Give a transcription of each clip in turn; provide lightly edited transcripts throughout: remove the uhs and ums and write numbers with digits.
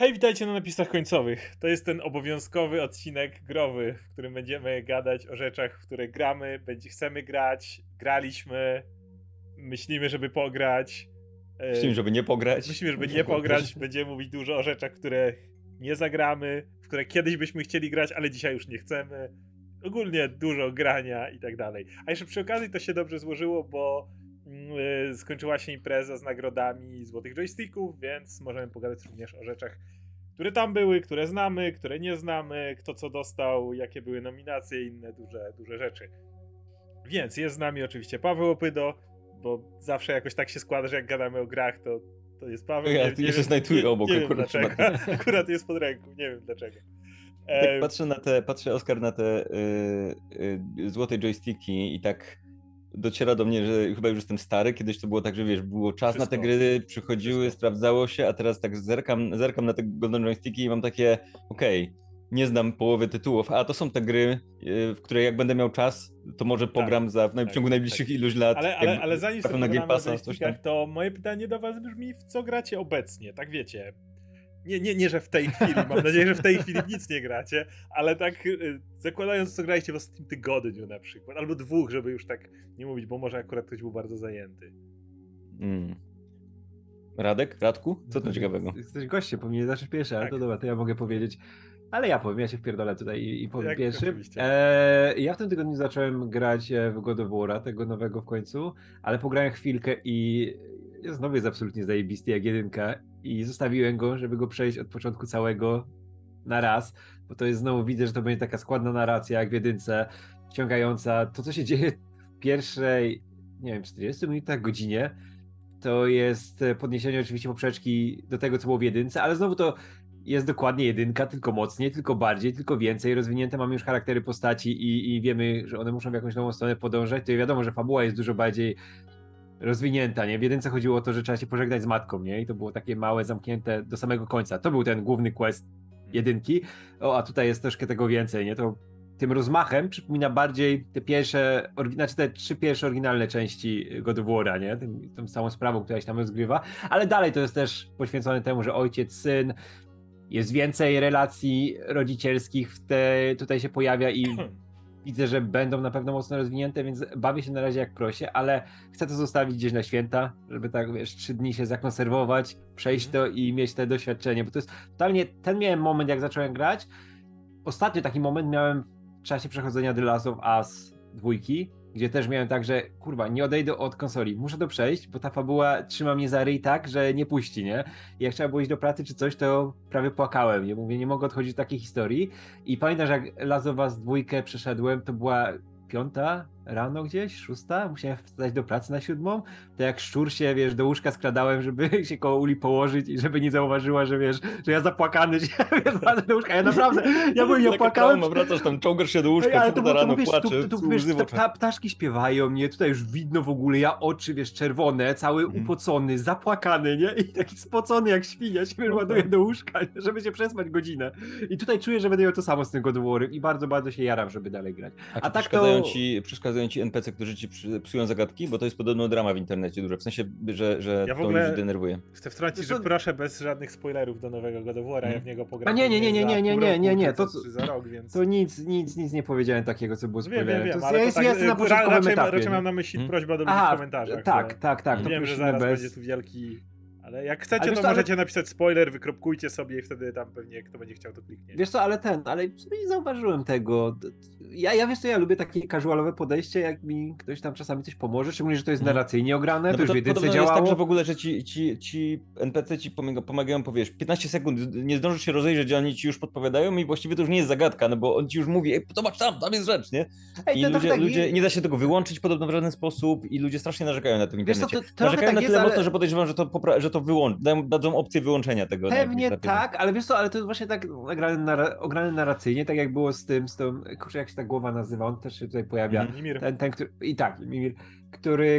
Hej, witajcie na napisach końcowych. To jest ten obowiązkowy odcinek growy, w którym będziemy gadać o rzeczach, w które gramy, chcemy grać, graliśmy, myślimy, żeby pograć. Myślimy, żeby nie pograć. Będziemy mówić dużo o rzeczach, które nie zagramy, w które kiedyś byśmy chcieli grać, ale dzisiaj już nie chcemy. Ogólnie dużo grania i tak dalej. A jeszcze przy okazji to się dobrze złożyło, bo skończyła się impreza z nagrodami złotych joysticków, więc możemy pogadać również o rzeczach, które tam były, które znamy, które nie znamy, kto co dostał, jakie były nominacje i inne duże rzeczy. Więc jest z nami oczywiście Paweł Opydo, bo zawsze jakoś tak się składa, że jak gadamy o grach, to jest Paweł. Ja tu jeszcze znajduję obok, akurat jest pod ręką, nie wiem dlaczego. Tak patrzę, Oskar, na te złote joysticki i tak dociera do mnie, że chyba już jestem stary. Kiedyś to było tak, że wiesz, było czas na te gry, przychodziły, sprawdzało się, a teraz tak zerkam na te golden joysticki i mam takie, okej, nie znam połowy tytułów, a to są te gry, w które jak będę miał czas, to może pogram w ciągu najbliższych iluś lat. Ale zanim sobie na to moje pytanie do was brzmi, w co gracie obecnie, tak wiecie. Nie, że w tej chwili, mam nadzieję, że w tej chwili nic nie gracie, ale tak zakładając, co graliście w ostatnim tygodniu na przykład, albo dwóch, żeby już tak nie mówić, bo może akurat ktoś był bardzo zajęty. Radku? Co to ciekawego? Jesteś gościem, po mnie zaczniesz pierwszy, ale to dobra, to ja mogę powiedzieć. Ale ja się wpierdolę tutaj i powiem pierwszy. Ja w tym tygodniu zacząłem grać w God of War'a, tego nowego w końcu, ale pograłem chwilkę i znowu jest absolutnie zajebisty jak jedynka i zostawiłem go, żeby go przejść od początku całego na raz, bo to jest znowu, widzę, że to będzie taka składna narracja jak w jedynce, wciągająca. To, co się dzieje w pierwszej, nie wiem, 40 minutach, godzinie, to jest podniesienie oczywiście poprzeczki do tego, co było w jedynce, ale znowu to jest dokładnie jedynka, tylko mocniej, tylko bardziej, tylko więcej rozwinięte, mamy już charaktery postaci i wiemy, że one muszą w jakąś nową stronę podążać, to wiadomo, że fabuła jest dużo bardziej rozwinięta, nie? W jedynce chodziło o to, że trzeba się pożegnać z matką, nie? I to było takie małe, zamknięte do samego końca. To był ten główny quest jedynki. A tutaj jest troszkę tego więcej, nie? To tym rozmachem przypomina bardziej te trzy pierwsze oryginalne części God of War'a, nie? Tą samą sprawą, która się tam rozgrywa. Ale dalej to jest też poświęcone temu, że ojciec, syn, jest więcej relacji rodzicielskich tutaj się pojawia i widzę, że będą na pewno mocno rozwinięte, więc bawię się na razie jak prosię, ale chcę to zostawić gdzieś na święta, żeby tak, wiesz, 3 dni się zakonserwować, przejść to i mieć te doświadczenie, bo to jest totalnie, ten miałem moment, jak zacząłem grać. Ostatnio taki moment miałem w czasie przechodzenia The Last of Us 2, gdzie też miałem tak, że kurwa, nie odejdę od konsoli, muszę to przejść, bo ta fabuła trzyma mnie za ryj tak, że nie puści, nie? I jak trzeba było iść do pracy czy coś, to prawie płakałem, nie? Mówię, nie mogę odchodzić od takiej historii. I pamiętam, że jak Last of Us 2 przeszedłem, to była 5 rano gdzieś, 6, musiałem wstać do pracy na 7, to jak szczur się, wiesz, do łóżka skradałem, żeby się koło Uli położyć i żeby nie zauważyła, że wiesz, że ja zapłakany się do łóżka, ja naprawdę, ja byłem nie opłakałem. Wracasz tam, czołgasz się do łóżka, ale rano płaczesz. Ptaszki śpiewają, nie, tutaj już widno w ogóle, ja oczy, wiesz, czerwone, cały upocony, zapłakany, nie, i taki spocony jak świnia się ładuję do łóżka, żeby się przespać godzinę. I tutaj czuję, że będę miał to samo z tym God of War'em i bardzo, bardzo się jaram, żeby dalej grać. A tak to... Przeszkadzają ci NPC, którzy ci psują zagadki, bo to jest podobno drama w internecie dużo, w sensie, że ja w ogóle to ludzi denerwuje. Chcę wtrącić, że proszę bez żadnych spoilerów do nowego God of War'a, ja w niego pogram. Nie, to nic nie powiedziałem takiego, co było spoilerem. Wiem, na początkowym etapie. Raczej mam na myśli prośbę do ludzi w komentarzach. Tak. Wiem, że zaraz będzie tu wielki... Ale jak chcecie, to możecie napisać spoiler, wykropkujcie sobie i wtedy tam pewnie kto będzie chciał, to kliknie. Wiesz co, ale nie zauważyłem tego. Ja wiesz co, ja lubię takie casualowe podejście, jak mi ktoś tam czasami coś pomoże, szczególnie, że to jest narracyjnie ograne, no to już w jedynce działało. Jest tak, że w ogóle, że ci NPC ci pomagają, powiesz, 15 sekund, nie zdążysz się rozejrzeć, oni ci już podpowiadają i właściwie to już nie jest zagadka, no bo on ci już mówi, zobacz tam jest rzecz, nie? I ludzie, nie da się tego wyłączyć podobno w żaden sposób i ludzie strasznie narzekają na tym internecie. Wiesz co, to narzekają na tyle mocno, że podejrzewam, że to dadzą opcję wyłączenia tego. Pewnie tak, ale wiesz co, ale to jest właśnie tak ograne narracyjnie, tak jak było z tą, kurczę, jak się ta głowa nazywa, on też się tutaj pojawia. Mimir. Ten, który, i tak, Mimir.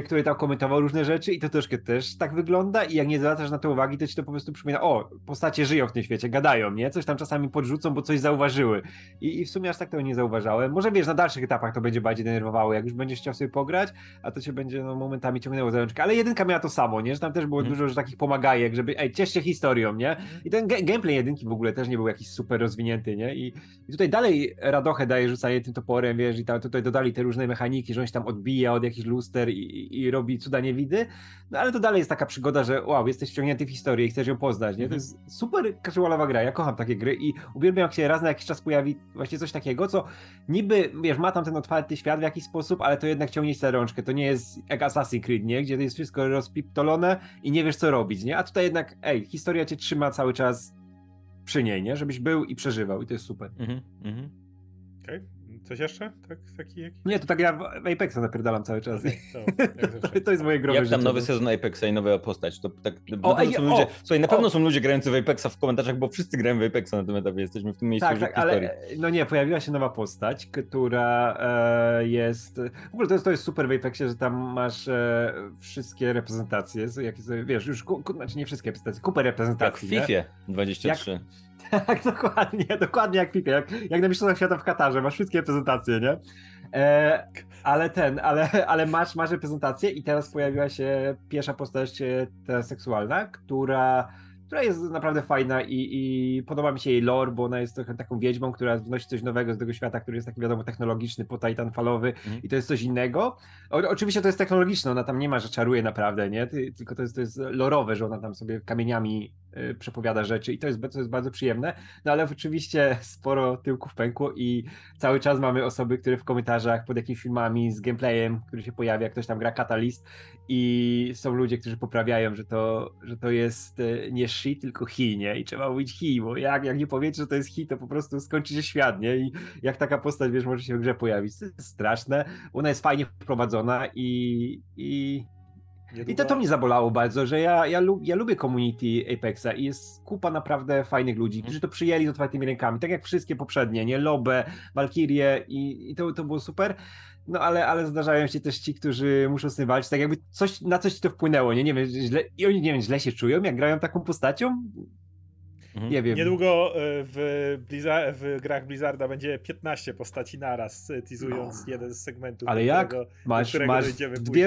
który tam komentował różne rzeczy i to troszkę też tak wygląda i jak nie zwracasz na to uwagi, to ci to po prostu przypomina, o, postacie żyją w tym świecie, gadają, nie? Coś tam czasami podrzucą, bo coś zauważyły. I w sumie aż tak tego nie zauważałem. Może wiesz, na dalszych etapach to będzie bardziej denerwowało, jak już będziesz chciał sobie pograć, a to cię będzie no, momentami ciągnęło za rączkę. Ale jedynka miała to samo, nie? Że tam też było dużo że takich pomagajek, żeby ej, ciesz się historią, nie? I ten gameplay jedynki w ogóle też nie był jakiś super rozwinięty, nie? I tutaj dalej radochę daje rzucanie tym toporem, wiesz, i tam tutaj dodali te różne mechaniki, że on się tam odbija od jakichś luster i robi cuda niewidy, no ale to dalej jest taka przygoda, że wow, jesteś wciągnięty w historię i chcesz ją poznać, nie? To jest super casualowa gra, ja kocham takie gry i uwielbiam, jak się raz na jakiś czas pojawi właśnie coś takiego, co niby, wiesz, ma tam ten otwarty świat w jakiś sposób, ale to jednak ciągnie za rączkę, to nie jest jak Assassin's Creed, nie? Gdzie to jest wszystko rozpiptolone i nie wiesz, co robić, nie? A tutaj jednak, ej, historia cię trzyma cały czas przy niej, nie? Żebyś był i przeżywał i to jest super. Okej. Coś jeszcze? Tak, taki jakiś? Nie, to tak ja w Apexa napierdalam cały czas. To jest moje growe życie. Jak tam nowy sezon Apexa i nowa postać. To tak, na pewno są ludzie grający w Apexa w komentarzach, bo wszyscy grają w Apexa na tym etapie. Jesteśmy w tym miejscu. Tak, ale no nie, pojawiła się nowa postać, która jest... W ogóle to jest super w Apexie, że tam masz wszystkie reprezentacje. Jakie sobie, wiesz, już znaczy nie wszystkie reprezentacje, kupę reprezentacji. Jak w FIFA 23. Tak, dokładnie jak FIFA, jak na Mistrzostwach Świata w Katarze, masz wszystkie reprezentacje, nie? Ale masz reprezentację i teraz pojawiła się pierwsza postać ta seksualna, która jest naprawdę fajna i podoba mi się jej lore, bo ona jest trochę taką wiedźmą, która wnosi coś nowego z tego świata, który jest taki wiadomo technologiczny, po-titanfallowy i to jest coś innego. Oczywiście to jest technologiczne, ona tam nie ma, że czaruje naprawdę, nie? Tylko to jest lorowe, że ona tam sobie kamieniami przepowiada rzeczy i to jest bardzo przyjemne, no ale oczywiście sporo tyłków pękło i cały czas mamy osoby, które w komentarzach pod jakimiś filmami z gameplayem, który się pojawia, ktoś tam gra Catalyst i są ludzie, którzy poprawiają, że to jest nie she, tylko he, nie? I trzeba mówić he, bo jak nie powiecie, że to jest he, to po prostu skończy się świat, nie? I jak taka postać, wiesz, może się w grze pojawić. To jest straszne. Ona jest fajnie wprowadzona I to mnie zabolało bardzo, że ja lubię community Apexa i jest kupa naprawdę fajnych ludzi, którzy to przyjęli z otwartymi rękami, tak jak wszystkie poprzednie, nie? Lobę, Valkyrie i to było super, no ale zdarzają się też ci, którzy muszą z tym walczyć, tak jakby na coś to wpłynęło, nie? Nie wiem, źle się czują, jak grają taką postacią? Nie wiem. Niedługo w grach Blizzarda będzie 15 postaci naraz, teasując jeden z segmentów. Ale jak?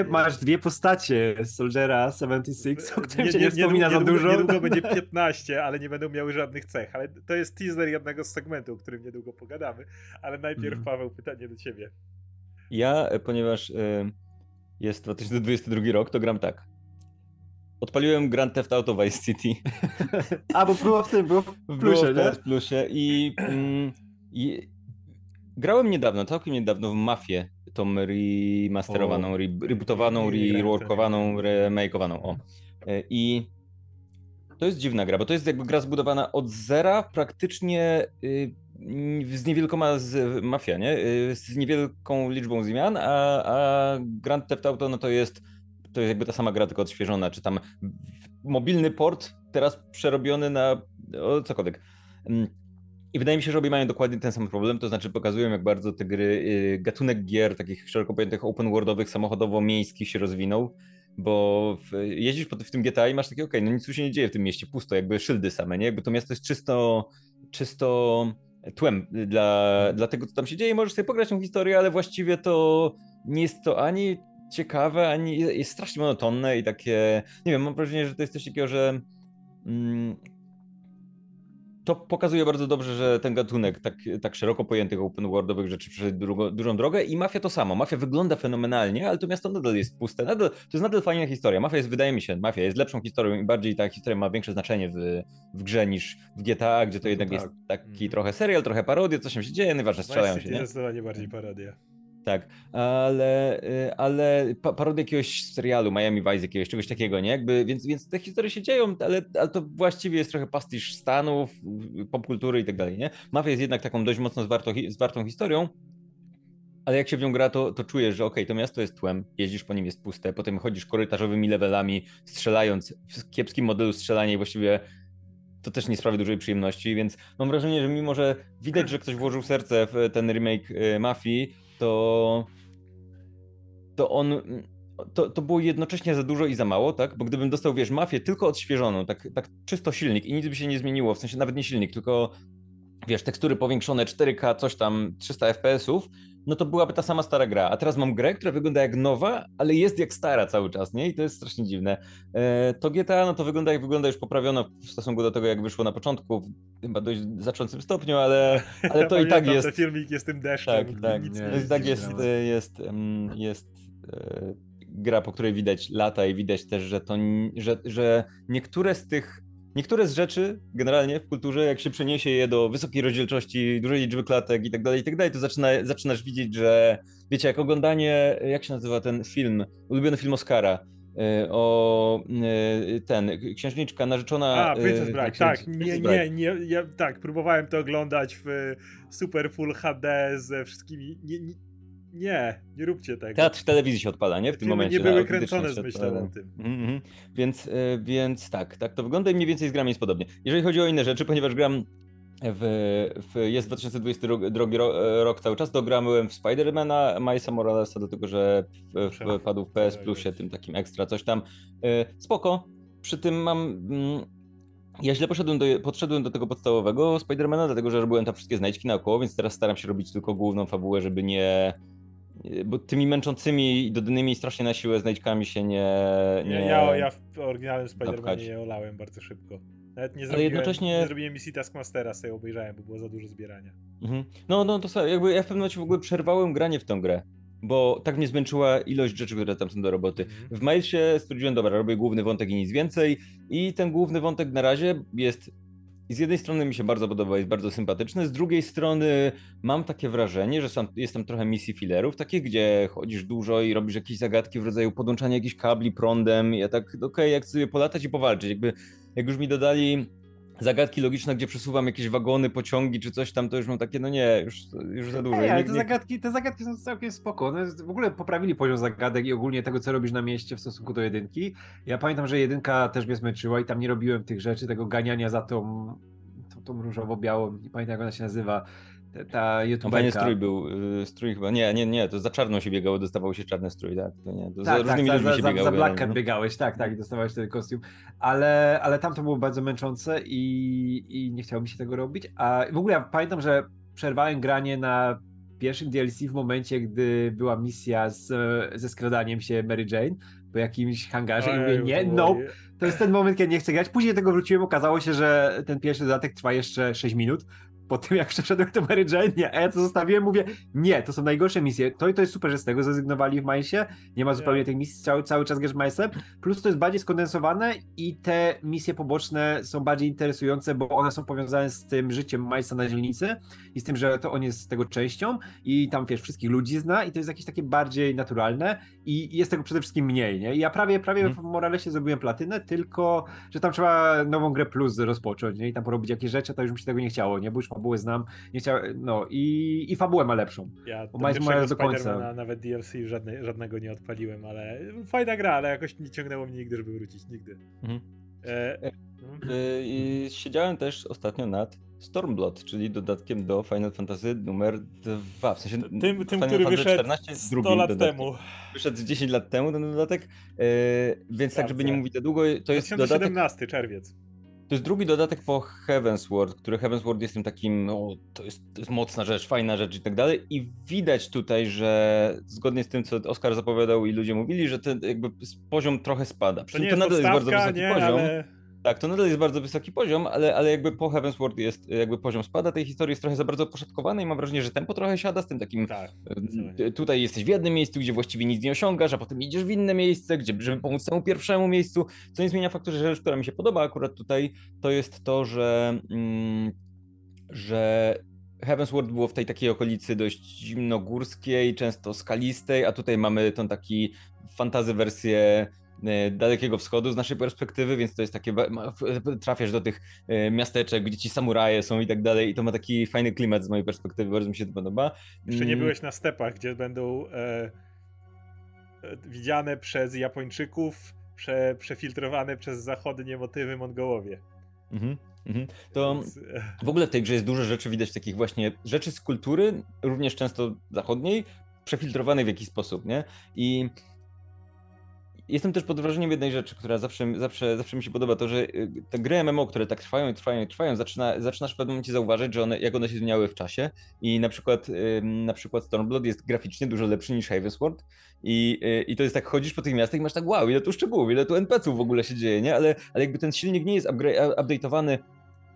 Masz dwie postacie Soldiera 76, o którym się nie wspomina za dużo. Niedługo będzie 15, ale nie będą miały żadnych cech. Ale to jest teaser jednego z segmentów, o którym niedługo pogadamy. Ale najpierw Paweł, pytanie do ciebie. Ja, ponieważ jest 2022 rok, to gram tak. Odpaliłem Grand Theft Auto Vice City. A, bo było w plusie. I grałem niedawno, całkiem niedawno w Mafię, tą remasterowaną, rebootowaną, reworkowaną, remake'owaną. I to jest dziwna gra, bo to jest jakby gra zbudowana od zera, praktycznie z niewielkoma Mafia, nie? Z niewielką liczbą zmian, a Grand Theft Auto no to jest jakby ta sama gra, tylko odświeżona, czy tam mobilny port teraz przerobiony na cokolwiek. I wydaje mi się, że obie mają dokładnie ten sam problem, to znaczy pokazują, jak bardzo te gry, gatunek gier takich szeroko pojętych open worldowych, samochodowo-miejskich się rozwinął, bo jeździsz w tym GTA i masz takie, okej, no nic tu się nie dzieje w tym mieście, pusto, jakby szyldy same, nie? Jakby to miasto jest czysto tłem dla tego, co tam się dzieje, możesz sobie pograć tą historię, ale właściwie to nie jest to ani ciekawe, ani jest strasznie monotonne i takie, nie wiem, mam wrażenie, że to jest coś takiego, że to pokazuje bardzo dobrze, że ten gatunek tak szeroko pojętych open worldowych rzeczy przeszedł dużą drogę i Mafia to samo. Mafia wygląda fenomenalnie, ale to miasto nadal jest puste, to jest nadal fajna historia. Mafia jest, wydaje mi się, lepszą historią i bardziej ta historia ma większe znaczenie w grze niż w GTA, gdzie to jednak jest taki trochę serial, trochę parodia, coś tam się dzieje, najważniejsze strzelają się, nie? Zdecydowanie bardziej parodia. Tak, ale parodia jakiegoś serialu, Miami Vice jakiegoś, czegoś takiego, nie? Jakby, więc te historie się dzieją, ale to właściwie jest trochę pastisz Stanów, popkultury i tak dalej, nie? Mafia jest jednak taką dość mocno zwartą historią, ale jak się w nią gra, to czujesz, że okej, to miasto jest tłem, jeździsz po nim, jest puste, potem chodzisz korytarzowymi levelami, strzelając, w kiepskim modelu strzelania i właściwie to też nie sprawia dużej przyjemności, więc mam wrażenie, że mimo, że widać, że ktoś włożył serce w ten remake Mafii, to on To było jednocześnie za dużo i za mało, tak? Bo gdybym dostał, wiesz, Mafię tylko odświeżoną, tak czysto silnik i nic by się nie zmieniło, w sensie nawet nie silnik, tylko wiesz, tekstury powiększone, 4K, coś tam, 300 FPS-ów, no to byłaby ta sama stara gra. A teraz mam grę, która wygląda jak nowa, ale jest jak stara cały czas, nie? I to jest strasznie dziwne. To GTA, no to wygląda jak wygląda, już poprawiono w stosunku do tego, jak wyszło na początku, w chyba dość znaczącym stopniu, ale to ja i tak jest... Ten filmik jest tym deszczem. Tak, nic nie jest, tak jest gra, po której widać lata i widać też, że niektóre z rzeczy generalnie w kulturze, jak się przeniesie je do wysokiej rozdzielczości, dużej liczby klatek i tak dalej, to zaczynasz widzieć, że wiecie, jak oglądanie, jak się nazywa ten film, ulubiony film Oskara, o ten, księżniczka narzeczona... A, Princess Bride, tak, ja tak, próbowałem to oglądać w super full HD ze wszystkimi... Nie róbcie tego. Teatr w telewizji się odpala, nie? W tym momencie. Nie były kręcone z myślą o tym. Więc tak to wygląda i mniej więcej z grami jest podobnie. Jeżeli chodzi o inne rzeczy, ponieważ gram jest 2022 rok cały czas, to grałem w Spider-Mana Milesa Moralesa, dlatego że padł w PS Plusie, tym takim ekstra coś tam. Spoko. Przy tym ja źle podszedłem do tego podstawowego Spider-Mana, dlatego że robiłem tam wszystkie znajdźki naokoło, więc teraz staram się robić tylko główną fabułę, żeby nie... Bo tymi męczącymi i dodanymi strasznie na siłę znajdźkami się nie... Ja w oryginalnym Spider-Manie je olałem bardzo szybko. Nawet nie zrobiłem misji Taskmastera, sobie obejrzałem, bo było za dużo zbierania. Mhm. No to jakby ja w pewnym momencie w ogóle przerwałem granie w tę grę, bo tak mnie zmęczyła ilość rzeczy, które tam są do roboty. W Milesie stwierdziłem, dobra, robię główny wątek i nic więcej i ten główny wątek na razie jest... Z jednej strony mi się bardzo podoba, jest bardzo sympatyczny, z drugiej strony mam takie wrażenie, że jest tam trochę misji fillerów, takich, gdzie chodzisz dużo i robisz jakieś zagadki w rodzaju podłączania jakichś kabli prądem. Ja tak, okej, jak sobie polatać i powalczyć, jakby jak już mi dodali zagadki logiczne, gdzie przesuwam jakieś wagony, pociągi czy coś tam, to już mam takie, już za dużo. Ale te zagadki są całkiem spoko. W ogóle poprawili poziom zagadek i ogólnie tego, co robisz na mieście w stosunku do jedynki. Ja pamiętam, że jedynka też mnie zmęczyła i tam nie robiłem tych rzeczy, tego ganiania za tą różowo-białą, nie pamiętam jak ona się nazywa. Ta youtuberka. Fajny strój był, strój chyba, nie, to za czarną się biegało, dostawał się czarny strój, tak, to nie, to tak, za tak, różnymi ludźmi się biegało. Za Blackem biegałeś, tak, i dostawałeś ten kostium, ale tam to było bardzo męczące i nie chciało mi się tego robić, a w ogóle ja pamiętam, że przerwałem granie na pierwszym DLC w momencie, gdy była misja ze skradaniem się Mary Jane po jakimś hangarze i mówię, to jest ten moment, kiedy nie chcę grać, później tego wróciłem, okazało się, że ten pierwszy dodatek trwa jeszcze 6 minut, po tym jak przeszedłem do Mary Jane, a ja to zostawiłem, mówię, nie, to są najgorsze misje, to jest super, że z tego zrezygnowali w Milesie, nie ma zupełnie tych misji, cały czas grasz Milesem, plus to jest bardziej skondensowane i te misje poboczne są bardziej interesujące, bo one są powiązane z tym życiem Milesa na dzielnicy i z tym, że to on jest z tego częścią i tam, wiesz, wszystkich ludzi zna i to jest jakieś takie bardziej naturalne i jest tego przede wszystkim mniej, nie? I ja prawie w Moralesie zrobiłem platynę, tylko, że tam trzeba nową grę plus rozpocząć, nie? I tam porobić jakieś rzeczy, to już mi się tego nie chciało, nie? Bo już fabułę znam, nie chciałem, i fabułę ma lepszą. Ja do końca. Nawet DLC żadnego nie odpaliłem, ale fajna gra, ale jakoś nie ciągnęło mnie nigdy, żeby wrócić, nigdy. Siedziałem też ostatnio nad Stormblood, czyli dodatkiem do Final Fantasy numer 2, w sensie tym który wyszedł 14, 100 lat dodatkiem. Temu. Wyszedł 10 lat temu ten dodatek, więc tak, żeby nie mówić za długo, to jest 2017 dodatek... czerwiec. To jest drugi dodatek po Heavensward, który Heavensward jest tym takim, to jest mocna rzecz, fajna rzecz i tak dalej. I widać tutaj, że zgodnie z tym, co Oskar zapowiadał i ludzie mówili, że ten jakby poziom trochę spada. Przy czym to nadal jest bardzo wysoki poziom. Tak, to nadal jest bardzo wysoki poziom, ale jakby po Heavensward jest, jakby poziom spada, tej historii jest trochę za bardzo poszatkowane i mam wrażenie, że tempo trochę siada z tym takim, tak, tutaj jesteś w jednym miejscu, gdzie właściwie nic nie osiągasz, a potem idziesz w inne miejsce, żeby pomóc temu pierwszemu miejscu, co nie zmienia faktu, że rzecz, która mi się podoba akurat tutaj, to jest to, że Heavensward było w tej takiej okolicy dość zimnogórskiej, często skalistej, a tutaj mamy tą taki fantasy wersję Dalekiego Wschodu z naszej perspektywy, więc to jest takie, trafiasz do tych miasteczek, gdzie ci samuraje są i tak dalej i to ma taki fajny klimat z mojej perspektywy, bardzo mi się to podoba. Jeszcze nie byłeś na stepach, gdzie będą widziane przez Japończyków, przefiltrowane przez zachodnie motywy Mongołowie. To w ogóle w tej grze jest dużo rzeczy, widać takich właśnie rzeczy z kultury, również często zachodniej, przefiltrowanej w jakiś sposób, nie? I Jestem też pod wrażeniem jednej rzeczy, która zawsze mi się podoba, to że te gry MMO, które tak trwają, zaczynasz w pewnym momencie zauważyć, że one, jak one się zmieniały w czasie i na przykład Stormblood jest graficznie dużo lepszy niż Heavensward i to jest tak, chodzisz po tych miastach i masz tak wow, ile tu szczegółów, ile tu NPC-ów w ogóle się dzieje, nie? Ale jakby ten silnik nie jest update'owany.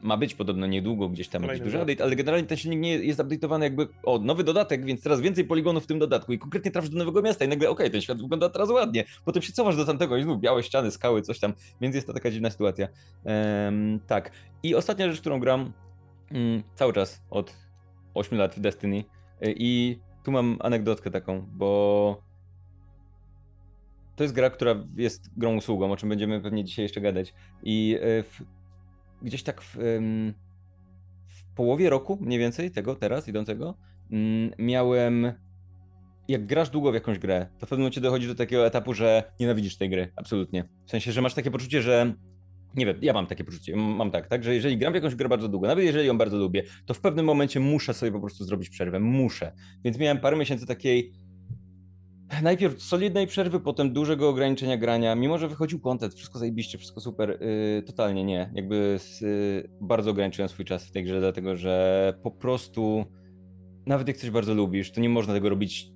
Ma być podobno niedługo gdzieś tam jakiś duży update, ale generalnie ten silnik nie jest update'owany jakby o nowy dodatek, więc teraz więcej poligonów w tym dodatku i konkretnie trafisz do nowego miasta i nagle okej, ten świat wygląda teraz ładnie, potem się cofasz do tamtego i znów białe ściany, skały, coś tam, więc jest to taka dziwna sytuacja. Tak. I ostatnia rzecz, którą gram cały czas od 8 lat w Destiny i tu mam anegdotkę taką, bo to jest gra, która jest grą usługą, o czym będziemy pewnie dzisiaj jeszcze gadać i gdzieś tak w połowie roku, mniej więcej tego teraz idącego, miałem, jak grasz długo w jakąś grę, to w pewnym momencie dochodzi do takiego etapu, że nienawidzisz tej gry, absolutnie. W sensie, że masz takie poczucie, że, nie wiem, ja mam takie poczucie, mam tak, że jeżeli gram w jakąś grę bardzo długo, nawet jeżeli ją bardzo lubię, to w pewnym momencie muszę sobie po prostu zrobić przerwę, muszę. Więc miałem parę miesięcy takiej najpierw solidnej przerwy, potem dużego ograniczenia grania, mimo że wychodził content, wszystko zajebiście, wszystko super, totalnie nie. Bardzo ograniczyłem swój czas w tej grze, dlatego że po prostu nawet jak coś bardzo lubisz, to nie można tego robić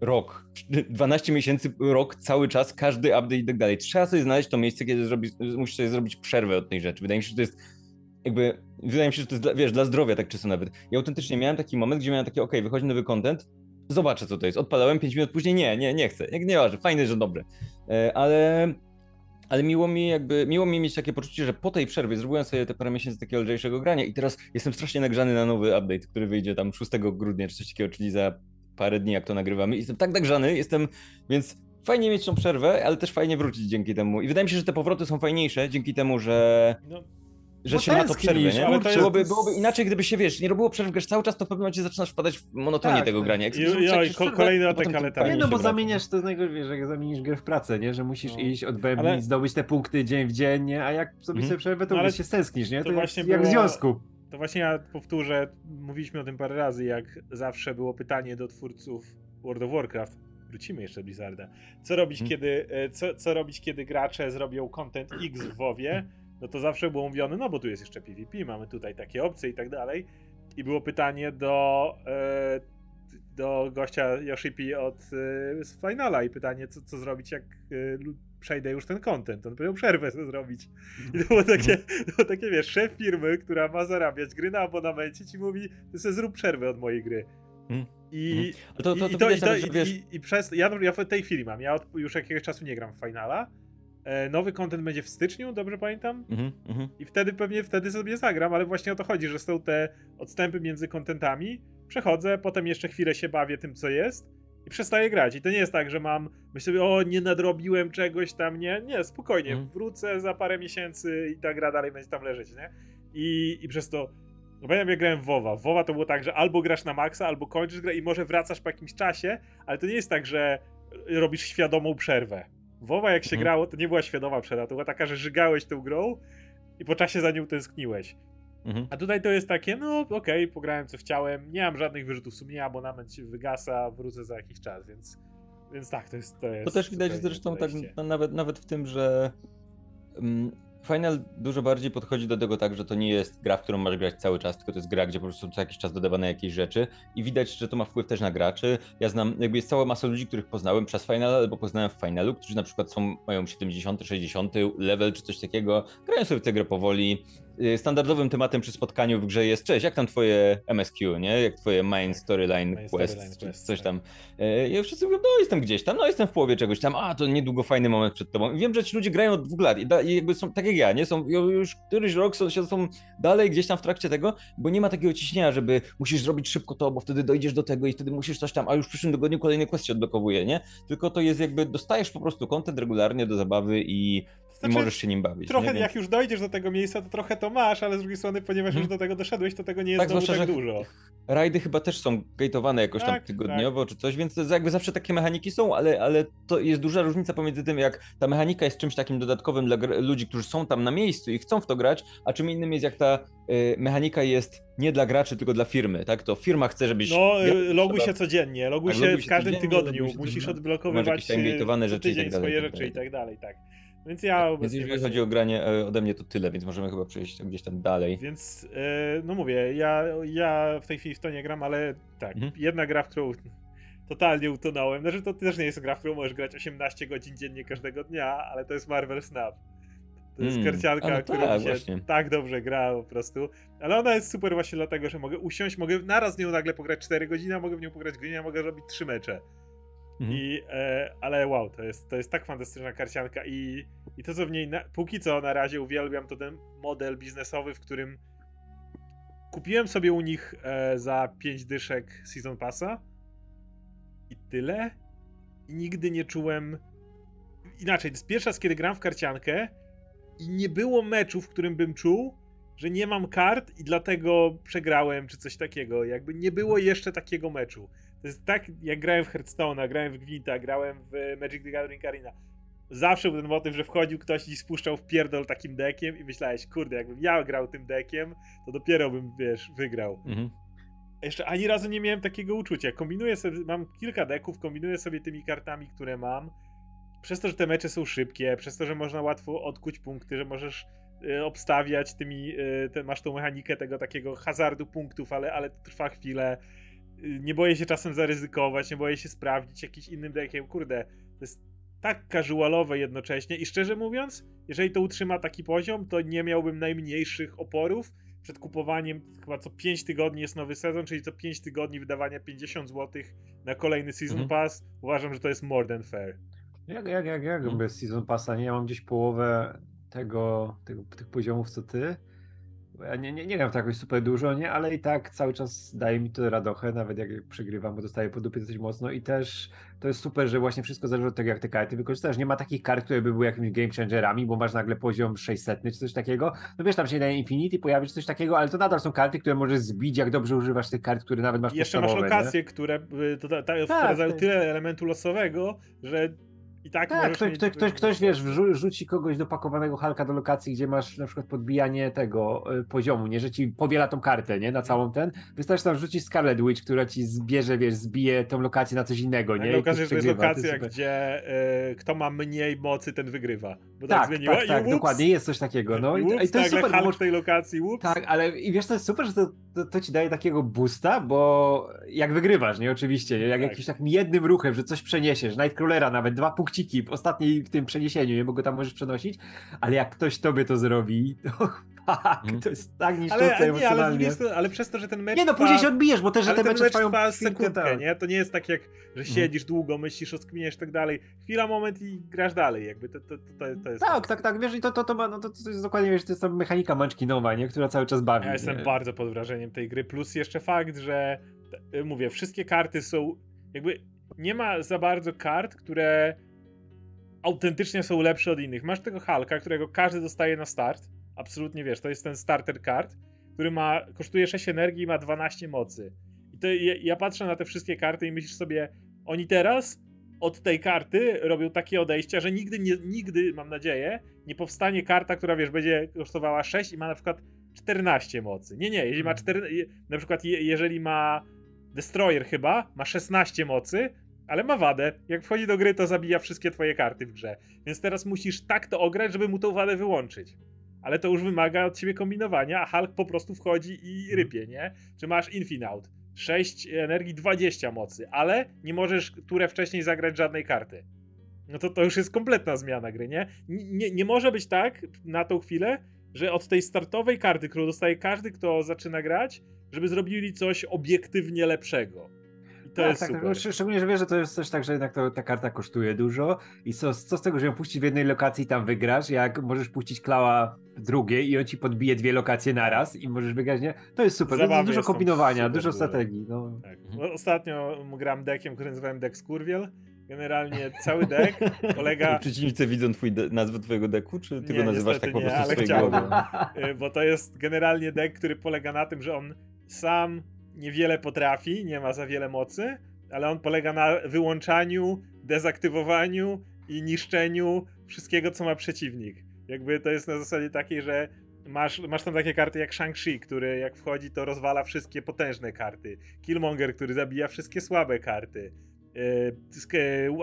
rok, 12 miesięcy, rok, cały czas, każdy update i tak dalej. Trzeba sobie znaleźć to miejsce, kiedy musisz sobie zrobić przerwę od tej rzeczy. Wydaje mi się, że to jest to jest dla zdrowia tak czysto nawet. Ja autentycznie miałem taki moment, gdzie miałem takie okej, wychodzi nowy content, zobaczę co to jest, odpalałem 5 minut później, nie chcę, nieważne, fajne, że dobre, ale miło mi mieć takie poczucie, że po tej przerwie zrobiłem sobie te parę miesięcy takiego lżejszego grania i teraz jestem strasznie nagrzany na nowy update, który wyjdzie tam 6 grudnia czy coś takiego, czyli za parę dni jak to nagrywamy, jestem tak nagrzany, więc fajnie mieć tą przerwę, ale też fajnie wrócić dzięki temu i wydaje mi się, że te powroty są fajniejsze dzięki temu, że się ma to przerwę, nie? Ale to byłoby inaczej, gdyby się, nie robiło przerw, grasz cały czas, to w pewnym momencie zaczynasz wpadać w monotonię tego grania. Kolejny atak, ale tak. Bo zamieniasz, to jest najgorzej, jak zamienisz grę w pracę, nie? Że musisz iść, odbębnić, zdobyć te punkty dzień w dzień, nie? A jak zrobisz sobie przerwę, to się stęsknisz, nie? To właśnie jak w związku. To właśnie ja powtórzę, mówiliśmy o tym parę razy, jak zawsze było pytanie do twórców World of Warcraft. Wrócimy jeszcze Blizzarda. Co robić, kiedy gracze zrobią content X w WoWie? No to zawsze było mówione, no bo tu jest jeszcze PvP, mamy tutaj takie opcje i tak dalej. I było pytanie do gościa Yoshipi z Finala i pytanie, co zrobić, jak przejdę już ten content. On powiedział, przerwę sobie zrobić. I to było takie, wiesz, szef firmy, która ma zarabiać gry na abonamencie, ci mówi, ty sobie zrób przerwę od mojej gry. Ja w tej chwili mam, już jakiegoś czasu nie gram w Finala. Nowy content będzie w styczniu, dobrze pamiętam? I wtedy sobie zagram, ale właśnie o to chodzi, że są te odstępy między contentami, przechodzę, potem jeszcze chwilę się bawię tym, co jest i przestaję grać. I to nie jest tak, że myślę sobie, nie nadrobiłem czegoś tam, nie, spokojnie, wrócę za parę miesięcy i ta gra dalej będzie tam leżeć, nie? I przez to, pamiętam jak grałem w WoWa. WoWa to było tak, że albo grasz na maksa, albo kończysz grę i może wracasz po jakimś czasie, ale to nie jest tak, że robisz świadomą przerwę. WoWa jak się grało, to nie była świadoma przerwa, to była taka, że żygałeś tą grą i po czasie za nią tęskniłeś. A tutaj to jest takie, pograłem co chciałem, nie mam żadnych wyrzutów sumienia, abonament się wygasa, wrócę za jakiś czas, więc tak, to jest... To też widać zresztą podejście. Tak nawet w tym, że Final dużo bardziej podchodzi do tego tak, że to nie jest gra, w którą masz grać cały czas, tylko to jest gra, gdzie po prostu co jakiś czas dodawane jakieś rzeczy i widać, że to ma wpływ też na graczy. Ja znam, jest cała masa ludzi, których poznałem przez Final albo poznałem w Finalu, którzy na przykład mają 70, 60 level czy coś takiego, grają sobie w tę grę powoli. Standardowym tematem przy spotkaniu w grze jest cześć, jak tam twoje MSQ, nie? Jak twoje main storyline quest, czy coś tam. Ja wszyscy mówią, jestem gdzieś tam, jestem w połowie czegoś tam, to niedługo fajny moment przed tobą. I wiem, że ci ludzie grają od 2 lat i jakby są tak jak ja, nie? Są już któryś rok, są dalej gdzieś tam w trakcie tego, bo nie ma takiego ciśnienia, żeby musisz zrobić szybko to, bo wtedy dojdziesz do tego i wtedy musisz coś tam, a już w przyszłym tygodniu kolejny quest się odblokowuje, nie? Tylko to jest jakby, dostajesz po prostu content regularnie do zabawy i Znaczy, i możesz się nim bawić. Trochę jak już dojdziesz do tego miejsca, to trochę to masz, ale z drugiej strony, ponieważ już do tego doszedłeś, to tego nie jest tak dużo. Rajdy chyba też są gate'owane jakoś tam tygodniowo czy coś, więc jakby zawsze takie mechaniki są, ale to jest duża różnica pomiędzy tym, jak ta mechanika jest czymś takim dodatkowym dla ludzi, którzy są tam na miejscu i chcą w to grać, a czym innym jest, jak ta mechanika jest nie dla graczy, tylko dla firmy, tak? To firma chce, żebyś... No, loguj się codziennie, loguj się w każdym tygodniu, musisz odblokowywać swoje rzeczy i tak dalej, tak. Więc jeżeli chodzi o granie, ode mnie to tyle, więc możemy chyba przejść gdzieś tam dalej. Więc, no mówię, ja w tej chwili w to nie gram, ale tak, jedna gra, w którą totalnie utonąłem, znaczy to też nie jest gra, w którą możesz grać 18 godzin dziennie każdego dnia, ale to jest Marvel Snap. To jest karcianka, no która mi się tak dobrze gra po prostu, ale ona jest super właśnie dlatego, że mogę usiąść, mogę naraz w nią nagle pograć 4 godziny, mogę w nią pograć godzinę, mogę robić 3 mecze. Ale wow, to jest tak fantastyczna karcianka i to co w niej, póki co na razie uwielbiam, to ten model biznesowy, w którym kupiłem sobie u nich za 5 dyszek Season Passa i tyle, i nigdy nie czułem inaczej, to jest pierwszy raz, kiedy gram w karciankę i nie było meczu, w którym bym czuł, że nie mam kart i dlatego przegrałem czy coś takiego, jakby nie było jeszcze takiego meczu. To jest tak, jak grałem w Hearthstone'a, grałem w Gwinta, grałem w Magic the Gathering Arena. Zawsze był ten motyw, że wchodził ktoś i spuszczał w pierdol takim dekiem i myślałeś, kurde, jakbym ja grał tym dekiem, to dopiero bym, wiesz, wygrał. Jeszcze ani razu nie miałem takiego uczucia. Kombinuję sobie, mam kilka deków, kombinuję sobie tymi kartami, które mam. Przez to, że te mecze są szybkie, przez to, że można łatwo odkuć punkty, że możesz obstawiać tymi, masz tą mechanikę tego takiego hazardu punktów, ale to trwa chwilę. Nie boję się czasem zaryzykować, nie boję się sprawdzić jakimś innym deckiem. Kurde, to jest tak casualowe jednocześnie i szczerze mówiąc, jeżeli to utrzyma taki poziom, to nie miałbym najmniejszych oporów przed kupowaniem, chyba co 5 tygodni jest nowy sezon, czyli co 5 tygodni wydawania 50 zł na kolejny Season Pass. Uważam, że to jest more than fair. Jak bez Season Passa? Nie, ja mam gdzieś połowę tych poziomów co ty. Ja nie gram w to jakoś super dużo, nie, ale i tak cały czas daje mi to radochę, nawet jak przegrywam, bo dostaję po dupie dosyć mocno i też to jest super, że właśnie wszystko zależy od tego, jak te karty wykorzystasz. Nie ma takich kart, które by były jakimiś game changerami, bo masz nagle poziom 600 czy coś takiego. No wiesz, tam się daje Infinity, pojawi się coś takiego, ale to nadal są karty, które możesz zbić, jak dobrze używasz tych kart, które nawet masz podstawowe. Jeszcze masz lokacje, które wprowadzają tyle elementu losowego, że i tak ktoś wiesz, rzuci kogoś do pakowanego Hulka do lokacji, gdzie masz na przykład podbijanie tego poziomu, nie, że ci powiela tą kartę, nie, na całą ten. Wystarczy tam rzucić Scarlet Witch, która ci zbierze, wiesz, zbije tą lokację na coś innego, nie? Tak, okazuje się, że to jest lokacja, gdzie kto ma mniej mocy, ten wygrywa. Bo tak zmieniła. Tak, whoops, dokładnie, jest coś takiego, no. I to jest super. Hulk w tej lokacji, whoops. Tak, ale i wiesz, to jest super, że to ci daje takiego boosta, bo jak wygrywasz, nie, oczywiście, jak jakimś takim jednym ruchem, że coś przeniesiesz, Nightcrawlera nawet, 2 punkty w ostatniej w tym przeniesieniu, nie, bo go tam możesz przenosić, ale jak ktoś tobie to zrobi, to fuck, to jest tak niszczące emocjonalnie. Ale przez to, że ten mecz... Nie no, później się odbijesz, bo też, że te mecze trwają sekundkę, nie? To nie jest tak jak, że siedzisz długo, myślisz, rozkminiasz i tak dalej. Chwila, moment i grasz dalej, jakby to jest... Tak, wiesz, i to ma, no to jest dokładnie, wiesz, to jest ta mechanika manczkinowa, nie? Która cały czas bawi. Ja jestem bardzo pod wrażeniem tej gry, plus jeszcze fakt, że mówię, wszystkie karty są, jakby nie ma za bardzo kart, które autentycznie są lepsze od innych. Masz tego Hulka, którego każdy dostaje na start. Absolutnie, wiesz, to jest ten starter card, który ma, kosztuje 6 energii i ma 12 mocy. I to ja patrzę na te wszystkie karty i myślisz sobie, oni teraz od tej karty robią takie odejścia, że nigdy, mam nadzieję, nie powstanie karta, która, wiesz, będzie kosztowała 6 i ma na przykład 14 mocy. Nie, jeżeli ma 4, na przykład jeżeli ma Destroyer chyba, ma 16 mocy, ale ma wadę. Jak wchodzi do gry, to zabija wszystkie twoje karty w grze. Więc teraz musisz tak to ograć, żeby mu tą wadę wyłączyć. Ale to już wymaga od ciebie kombinowania, a Hulk po prostu wchodzi i rypie, nie? Czy masz Infinaut? 6 energii, 20 mocy, ale nie możesz turę wcześniej zagrać żadnej karty. No to już jest kompletna zmiana gry, nie? Nie może być tak na tą chwilę, że od tej startowej karty, którą dostaje każdy, kto zaczyna grać, żeby zrobili coś obiektywnie lepszego. To jest super. Szczególnie, że wiesz, że to jest coś tak, że jednak ta karta kosztuje dużo i co z tego, że ją puścisz w jednej lokacji i tam wygrasz, jak możesz puścić Klaua w drugiej i on ci podbije 2 lokacje naraz i możesz wygrać, nie? To jest super, to jest dużo kombinowania, dużo strategii. No. Tak. Ostatnio gram deckiem, który nazywałem Deck Skurwiel Generalnie cały deck polega... Przeciwnicy widzą nazwę twojego deku, czy ty go nazywasz tak po prostu w swojej głowie? Bo to jest generalnie deck, który polega na tym, że on sam niewiele potrafi, nie ma za wiele mocy, ale on polega na wyłączaniu, dezaktywowaniu i niszczeniu wszystkiego, co ma przeciwnik. Jakby to jest na zasadzie takiej, że masz tam takie karty jak Shang-Chi, który jak wchodzi, to rozwala wszystkie potężne karty. Killmonger, który zabija wszystkie słabe karty.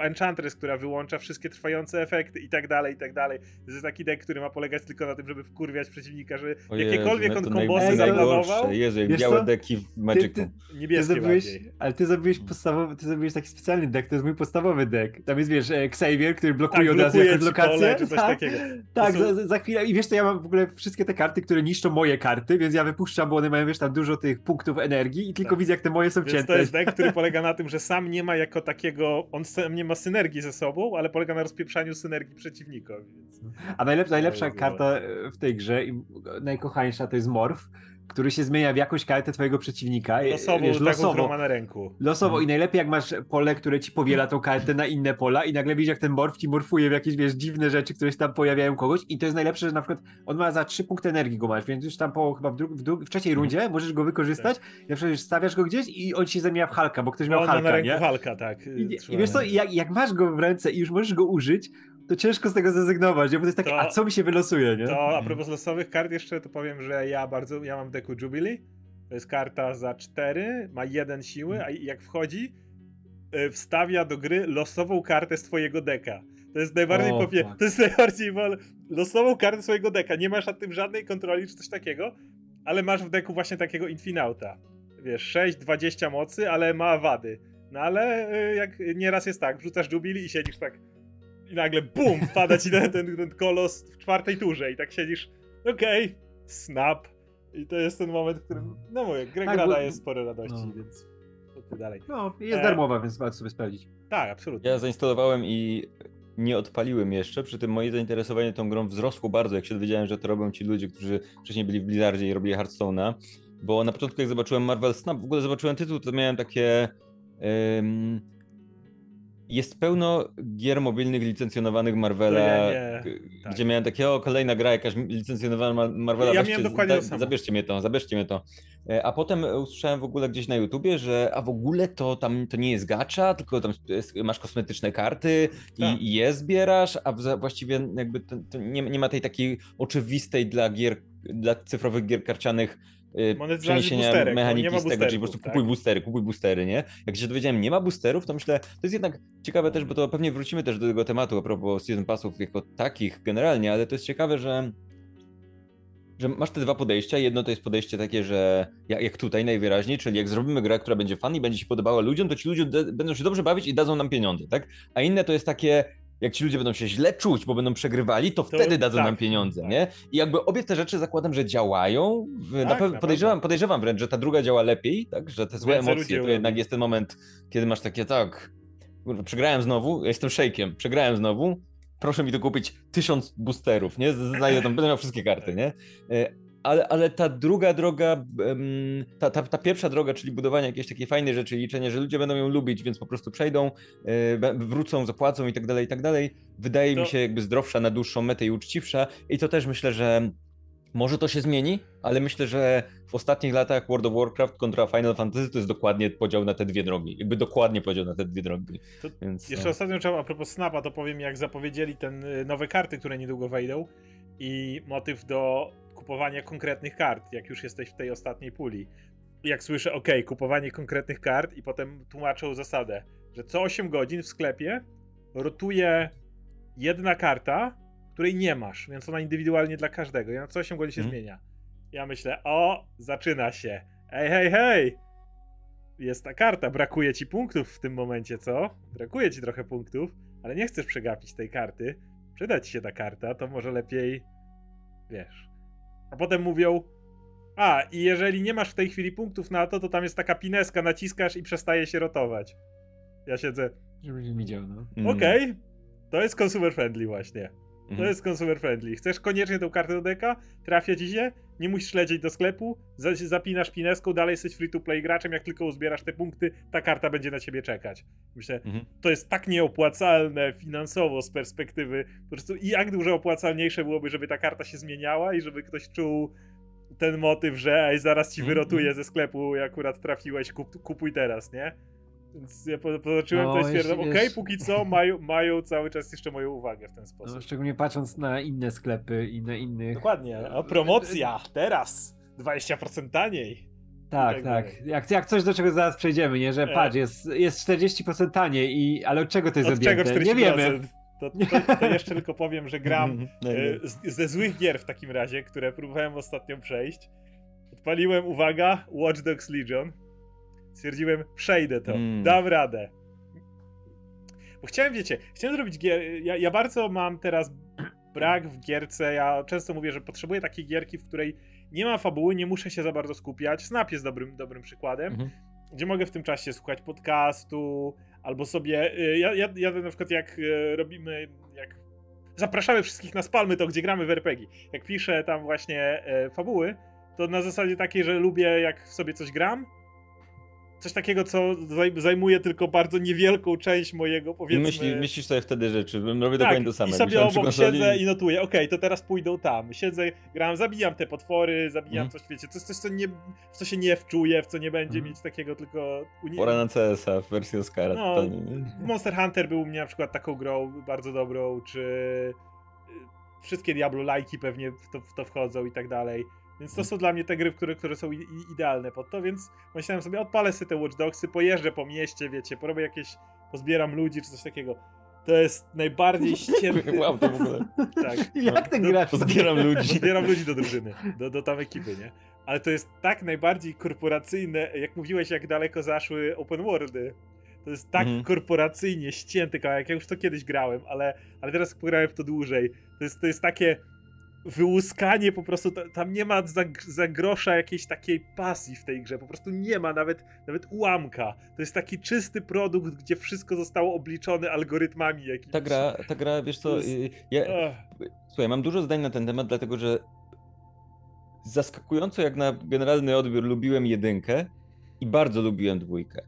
Enchantress, która wyłącza wszystkie trwające efekty i tak dalej, i tak dalej. To jest taki deck, który ma polegać tylko na tym, żeby wkurwiać przeciwnika, że jakiekolwiek on kombosy zaplanował... Jeżeli białe deki w Magicu. Niebieskie bardziej. Ale ty zrobiłeś podstawowy, ty zrobiłeś taki specjalny deck, to jest mój podstawowy deck. Tam jest, wiesz, Xavier, który blokuje od razu jakąś lokację. Czy coś takiego. Tak, za chwilę. I wiesz co, ja mam w ogóle wszystkie te karty, które niszczą moje karty, więc ja wypuszczam, bo one mają, wiesz, tam dużo tych punktów energii i tylko widzę, jak te moje są cięte. Więc to jest deck, który polega na tym, że sam nie ma jako takiego, on sam nie ma synergii ze sobą, ale polega na rozpieprzaniu synergii przeciwnikowi. Więc... A najlepsza karta w tej grze i najkochańsza to jest Morph, który się zmienia w jakąś kartę twojego przeciwnika. Losowo, którą ma na ręku. Losowo i najlepiej jak masz pole, które ci powiela tą kartę na inne pola i nagle widzisz, jak ten morf ci morfuje w jakieś, wiesz, dziwne rzeczy, które się tam pojawiają kogoś i to jest najlepsze, że na przykład on ma za 3 punkty energii go masz, więc już tam po, chyba w trzeciej rundzie możesz go wykorzystać, na przykład stawiasz go gdzieś i on ci zamienia w Hulka, bo ktoś miał Hulka, na ręku Hulka, tak. I wiesz co, jak masz go w ręce i już możesz go użyć, to ciężko z tego zrezygnować, nie? Bo to jest takie, a co mi się wylosuje, nie? To a propos losowych kart jeszcze, to powiem, że ja mam w deku Jubilee, to jest karta za 4, ma 1 siły, a jak wchodzi, wstawia do gry losową kartę z twojego deka. To jest najbardziej losową kartę swojego deka, nie masz nad tym żadnej kontroli czy coś takiego, ale masz w deku właśnie takiego Infinauta. Wiesz, 6, 20 mocy, ale ma wady. No ale jak nieraz jest tak, wrzucasz Jubilee i siedzisz tak... I nagle bum, wpada ci ten kolos w 4. turze i tak siedzisz, okej, snap. I to jest ten moment, w którym, no mówię, grana jest sporo radości, więc to dalej. No, jest darmowa, więc warto sobie sprawdzić. Tak, absolutnie. Ja zainstalowałem i nie odpaliłem jeszcze, przy tym moje zainteresowanie tą grą wzrosło bardzo, jak się dowiedziałem, że to robią ci ludzie, którzy wcześniej byli w Blizzardzie i robili Hearthstone'a, bo na początku jak zobaczyłem Marvel Snap, w ogóle zobaczyłem tytuł, to miałem takie... Jest pełno gier mobilnych licencjonowanych Marvela, gdzie miałem takie, kolejna gra jakaś licencjonowana Marvela, zabierzcie mnie to. A potem usłyszałem w ogóle gdzieś na YouTubie, że w ogóle to tam to nie jest gacha, tylko tam masz kosmetyczne karty i je zbierasz, a właściwie jakby to nie ma tej takiej oczywistej dla gier, dla cyfrowych gier karcianych przeniesienia boosterek, mechaniki z tego, czyli po prostu kupuj boostery, nie? Jak się dowiedziałem, nie ma boosterów, to myślę, to jest jednak ciekawe też, bo to pewnie wrócimy też do tego tematu a propos season passów jako takich generalnie, ale to jest ciekawe, że masz te dwa podejścia. Jedno to jest podejście takie, że jak tutaj najwyraźniej, czyli jak zrobimy grę, która będzie fun i będzie się podobała ludziom, to ci ludzie będą się dobrze bawić i dadzą nam pieniądze, tak? A inne to jest takie, jak ci ludzie będą się źle czuć, bo będą przegrywali, to wtedy dadzą nam pieniądze, nie? I jakby obie te rzeczy zakładam, że działają. Podejrzewam wręcz, że ta druga działa lepiej, tak? Że te złe emocje to jednak jest ten moment, kiedy masz takie, tak, kurwa, przegrałem znowu, jestem szejkiem, przegrałem znowu, proszę mi tu kupić 1000 boosterów, nie? Znajdę tam, będę miał wszystkie karty, nie? Ale ta druga droga, ta pierwsza droga, czyli budowanie jakiejś takiej fajnej rzeczy, liczenie, że ludzie będą ją lubić, więc po prostu przejdą, wrócą, zapłacą i tak dalej, wydaje mi się jakby zdrowsza na dłuższą metę i uczciwsza. I to też myślę, że może to się zmieni, ale myślę, że w ostatnich latach World of Warcraft kontra Final Fantasy to jest dokładnie podział na te dwie drogi. Jakby dokładnie podział na te dwie drogi. Więc, jeszcze ostatnio trzeba, a propos Snapa, to powiem, jak zapowiedzieli te nowe karty, które niedługo wejdą i motyw do kupowania konkretnych kart, jak już jesteś w tej ostatniej puli. Jak słyszę, kupowanie konkretnych kart i potem tłumaczą zasadę, że co 8 godzin w sklepie rotuje jedna karta, której nie masz, więc ona indywidualnie dla każdego. I na co 8 godzin się zmienia. Ja myślę, zaczyna się. Hej! Jest ta karta, brakuje ci punktów w tym momencie, co? Brakuje ci trochę punktów, ale nie chcesz przegapić tej karty. Przyda ci się ta karta, to może lepiej, wiesz... A potem mówią, i jeżeli nie masz w tej chwili punktów na to, to tam jest taka pineska, naciskasz i przestaje się rotować. Ja siedzę. Żebyś widział, no. Okej, to jest consumer friendly właśnie. To jest consumer friendly. Chcesz koniecznie tą kartę do deka? Trafia ci się? Nie musisz lecieć do sklepu, zapinasz pineską, dalej jesteś free to play graczem, jak tylko uzbierasz te punkty, ta karta będzie na ciebie czekać. Myślę, to jest tak nieopłacalne finansowo z perspektywy po prostu i jak dużo opłacalniejsze byłoby, żeby ta karta się zmieniała i żeby ktoś czuł ten motyw, że ej, zaraz ci wyrotuję ze sklepu, jak akurat trafiłeś, kupuj teraz, nie? Więc ja potoczyłem to i stwierdzam, okej, póki co mają cały czas jeszcze moją uwagę w ten sposób. No, szczególnie patrząc na inne sklepy i na innych... Dokładnie, a promocja teraz, 20% taniej. Tak, tak. Jak coś, do czego zaraz przejdziemy, nie? Że patrz, jest 40% taniej, ale od czego to jest objęte? Od czego 40%? Nie wiemy. To jeszcze tylko powiem, że gram ze złych gier w takim razie, które próbowałem ostatnio przejść. Odpaliłem, uwaga, Watch Dogs Legion. Stwierdziłem, przejdę to, dam radę. Bo chciałem, wiecie, zrobić gier... Ja bardzo mam teraz brak w gierce, ja często mówię, że potrzebuję takiej gierki, w której nie ma fabuły, nie muszę się za bardzo skupiać. Snap jest dobrym przykładem, gdzie mogę w tym czasie słuchać podcastu, albo sobie... Ja na przykład jak robimy... jak zapraszamy wszystkich na Spalmy, to gdzie gramy w RPG. Jak piszę tam właśnie fabuły, to na zasadzie takiej, że lubię jak sobie coś gram, coś takiego, co zajmuje tylko bardzo niewielką część mojego, powiedzmy... Myślisz sobie wtedy rzeczy, robię dokładnie to samo. I sobie obok siedzę i notuję, okej, to teraz pójdą tam. Siedzę, gram, zabijam te potwory, zabijam coś, wiecie, coś w co się nie wczuję, w co nie będzie mieć takiego, tylko... Pora na CS-a w wersji Oskara. No, Monster Hunter był u mnie na przykład taką grą bardzo dobrą, czy... Wszystkie Diablo-lajki pewnie w to wchodzą i tak dalej. Więc to są dla mnie te gry, które są idealne pod to, więc myślałem sobie, odpalę sobie te Watch Dogsy, pojeżdżę po mieście, wiecie, porobię jakieś, pozbieram ludzi czy coś takiego. To jest najbardziej ścięty... Wow, to w ogóle... Tak. Jak ten gracz? Pozbieram ludzi do drużyny, do tam ekipy, nie? Ale to jest tak najbardziej korporacyjne, jak mówiłeś, jak daleko zaszły open worldy. To jest tak korporacyjnie ścięty kawałek, ja już to kiedyś grałem, ale teraz pograłem w to dłużej. To jest takie... wyłuskanie po prostu, tam nie ma za grosza jakiejś takiej pasji w tej grze, po prostu nie ma nawet ułamka. To jest taki czysty produkt, gdzie wszystko zostało obliczone algorytmami jakimiś. Ta gra, wiesz co, słuchaj, mam dużo zdań na ten temat, dlatego że zaskakująco jak na generalny odbiór lubiłem jedynkę i bardzo lubiłem dwójkę.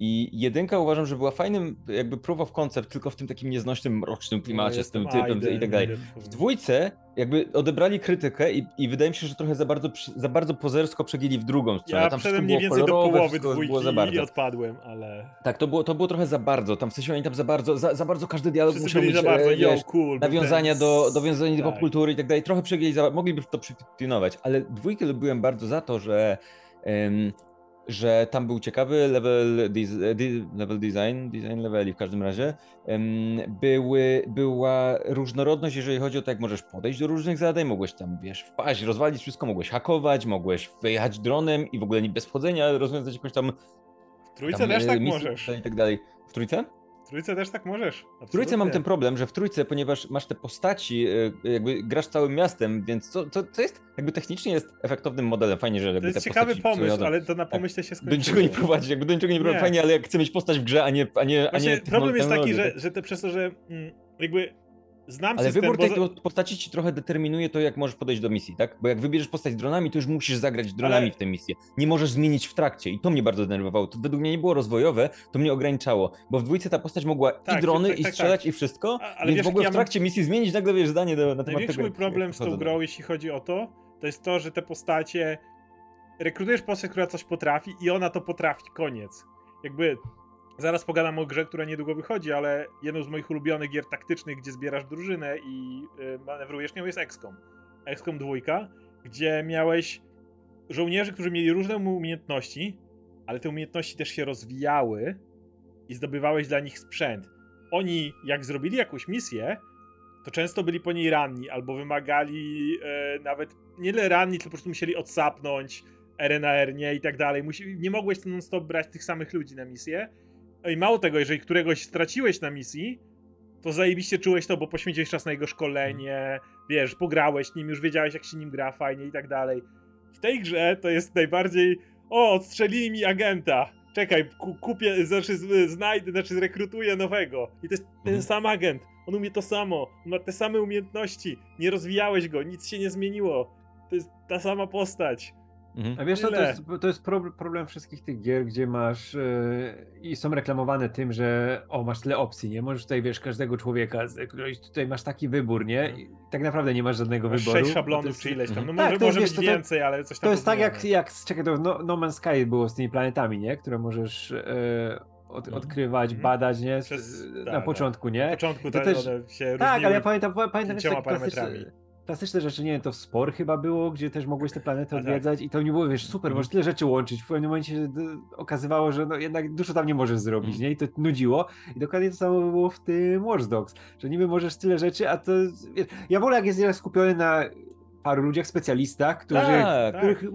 I jedynka uważam, że była fajnym jakby proof of concept, tylko w tym takim nieznośnym, mrocznym klimacie z tym typem i tak dalej. W dwójce jakby odebrali krytykę i wydaje mi się, że trochę za bardzo pozersko przegięli w drugą stronę. Ja tam wszystko było kolorowe, do połowy dwójki i odpadłem, ale... Tak, to było trochę za bardzo, tam w sensie oni tam za bardzo każdy dialog musiał mieć nawiązania do popkultury i tak dalej. Trochę przegięli, mogliby to przypilnować, ale dwójkę lubiłem bardzo za to, że tam był ciekawy level design w każdym razie. Była różnorodność, jeżeli chodzi o to, jak możesz podejść do różnych zadań, mogłeś tam, wiesz, wpaść, rozwalić wszystko, mogłeś hakować, mogłeś wyjechać dronem i w ogóle nie bez wchodzenia rozwiązać jakąś tam... W trójce tam, też tak możesz. I tak dalej. W trójce? W trójce też tak możesz. Absolutnie. W trójce mam ten problem, że w trójce, ponieważ masz te postaci, jakby grasz całym miastem, więc to jest, jakby technicznie jest efektownym modelem. Fajnie, że jakby te postaci... To jest ciekawy pomysł, ale to na pomyśle się skończyło. Do niczego nie prowadzi, jakby do niczego nie prowadzi. Fajnie, ale jak chcę mieć postać w grze, a nie problem jest taki, że to przez to, że jakby... Znam ale system, wybór tej postaci ci trochę determinuje to, jak możesz podejść do misji, tak? Bo jak wybierzesz postać dronami, to już musisz zagrać dronami w tę misję. Nie możesz zmienić w trakcie i to mnie bardzo denerwowało. To według mnie nie było rozwojowe, to mnie ograniczało, bo w dwójce ta postać mogła i drony, i strzelać, i wszystko, ale więc mogłem w trakcie misji zmienić nagle, wiesz, zdanie na temat tego. Największy mój problem z tą grą, jeśli chodzi o to jest to, że te postacie... Rekrutujesz postać, która coś potrafi i ona to potrafi, koniec. Jakby... Zaraz pogadam o grze, która niedługo wychodzi, ale jedną z moich ulubionych gier taktycznych, gdzie zbierasz drużynę i manewrujesz nią, jest XCOM. XCOM 2, gdzie miałeś żołnierzy, którzy mieli różne umiejętności, ale te umiejętności też się rozwijały i zdobywałeś dla nich sprzęt. Oni, jak zrobili jakąś misję, to często byli po niej ranni, albo wymagali nawet nie tyle ranni, tylko po prostu musieli odsapnąć R&R, nie, i tak dalej. Nie mogłeś non-stop brać tych samych ludzi na misję. I mało tego, jeżeli któregoś straciłeś na misji, to zajebiście czułeś to, bo poświęciłeś czas na jego szkolenie, wiesz, pograłeś nim, już wiedziałeś, jak się nim gra fajnie i tak dalej. W tej grze to jest najbardziej, odstrzelili mi agenta, czekaj, kupię, znaczy zrekrutuję nowego. I to jest ten sam agent, on umie to samo, ma te same umiejętności, nie rozwijałeś go, nic się nie zmieniło, to jest ta sama postać. Mhm. A wiesz co, to jest problem wszystkich tych gier, gdzie masz i są reklamowane tym, że o, masz tyle opcji, nie? Możesz tutaj, wiesz, każdego człowieka, tutaj masz taki wybór, nie? I tak naprawdę nie masz żadnego wyboru. 6 szablonów jest... czy ileś tam, no tak, może być więcej, ale coś tam. To jest tak jak czekaj, to No Man's Sky było z tymi planetami, nie? Które możesz odkrywać, badać, nie? Na początku, nie? Na początku to też się tak, ale ja pamiętam tak parametrami. Klasyczne rzeczy, nie wiem, to w Spore chyba było, gdzie też mogłeś te planety odwiedzać i to nie było, wiesz, super, możesz tyle rzeczy łączyć. W pewnym momencie się okazywało, że no jednak dużo tam nie możesz zrobić, nie? I to nudziło. I dokładnie to samo było w tym Watch Dogs, że niby możesz tyle rzeczy, a to... Wiesz, ja wolę, jak jest skupiony na paru ludziach, specjalistach,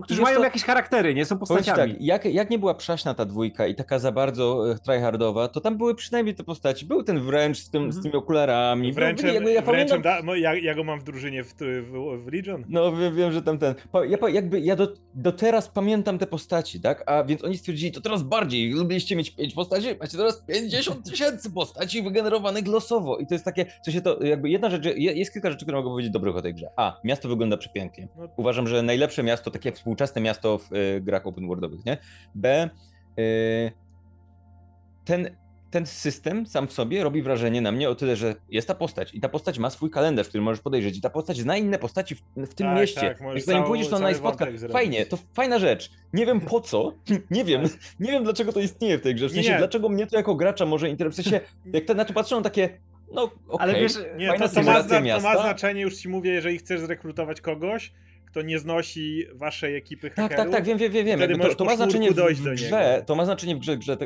którzy mają jakieś charaktery, nie? Są postaciami. Tak, jak nie była przaśna ta dwójka i taka za bardzo tryhardowa, to tam były przynajmniej te postaci. Był ten wręcz z tymi okularami. Ja go mam w drużynie w Legion. No wiem, że tam ten... Ja do teraz pamiętam te postaci, tak? A więc oni stwierdzili, to teraz bardziej lubiliście mieć 5 postaci, macie teraz 50 000 postaci wygenerowanych losowo. I to jest takie, co się to... Jakby jedna rzecz, jest kilka rzeczy, które mogę powiedzieć dobrych o tej grze. A, miasto wygląda przepięknie. Uważam, że najlepsze miasto, takie współczesne miasto w grach open worldowych, nie? B. Ten system sam w sobie robi wrażenie na mnie o tyle, że jest ta postać i ta postać ma swój kalendarz, który możesz podejrzeć i ta postać zna inne postaci w tym mieście. Tak, jak zanim pójdziesz, to ona i spotka. Fajnie, to fajna rzecz. Nie wiem po co, nie wiem dlaczego to istnieje w tej grze. W sensie, dlaczego mnie to jako gracza może interesuje. W sensie, jak na to patrzę, on takie... No, ale wiesz, to ma znaczenie, już ci mówię, jeżeli chcesz zrekrutować kogoś, kto nie znosi waszej ekipy hakerów. Tak, wiem. To ma znaczenie w grze,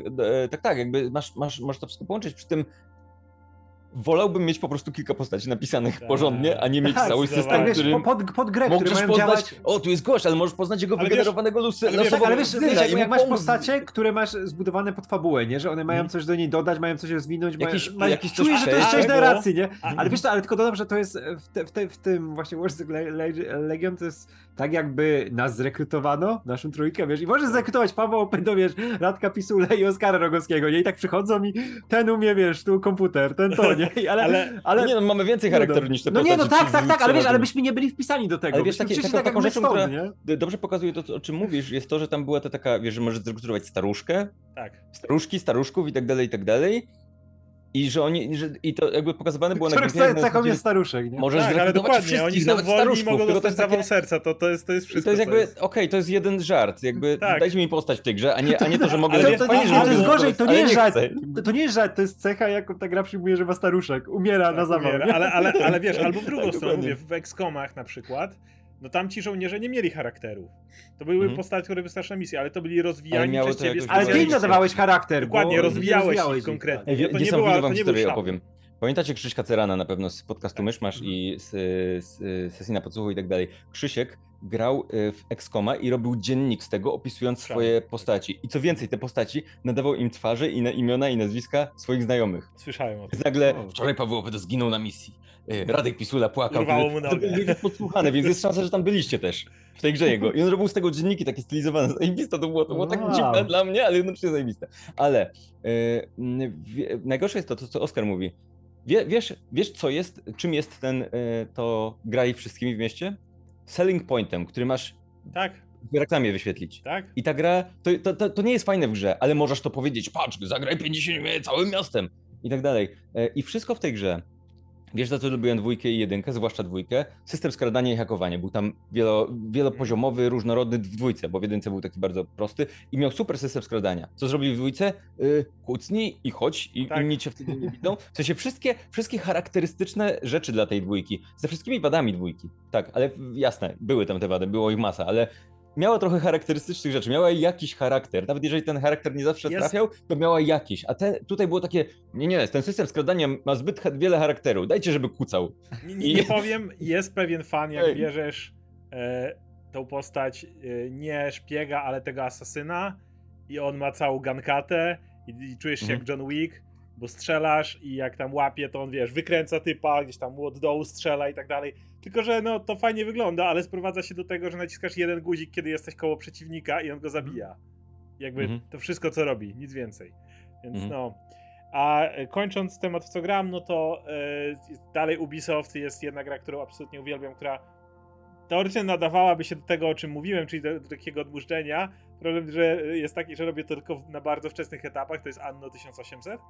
tak, jakby masz to wszystko połączyć, przy tym wolałbym mieć po prostu kilka postaci napisanych porządnie, a nie mieć cały system, który... Pod grę, który mają działać... O, tu jest gość, ale możesz poznać jego wygenerowanego lusy. Ale wiesz, jak masz postacie, które masz zbudowane pod fabułę, nie? Że one mają coś do niej dodać, mają coś rozwinąć, czujesz, że to jest część narracji, nie? Ale wiesz co, ale tylko dodam, że to jest w tym właśnie World of Legion to jest tak jakby nas zrekrutowano, naszą trójkę, wiesz, i możesz zrekrutować Pawła Opydo, wiesz, Radka Pisula i Oskara Rogowskiego, nie? I tak przychodzą i ten umie, wiesz, tu komputer, ten to, nie? Ale nie, no mamy więcej charakterów niż te postaci. No nie, no tak, ale wiesz, ale byśmy nie byli wpisani do tego. Ale wiesz, taką rzeczą, która dobrze pokazuje to, o czym mówisz, jest to, że tam była ta taka, wiesz, że możesz zrekrutować staruszkę, staruszków i tak dalej. I to jakby pokazywane było na grze. Cechą jest staruszek, nie? Możesz zrekrutować wszystkich, nawet staruszków. Oni mogą dostać zawał serca, to jest wszystko. To jest jakby, okej, to jest jeden żart, jakby dajcie mi postać w tej grze, a nie to, że mogę... Ale to jest gorzej, to nie jest żart, to jest cecha, jaką ta gra przyjmuje, że ma staruszek, umiera na zawał. Ale wiesz, albo w drugą stronę, mówię, w XCOM-ach na przykład, no tam ci żołnierze nie mieli charakterów. To były postacie, które wystarczy na misję, ale to byli rozwijani przez ciebie. Ale ty im nadawałeś charakter. Dokładnie, rozwijałeś ich konkretnie. Niesamowitą historię opowiem. Pamiętacie Krzyśka Cerana na pewno z podcastu Myszmasz i z sesji na podsłuchu i tak dalej. Krzysiek grał w XCOMa i robił dziennik z tego, opisując swoje postaci. I co więcej, te postaci nadawał im twarze i imiona i nazwiska swoich znajomych. Słyszałem o tym. Nagle wczoraj Paweł Opydo zginął na misji. Radek Pisula płakał. To jest podsłuchane, więc jest szansa, że tam byliście też w tej grze jego. I on robił z tego dzienniki takie stylizowane. Zajebiste to było tak dziwne dla mnie, ale jednocześnie zajebiste. Ale najgorsze jest to, co Oskar mówi. Wiesz czym jest to graj wszystkimi w mieście? Selling pointem, który masz w reklamie wyświetlić. Tak. I ta gra, to nie jest fajne w grze, ale możesz to powiedzieć, patrz, zagraj 50 całym miastem i tak dalej. I wszystko w tej grze. Wiesz, za co lubiłem dwójkę i jedynkę, zwłaszcza dwójkę? System skradania i hakowania. Był tam wielopoziomowy, różnorodny w dwójce, bo w jedynce był taki bardzo prosty i miał super system skradania. Co zrobili w dwójce? Kucnij i chodź i inni cię wtedy nie widzą. W sensie wszystkie charakterystyczne rzeczy dla tej dwójki. Ze wszystkimi wadami dwójki. Tak, ale jasne, były tam te wady, było ich masa, ale miała trochę charakterystycznych rzeczy, miała jakiś charakter. Nawet jeżeli ten charakter nie zawsze trafiał, to miała jakiś. A tutaj było takie, nie, ten system skradania ma zbyt wiele charakteru, dajcie, żeby kucał. Nie powiem, jest pewien fan, jak bierzesz tą postać, nie szpiega, ale tego asasyna i on ma całą gankatę i czujesz się jak John Wick, bo strzelasz i jak tam łapie, to on, wiesz, wykręca typa, gdzieś tam od dołu strzela i tak dalej. Tylko że no to fajnie wygląda, ale sprowadza się do tego, że naciskasz jeden guzik, kiedy jesteś koło przeciwnika i on go zabija. Jakby to wszystko, co robi, nic więcej. Więc no... A kończąc temat w co gram, no to dalej Ubisoft jest jedna gra, którą absolutnie uwielbiam, która teoretycznie nadawałaby się do tego, o czym mówiłem, czyli do takiego odmurzenia. Problem że jest taki, że robię to tylko na bardzo wczesnych etapach, to jest Anno 1800,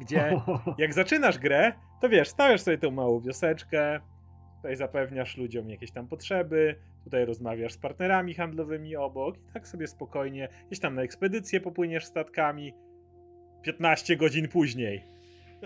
gdzie jak zaczynasz grę, to wiesz, stawiasz sobie tą małą wioseczkę, tutaj zapewniasz ludziom jakieś tam potrzeby, tutaj rozmawiasz z partnerami handlowymi obok i tak sobie spokojnie, gdzieś tam na ekspedycję popłyniesz statkami, 15 godzin później.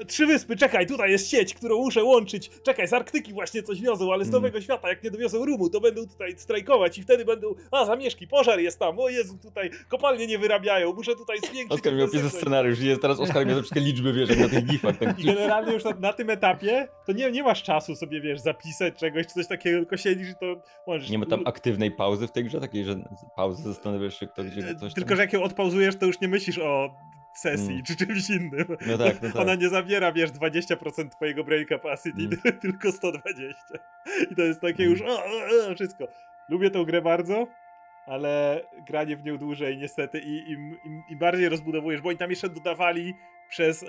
3 wyspy, czekaj, tutaj jest sieć, którą muszę łączyć, czekaj, z Arktyki właśnie coś wiozą, ale z Nowego Świata, jak nie dowiozą rumu, to będą tutaj strajkować i wtedy będą, a zamieszki, pożar jest tam, o Jezu, tutaj kopalnie nie wyrabiają, muszę tutaj zwiększyć. Oskar miał pisać scenariusz, jest teraz Oskar miał wszystkie liczby, wiesz, na tych gifach. Tak. I generalnie już na tym etapie, to nie masz czasu sobie, wiesz, zapisać czegoś, czy coś takiego, tylko siedzisz i to możesz... Nie ma tam aktywnej pauzy w tej grze, takiej, że pauzy zastanawiasz się, kto gdzie coś... Tylko, że jak ją odpauzujesz, to już nie myślisz o... sesji, czy czymś innym. No tak, no tak. Ona nie zabiera, wiesz, 20% twojego brain capacity, tylko 120. I to jest takie już wszystko. Lubię tą grę bardzo, ale granie w nią dłużej niestety i im bardziej rozbudowujesz, bo oni tam jeszcze dodawali przez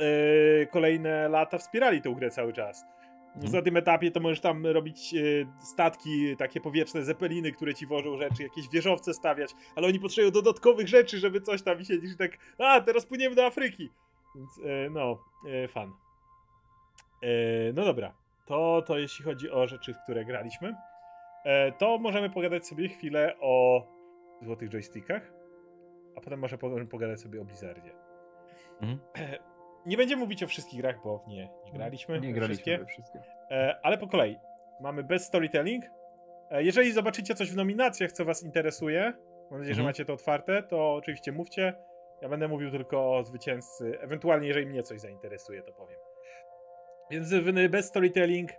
kolejne lata, wspierali tą grę cały czas. Na tym etapie to możesz tam robić statki, takie powietrzne zeppeliny, które ci wożą rzeczy, jakieś wieżowce stawiać, ale oni potrzebują dodatkowych rzeczy, żeby coś tam siedzieć i tak, a teraz płyniemy do Afryki. Więc no, fan. No dobra, to jeśli chodzi o rzeczy, w które graliśmy, to możemy pogadać sobie chwilę o złotych joystickach, a potem może pogadać sobie o Blizzardzie. Nie będziemy mówić o wszystkich grach, bo nie graliśmy. Nie graliśmy wszystkie. Ale po kolei. Mamy best storytelling. Jeżeli zobaczycie coś w nominacjach, co was interesuje, mam nadzieję, że macie to otwarte, to oczywiście mówcie. Ja będę mówił tylko o zwycięzcy. Ewentualnie, jeżeli mnie coś zainteresuje, to powiem. Więc best storytelling,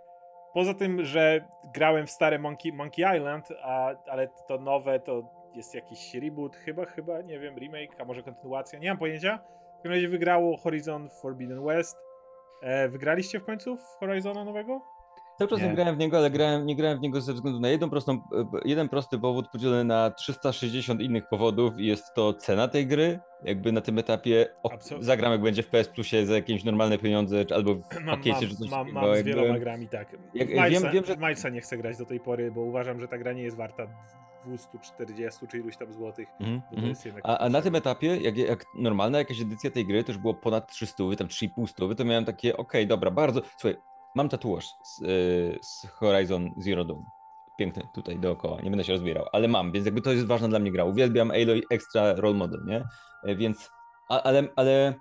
poza tym, że grałem w stare Monkey Island, ale to nowe to jest jakiś reboot, chyba, nie wiem, remake, a może kontynuacja, nie mam pojęcia. W każdym razie wygrało Horizon Forbidden West. Wygraliście w końcu w Horizona nowego? Cały czas nie grałem w niego, ale nie grałem w niego ze względu na jeden prosty powód podzielony na 360 innych powodów i jest to cena tej gry. Jakby na tym etapie zagram jak będzie w PS Plusie za jakieś normalne pieniądze czy albo w pakiecie czy coś. Mam z wieloma grami tak. Wiem, że Majsa nie chcę grać do tej pory, bo uważam, że ta gra nie jest warta 240 czy iluś tam złotych. A na tym etapie, jak normalna jakaś edycja tej gry, to już było ponad 300, tam 3,5, to miałem takie, okej, dobra, bardzo, słuchaj, mam tatuaż z Horizon Zero Dawn. Piękny tutaj dookoła, nie będę się rozbierał, ale mam, więc jakby to jest ważna dla mnie gra. Uwielbiam Aloy Extra Role Model, nie? Więc, ale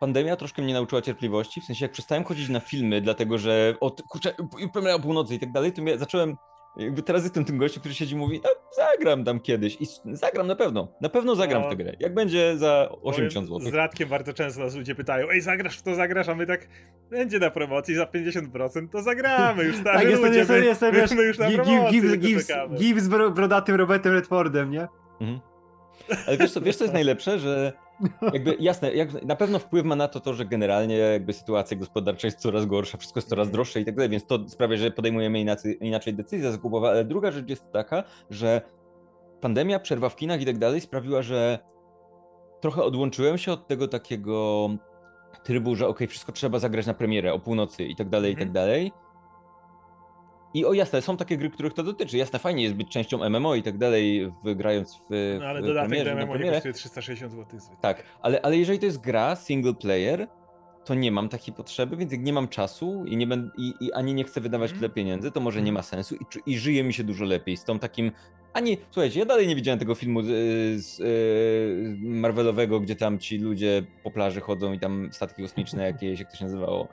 pandemia troszkę mnie nauczyła cierpliwości, w sensie jak przestałem chodzić na filmy, dlatego że kurczę, premiera o północy i tak dalej, to zacząłem... Jakby teraz jestem tym gościem, który siedzi i mówi, zagram tam kiedyś i zagram na pewno zagram w tę grę, jak będzie za 80 zł. Z Radkiem bardzo często nas ludzie pytają, zagrasz w to, zagrasz, a my tak, będzie na promocji za 50%, to zagramy już, stary tak, ludzie, my już na promocji Gibbs z brodatym Robertem Redfordem, nie? Ale wiesz co jest najlepsze, że jakby jasne, na pewno wpływ ma na to, że generalnie jakby sytuacja gospodarcza jest coraz gorsza, wszystko jest coraz droższe i tak dalej, więc to sprawia, że podejmujemy inaczej decyzje zakupowe, ale druga rzecz jest taka, że pandemia, przerwa w kinach i tak dalej sprawiła, że trochę odłączyłem się od tego takiego trybu, że okej, wszystko trzeba zagrać na premierę o północy i tak dalej, i tak dalej. I jasne, są takie gry, których to dotyczy. Jasne, fajnie jest być częścią MMO i tak dalej, grając w No ale dodatek do MMO nie kosztuje 360 zł. Tak, ale jeżeli to jest gra single player, to nie mam takiej potrzeby, więc jak nie mam czasu i, ani nie chcę wydawać tyle pieniędzy, to może nie ma sensu i żyje mi się dużo lepiej z tą takim... Słuchajcie, ja dalej nie widziałem tego filmu Marvelowego, gdzie tam ci ludzie po plaży chodzą i tam statki kosmiczne jakieś, jak to się nazywało.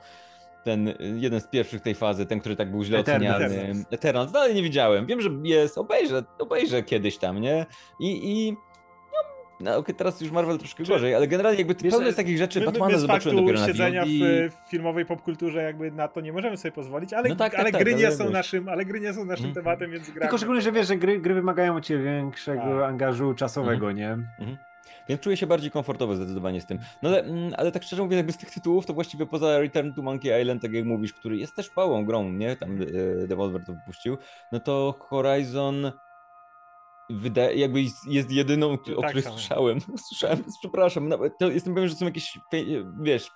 Ten jeden z pierwszych tej fazy, ten, który tak był źle oceniany. Eternals. Dalej nie widziałem. Wiem, że jest, obejrzę kiedyś tam, nie? Okej, teraz już Marvel troszkę gorzej, ale generalnie jakby pełno jest takich rzeczy, Batmana zobaczyłem dopiero na siedzenia w filmowej popkulturze, jakby na to nie możemy sobie pozwolić, ale gry nie są naszym tematem, więc gramy. Tylko szczególnie, że wiesz, że gry wymagają od ciebie większego angażu czasowego, nie? Więc czuję się bardziej komfortowo zdecydowanie z tym. No ale tak szczerze mówiąc, jakby z tych tytułów to właściwie poza Return to Monkey Island, tak jak mówisz, który jest też pałą grą, nie? Tam Devolver to wypuścił. No to Horizon jakby jest jedyną, o której słyszałem. Słyszałem, przepraszam, nawet to jestem pewien, że są jakieś, wiesz,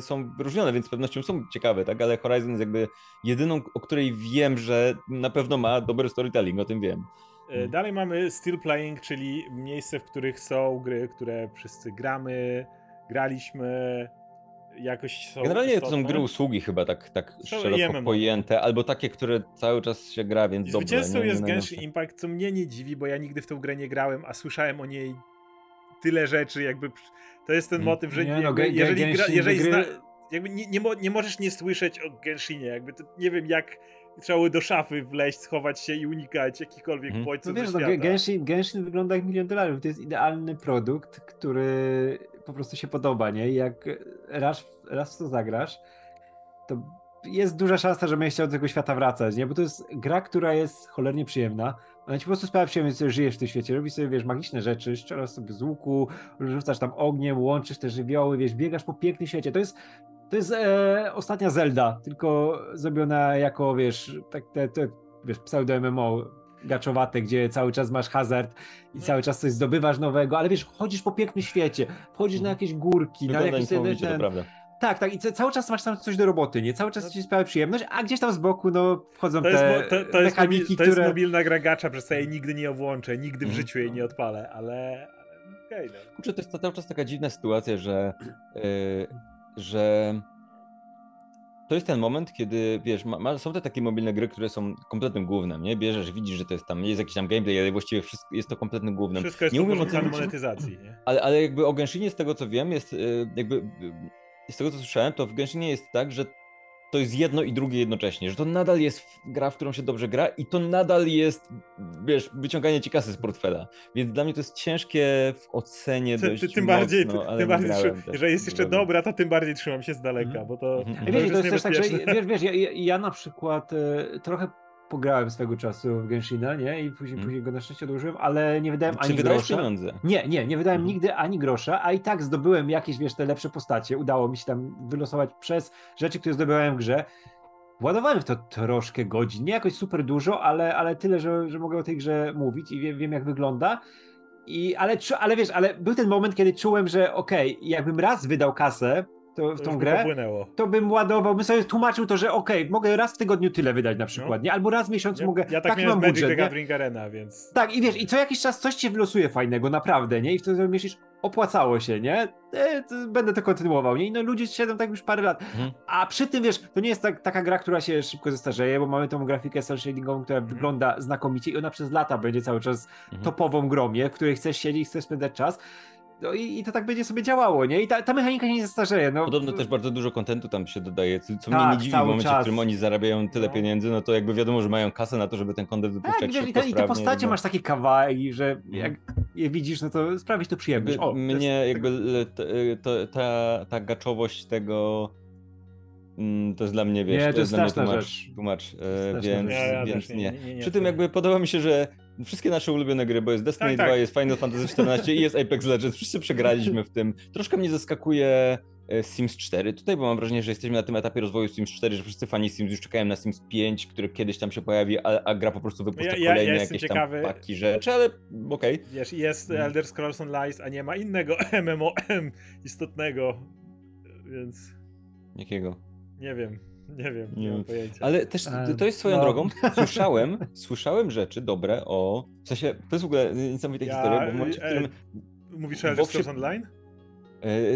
są różnione, więc z pewnością są ciekawe, tak? Ale Horizon jest jakby jedyną, o której wiem, że na pewno ma dobry storytelling, o tym wiem. Dalej mamy Still Playing, czyli miejsce, w których są gry, które wszyscy gramy, graliśmy, jakoś są generalnie istotne. To są gry usługi chyba tak szeroko pojęte, albo takie, które cały czas się gra, więc dobrze. Zwycięzcą jest Genshin Impact, co mnie nie dziwi, bo ja nigdy w tę grę nie grałem, a słyszałem o niej tyle rzeczy, jakby to jest ten motyw, że nie możesz nie słyszeć o Genshinie, jakby to, nie wiem jak trzeba do szafy wleźć, schować się i unikać jakichkolwiek bodźców do świata. Genshin wygląda jak $1,000,000. To jest idealny produkt, który po prostu się podoba, nie? Jak raz w to zagrasz, to jest duża szansa, że będziesz chciał do tego świata wracać, nie? Bo to jest gra, która jest cholernie przyjemna. Ona ci po prostu sprawia przyjemność, że żyjesz w tym świecie, robisz sobie, wiesz, magiczne rzeczy, strzelasz sobie z łuku, rzucasz tam ogniem, łączysz te żywioły, wiesz, biegasz po pięknym świecie. To jest ostatnia Zelda, tylko zrobiona jako, wiesz, tak te wiesz, pseudo-MMO gaczowate, gdzie cały czas masz hazard i cały czas coś zdobywasz nowego, ale wiesz, chodzisz po pięknym świecie, wchodzisz na jakieś górki, wygląda na jakieś... to prawda. Tak, i cały czas masz tam coś do roboty, nie? Cały czas ci sprawia przyjemność, a gdzieś tam z boku, no, wchodzą te mechaniki, które... To jest mobilna gra gacza, przez co ja jej nigdy nie włączę, nigdy w życiu jej nie odpalę, ale... Okay, no. Kurczę, to jest cały czas taka dziwna sytuacja, że to jest ten moment, kiedy wiesz, są te takie mobilne gry, które są kompletnym gównem, nie? Bierzesz, widzisz, że to jest tam, jest jakiś tam gameplay, ale właściwie wszystko jest to kompletnym gównem. Wszystko jest uporządkowane monetyzacji, nie? Ale jakby o Genshinie, z tego co wiem, jest jakby... Z tego co słyszałem, to w Genshinie jest tak, że to jest jedno i drugie jednocześnie, że to nadal jest gra, w którą się dobrze gra i to nadal jest, wiesz, wyciąganie ci kasy z portfela, więc dla mnie to jest ciężkie w ocenie dość mocno, tym bardziej że jest jeszcze dobra, to tym bardziej trzymam się z daleka, bo to... Wiesz, to jest też tak, że wiesz, ja na przykład trochę pograłem swego czasu w Genshina, nie? I później go na szczęście odłożyłem, ale nie wydałem ani grosza. Pieniądze? Nie wydałem nigdy ani grosza, a i tak zdobyłem jakieś, wiesz, te lepsze postacie. Udało mi się tam wylosować przez rzeczy, które zdobyłem w grze. Władowałem w to troszkę godzin, nie jakoś super dużo, ale tyle, że mogę o tej grze mówić i wiem jak wygląda. Ale wiesz, ale był ten moment, kiedy czułem, że okej, jakbym raz wydał kasę, w tą grę, to bym ładował, bym sobie tłumaczył to, że okej, mogę raz w tygodniu tyle wydać na przykład, nie? Albo raz w miesiącu mogę, ja tak miałem budżet, Magic the Gathering Arena, więc... Tak, i wiesz, i co jakiś czas coś cię wylosuje fajnego, naprawdę, nie? I wtedy myślisz, opłacało się, nie? Będę to kontynuował, nie? I no ludzie siedzą tak już parę lat, a przy tym, wiesz, to nie jest taka gra, która się szybko zestarzeje, bo mamy tą grafikę cel shadingową, która wygląda znakomicie i ona przez lata będzie cały czas topową grą, w której chcesz siedzieć, chcesz spędzać czas. No i to tak będzie sobie działało, nie? I ta mechanika się nie zastarzeje. No. Podobno też bardzo dużo kontentu tam się dodaje, co mnie nie dziwi w momencie, w którym oni zarabiają tyle pieniędzy, no to jakby wiadomo, że mają kasę na to, żeby ten kontent wypuszczać szybko, sprawnie. I te postacie masz takie kawaii, że jak je widzisz, no to sprawić to przyjemność. Mnie jakby ta gaczowość tego... To jest dla mnie, wiesz, to jest dla mnie tłumacz, więc nie. Przy tym jakby podoba mi się, że wszystkie nasze ulubione gry, bo jest Destiny 2, jest Final Fantasy XIV i jest Apex Legends, wszyscy przegraliśmy w tym. Troszkę mnie zaskakuje Sims 4 tutaj, bo mam wrażenie, że jesteśmy na tym etapie rozwoju Sims 4, że wszyscy fani Sims już czekają na Sims 5, który kiedyś tam się pojawi, a gra po prostu wypuszcza kolejne jakieś ciekawy, tam paki rzeczy, ale okej. Wiesz, jest Elder Scrolls Online, a nie ma innego MMO istotnego, więc... Jakiego? Nie wiem, pojęcia. Ale też to jest swoją drogą. Słyszałem rzeczy dobre o... W sensie, to jest w ogóle niesamowita historia, bo w momencie, w którym... Mówisz o Elder Scrolls Online?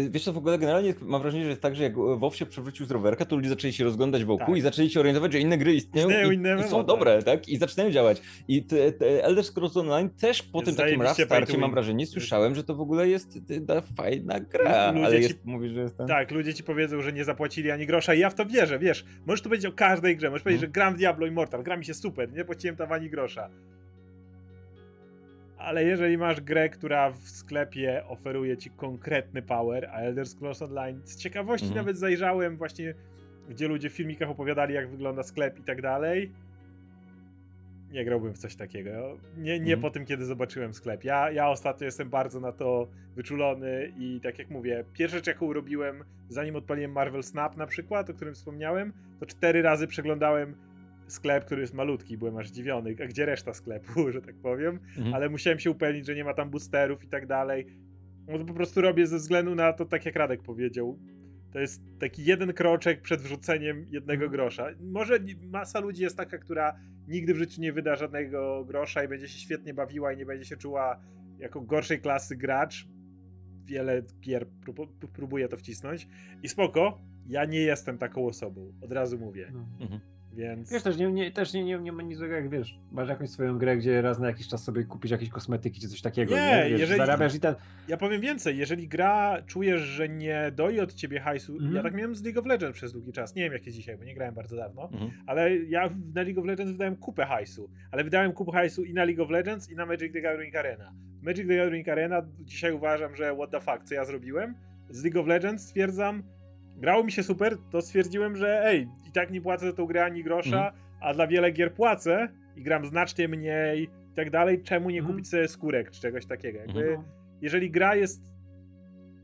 Wiesz co, w ogóle generalnie mam wrażenie, że jest tak, że jak WoW się przewrócił z rowerka, to ludzie zaczęli się rozglądać wokół i zaczęli się orientować, że inne gry istnieją i są dobre, tak? I zaczynają działać. I Elder Scrolls Online też po tym takim rough starcie, mam wrażenie, słyszałem, że to w ogóle jest fajna gra, ale mówisz, że jest tam... Tak, ludzie ci powiedzą, że nie zapłacili ani grosza i ja w to wierzę, wiesz, możesz tu powiedzieć o każdej grze, możesz powiedzieć, że gram w Diablo Immortal, gra mi się super, nie płaciłem tam ani grosza. Ale jeżeli masz grę, która w sklepie oferuje ci konkretny power, a Elder Scrolls Online, z ciekawości nawet zajrzałem właśnie, gdzie ludzie w filmikach opowiadali, jak wygląda sklep i tak dalej. Nie grałbym w coś takiego. Nie po tym, kiedy zobaczyłem sklep. Ja ostatnio jestem bardzo na to wyczulony i tak jak mówię, pierwsza rzecz, jaką robiłem, zanim odpaliłem Marvel Snap na przykład, o którym wspomniałem, to 4 razy przeglądałem sklep, który jest malutki, byłem aż zdziwiony, a gdzie reszta sklepu, że tak powiem, ale musiałem się upewnić, że nie ma tam boosterów i tak dalej. No to po prostu robię ze względu na to, tak jak Radek powiedział, to jest taki jeden kroczek przed wrzuceniem jednego grosza. Może masa ludzi jest taka, która nigdy w życiu nie wyda żadnego grosza i będzie się świetnie bawiła i nie będzie się czuła jako gorszej klasy gracz. Wiele gier próbuje to wcisnąć i spoko, ja nie jestem taką osobą, od razu mówię. Więc... Wiesz, też nie ma nic złego, jak wiesz, masz jakąś swoją grę, gdzie raz na jakiś czas sobie kupisz jakieś kosmetyki czy coś takiego. Nie, wiesz, jeżeli... zarabiasz i ten... Ja powiem więcej, jeżeli gra, czujesz, że nie doi od ciebie hajsu, ja tak miałem z League of Legends przez długi czas, nie wiem jak jest dzisiaj, bo nie grałem bardzo dawno, ale ja na League of Legends wydałem kupę hajsu, ale wydałem kupę hajsu i na League of Legends i na Magic the Gathering Arena. Magic the Gathering Arena dzisiaj uważam, że what the fuck, co ja zrobiłem? Z League of Legends stwierdzam, grało mi się super, to stwierdziłem, że ej, i tak nie płacę za tą grę ani grosza, a dla wiele gier płacę i gram znacznie mniej i tak dalej, czemu nie kupić sobie skórek czy czegoś takiego? Jakby, jeżeli gra jest,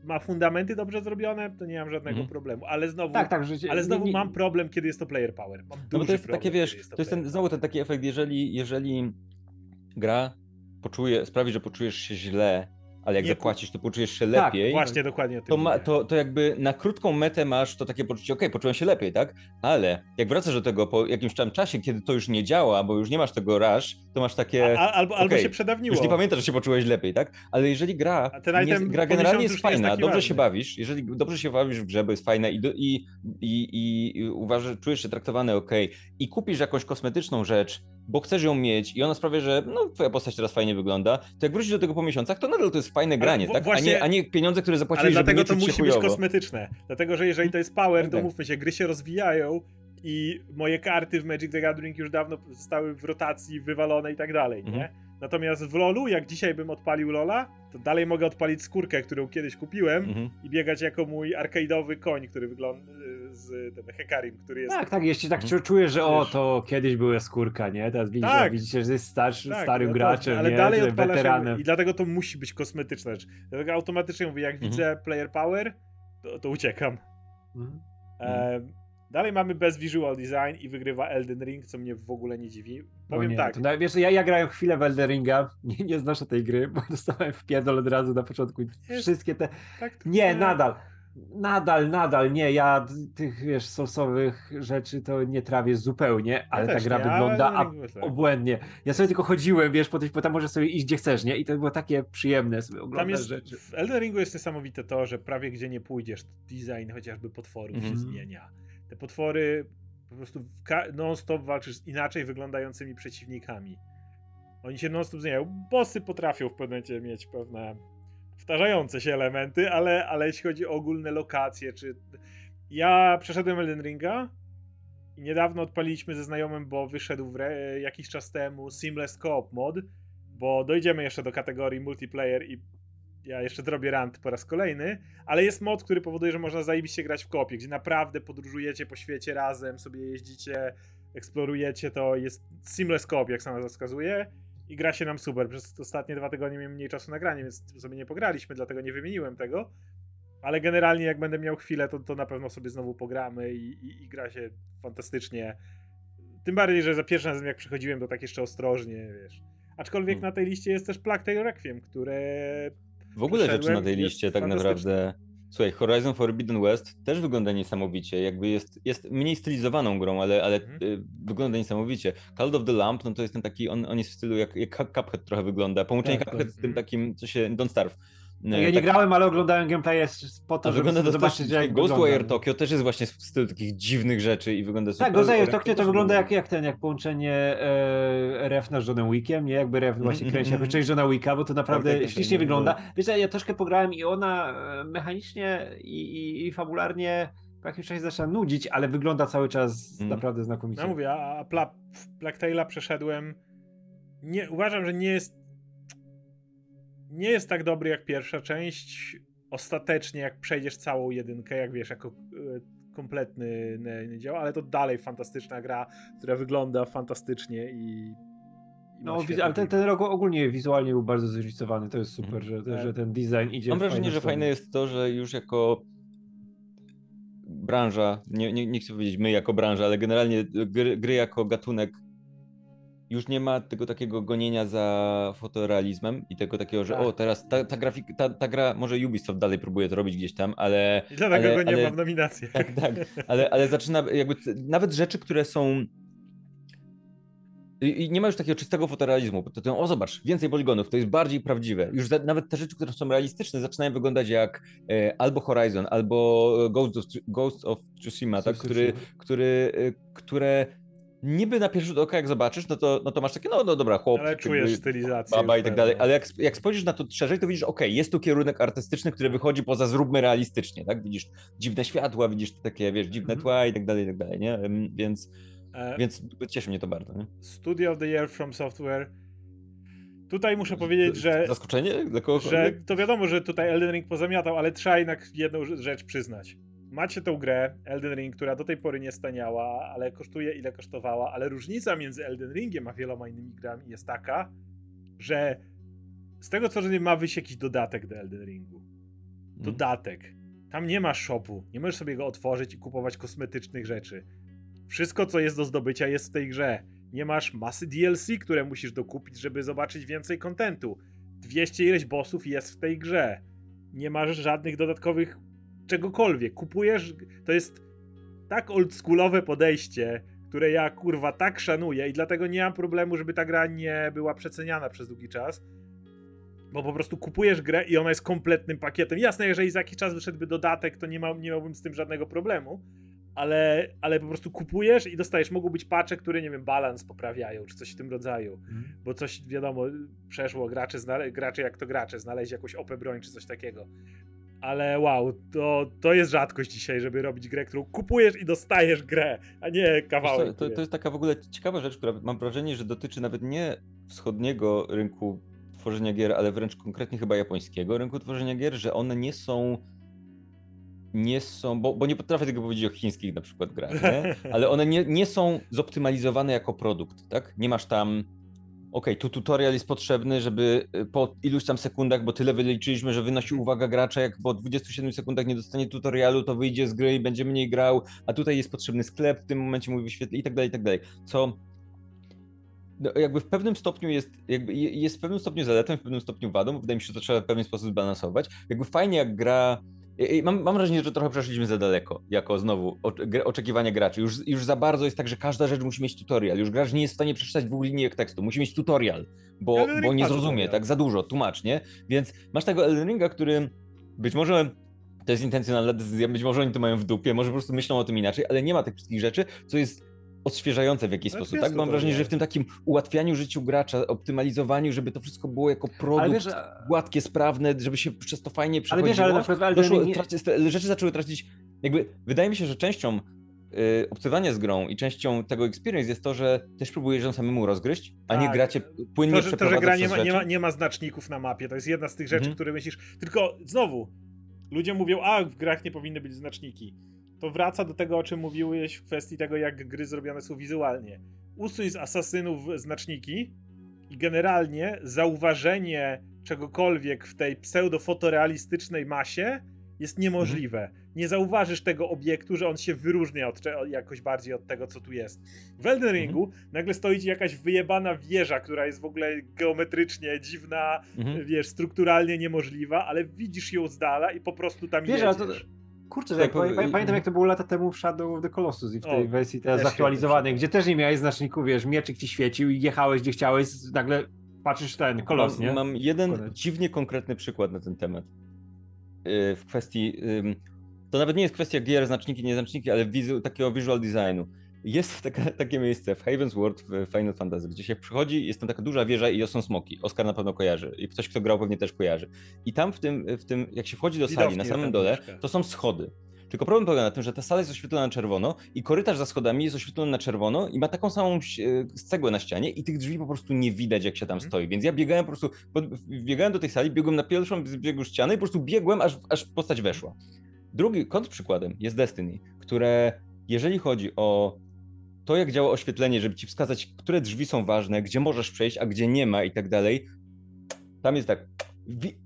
ma fundamenty dobrze zrobione, to nie mam żadnego problemu, ale znowu, ale znowu mam problem, kiedy jest to player power. Mam duży to jest ten taki efekt, jeżeli gra sprawi, że poczujesz się źle, ale jak zapłacisz, to poczujesz się lepiej. Tak, właśnie, dokładnie. To jakby na krótką metę masz to takie poczucie, okej, poczułem się lepiej, tak? Ale jak wracasz do tego po jakimś tam czasie, kiedy to już nie działa, bo już nie masz tego rush, to masz takie... albo się przedawniło. Już nie pamiętasz, że się poczułeś lepiej, tak? Ale jeżeli gra generalnie jest fajna, jest dobrze się bawisz, jeżeli dobrze się bawisz w grze, bo jest fajna i uważasz, czujesz się traktowany okej, i kupisz jakąś kosmetyczną rzecz, bo chcesz ją mieć i ona sprawia, że no twoja postać teraz fajnie wygląda, to jak wrócisz do tego po miesiącach, to nadal to jest fajne granie, tak? Właśnie, a nie pieniądze, które zapłaciłeś, żeby nie czuć się chujowo. Ale dlatego to musi być kosmetyczne, dlatego że jeżeli to jest power, to mówmy się, gry się rozwijają i moje karty w Magic the Gathering już dawno zostały w rotacji wywalone i tak dalej, nie? Natomiast w LoLu, jak dzisiaj bym odpalił LoLa, to dalej mogę odpalić skórkę, którą kiedyś kupiłem i biegać jako mój arcade'owy koń, który wygląda z ten Hekarim, który jest... Tak, jeśli tak czujesz, że o, to kiedyś była skórka, nie? Teraz widzicie, że jest starym graczem, ale nie? Dalej odpalasz weteranem. I dlatego to musi być kosmetyczne. Dlatego automatycznie mówię, jak widzę player power, to uciekam. Dalej mamy bez visual design i wygrywa Elden Ring, co mnie w ogóle nie dziwi. Powiem tak. Wiesz, ja grałem chwilę w Elden Ringa, nie znoszę tej gry, bo dostałem wpierdol od razu na początku. Wszystkie te... Nadal nie. Ja tych, wiesz, soulsowych rzeczy to nie trawię zupełnie, ale ta gra wygląda obłędnie. Ja sobie tylko chodziłem, wiesz, bo tam możesz sobie iść gdzie chcesz, nie? I to było takie przyjemne sobie oglądać rzeczy. W Elden Ringu jest niesamowite to, że prawie gdzie nie pójdziesz, design chociażby potworów się zmienia. Te potwory po prostu non-stop walczysz z inaczej wyglądającymi przeciwnikami. Oni się non-stop zmieniają. Bossy potrafią w pewnym momencie mieć pewne powtarzające się elementy, ale jeśli chodzi o ogólne lokacje, czy... Ja przeszedłem Elden Ringa i niedawno odpaliliśmy ze znajomym, bo wyszedł jakiś czas temu Seamless Co-op mod, bo dojdziemy jeszcze do kategorii multiplayer i ja jeszcze zrobię rant po raz kolejny, ale jest mod, który powoduje, że można zajebiście grać w kopie, gdzie naprawdę podróżujecie po świecie razem, sobie jeździcie, eksplorujecie, to jest seamless co-op, jak sama wskazuje, i gra się nam super. Przez ostatnie 2 tygodnie miałem mniej czasu na granie, więc sobie nie pograliśmy, dlatego nie wymieniłem tego, ale generalnie jak będę miał chwilę, to na pewno sobie znowu pogramy i gra się fantastycznie. Tym bardziej, że za pierwszy razem jak przychodziłem, to tak jeszcze ostrożnie, wiesz. Aczkolwiek na tej liście jest też Plague Tale Requiem, które... W ogóle rzeczy na tej liście tak naprawdę... Słuchaj, Horizon Forbidden West też wygląda niesamowicie, jakby jest mniej stylizowaną grą, ale wygląda niesamowicie. Call of the Lamp, no to jest ten taki, on jest w stylu jak Cuphead trochę wygląda, połączenie Cuphead z tym takim, co się Don't Starve. Ja nie grałem, ale oglądałem gameplay po to, żeby zobaczyć, jak Ghostwire Tokyo też jest właśnie w stylu takich dziwnych rzeczy i wygląda super. Tak, Ghostwire Tokyo to wygląda jak połączenie Refna z Johnem Wickiem, nie? Jakby Refn właśnie kręci jako część Johna Wicka, bo to naprawdę ślicznie wygląda. Wiesz, ja troszkę pograłem i ona mechanicznie i fabularnie w jakimś czasie zaczyna nudzić, ale wygląda cały czas naprawdę znakomicie. Ja mówię, a Plague Tale'a przeszedłem, uważam, że nie jest tak dobry jak pierwsza część. Ostatecznie, jak przejdziesz całą jedynkę, jak wiesz, jako kompletny dział, ale to dalej fantastyczna gra, która wygląda fantastycznie i no, ale ten rok ogólnie wizualnie był bardzo zróżnicowany. To jest super, że ten design idzie. Mam wrażenie, że fajne jest to, że już jako branża, nie chcę powiedzieć my jako branża, ale generalnie gry jako gatunek już nie ma tego takiego gonienia za fotorealizmem i tego takiego, że o, teraz ta gra, może Ubisoft dalej próbuje to robić gdzieś tam, ale... I dlatego go nie ma w nominacjach. Tak, ale zaczyna jakby nawet rzeczy, które są... I nie ma już takiego czystego fotorealizmu. To, o zobacz, więcej poligonów, to jest bardziej prawdziwe. Już nawet te rzeczy, które są realistyczne, zaczynają wyglądać jak albo Horizon, albo Ghost of Tsushima, tak? które niby na pierwszy rzut oka jak zobaczysz, no to masz takie, no dobra, chłop, ale czujesz stylizację, baba i tak dalej, ale jak spojrzysz na to szerzej, to widzisz, okej, jest tu kierunek artystyczny, który wychodzi poza zróbmy realistycznie, tak? Widzisz dziwne światła, widzisz takie, wiesz, dziwne tła i tak dalej, nie? Więc cieszy mnie to bardzo. Nie? Studio of the Year from Software. Tutaj muszę powiedzieć, że... Zaskoczenie? Dla kogoś? Że to wiadomo, że tutaj Elden Ring pozamiatał, ale trzeba jednak jedną rzecz przyznać. Macie tą grę, Elden Ring, która do tej pory nie staniała, ale kosztuje ile kosztowała, ale różnica między Elden Ringiem a wieloma innymi grami jest taka, że z tego co rozumiem ma wyjść jakiś dodatek do Elden Ringu. Dodatek. Tam nie ma shopu, nie możesz sobie go otworzyć i kupować kosmetycznych rzeczy. Wszystko, co jest do zdobycia, jest w tej grze. Nie masz masy DLC, które musisz dokupić, żeby zobaczyć więcej kontentu. 200 ileś bossów jest w tej grze. Nie masz żadnych dodatkowych czegokolwiek. Kupujesz... To jest tak oldschoolowe podejście, które ja, kurwa, tak szanuję i dlatego nie mam problemu, żeby ta gra nie była przeceniana przez długi czas. Bo po prostu kupujesz grę i ona jest kompletnym pakietem. Jasne, jeżeli za jakiś czas wyszedłby dodatek, to nie miałbym z tym żadnego problemu. Ale po prostu kupujesz i dostajesz. Mogą być patche, które, nie wiem, balans poprawiają, czy coś w tym rodzaju. Bo coś, wiadomo, przeszło, gracze znaleźli jakąś OP broń, czy coś takiego. Ale wow, to jest rzadkość dzisiaj, żeby robić grę, którą kupujesz i dostajesz grę, a nie kawałek. To jest taka w ogóle ciekawa rzecz, która mam wrażenie, że dotyczy nawet nie wschodniego rynku tworzenia gier, ale wręcz konkretnie chyba japońskiego rynku tworzenia gier, że one nie są, bo nie potrafię tego powiedzieć o chińskich na przykład grach, nie? Ale one nie są zoptymalizowane jako produkt, tak? Nie masz tam, okej, tu tutorial jest potrzebny, żeby po iluś tam sekundach, bo tyle wyliczyliśmy, że wynosi uwaga gracza, jak po 27 sekundach nie dostanie tutorialu, to wyjdzie z gry i będzie mniej grał, a tutaj jest potrzebny sklep, w tym momencie mój wyświetli i tak dalej, co... No, jakby w pewnym stopniu jest w pewnym stopniu zaletą, w pewnym stopniu wadą, wydaje mi się, że to trzeba w pewien sposób zbalansować. Jakby fajnie jak gra... Mam wrażenie, że trochę przeszliśmy za daleko, jako znowu oczekiwania graczy. Już za bardzo jest tak, że każda rzecz musi mieć tutorial. Już gracz nie jest w stanie przeczytać 2 linijek tekstu. Musi mieć tutorial, bo nie zrozumie, tak? Za dużo, tłumacz, nie? Więc masz tego Elden Ringa, który być może to jest intencjonalna decyzja, być może oni to mają w dupie, może po prostu myślą o tym inaczej, ale nie ma tych wszystkich rzeczy, co jest odświeżające w jakiś sposób, tak? Mam wrażenie, że w tym takim ułatwianiu życiu gracza, optymalizowaniu, żeby to wszystko było jako produkt, wiesz, gładkie, sprawne, żeby się przez to fajnie przechodziło. Ale wiesz, ale na przykład rzeczy zaczęły tracić, jakby wydaje mi się, że częścią obcowania z grą i częścią tego experience jest to, że też próbujesz ją samemu rozgryźć, a nie gracie płynnie przeprowadza przez rzeczy. To, że gra nie ma znaczników na mapie, to jest jedna z tych rzeczy, które myślisz, tylko znowu, ludzie mówią, a w grach nie powinny być znaczniki. To wraca do tego, o czym mówiłeś w kwestii tego, jak gry zrobione są wizualnie. Usuń z asasynów znaczniki i generalnie zauważenie czegokolwiek w tej pseudofotorealistycznej masie jest niemożliwe. Nie zauważysz tego obiektu, że on się wyróżnia jakoś bardziej od tego, co tu jest. W Elden Ringu nagle stoi ci jakaś wyjebana wieża, która jest w ogóle geometrycznie dziwna, wiesz, strukturalnie niemożliwa, ale widzisz ją z dala i po prostu tam jedziesz. Kurczę, tak, pamiętam jak to było lata temu w Shadow of the Colossus i w tej wersji teraz zaktualizowanej, gdzie też nie miałeś znaczników, wiesz, mieczyk ci świecił i jechałeś gdzie chciałeś, nagle patrzysz ten kolos, nie? Mam jeden dziwnie konkretny przykład na ten temat. W kwestii, to nawet nie jest kwestia gier, znaczniki, nieznaczniki, ale takiego visual designu. Jest takie miejsce w Heavensward w Final Fantasy, gdzie się przychodzi, jest tam taka duża wieża i są smoki. Oskar na pewno kojarzy i ktoś, kto grał, pewnie też kojarzy. I tam w tym jak się wchodzi do sali, na samym dole, to są schody. Tylko problem polega na tym, że ta sala jest oświetlona na czerwono i korytarz za schodami jest oświetlony na czerwono i ma taką samą cegłę na ścianie i tych drzwi po prostu nie widać, jak się tam stoi. Więc ja biegałem po prostu, biegałem do tej sali, biegłem na pierwszą biegu ścianę i po prostu biegłem, aż postać weszła. Drugi kontrprzykładem jest Destiny, które jeżeli chodzi o to, jak działa oświetlenie, żeby ci wskazać, które drzwi są ważne, gdzie możesz przejść, a gdzie nie ma i tak dalej. Tam jest tak,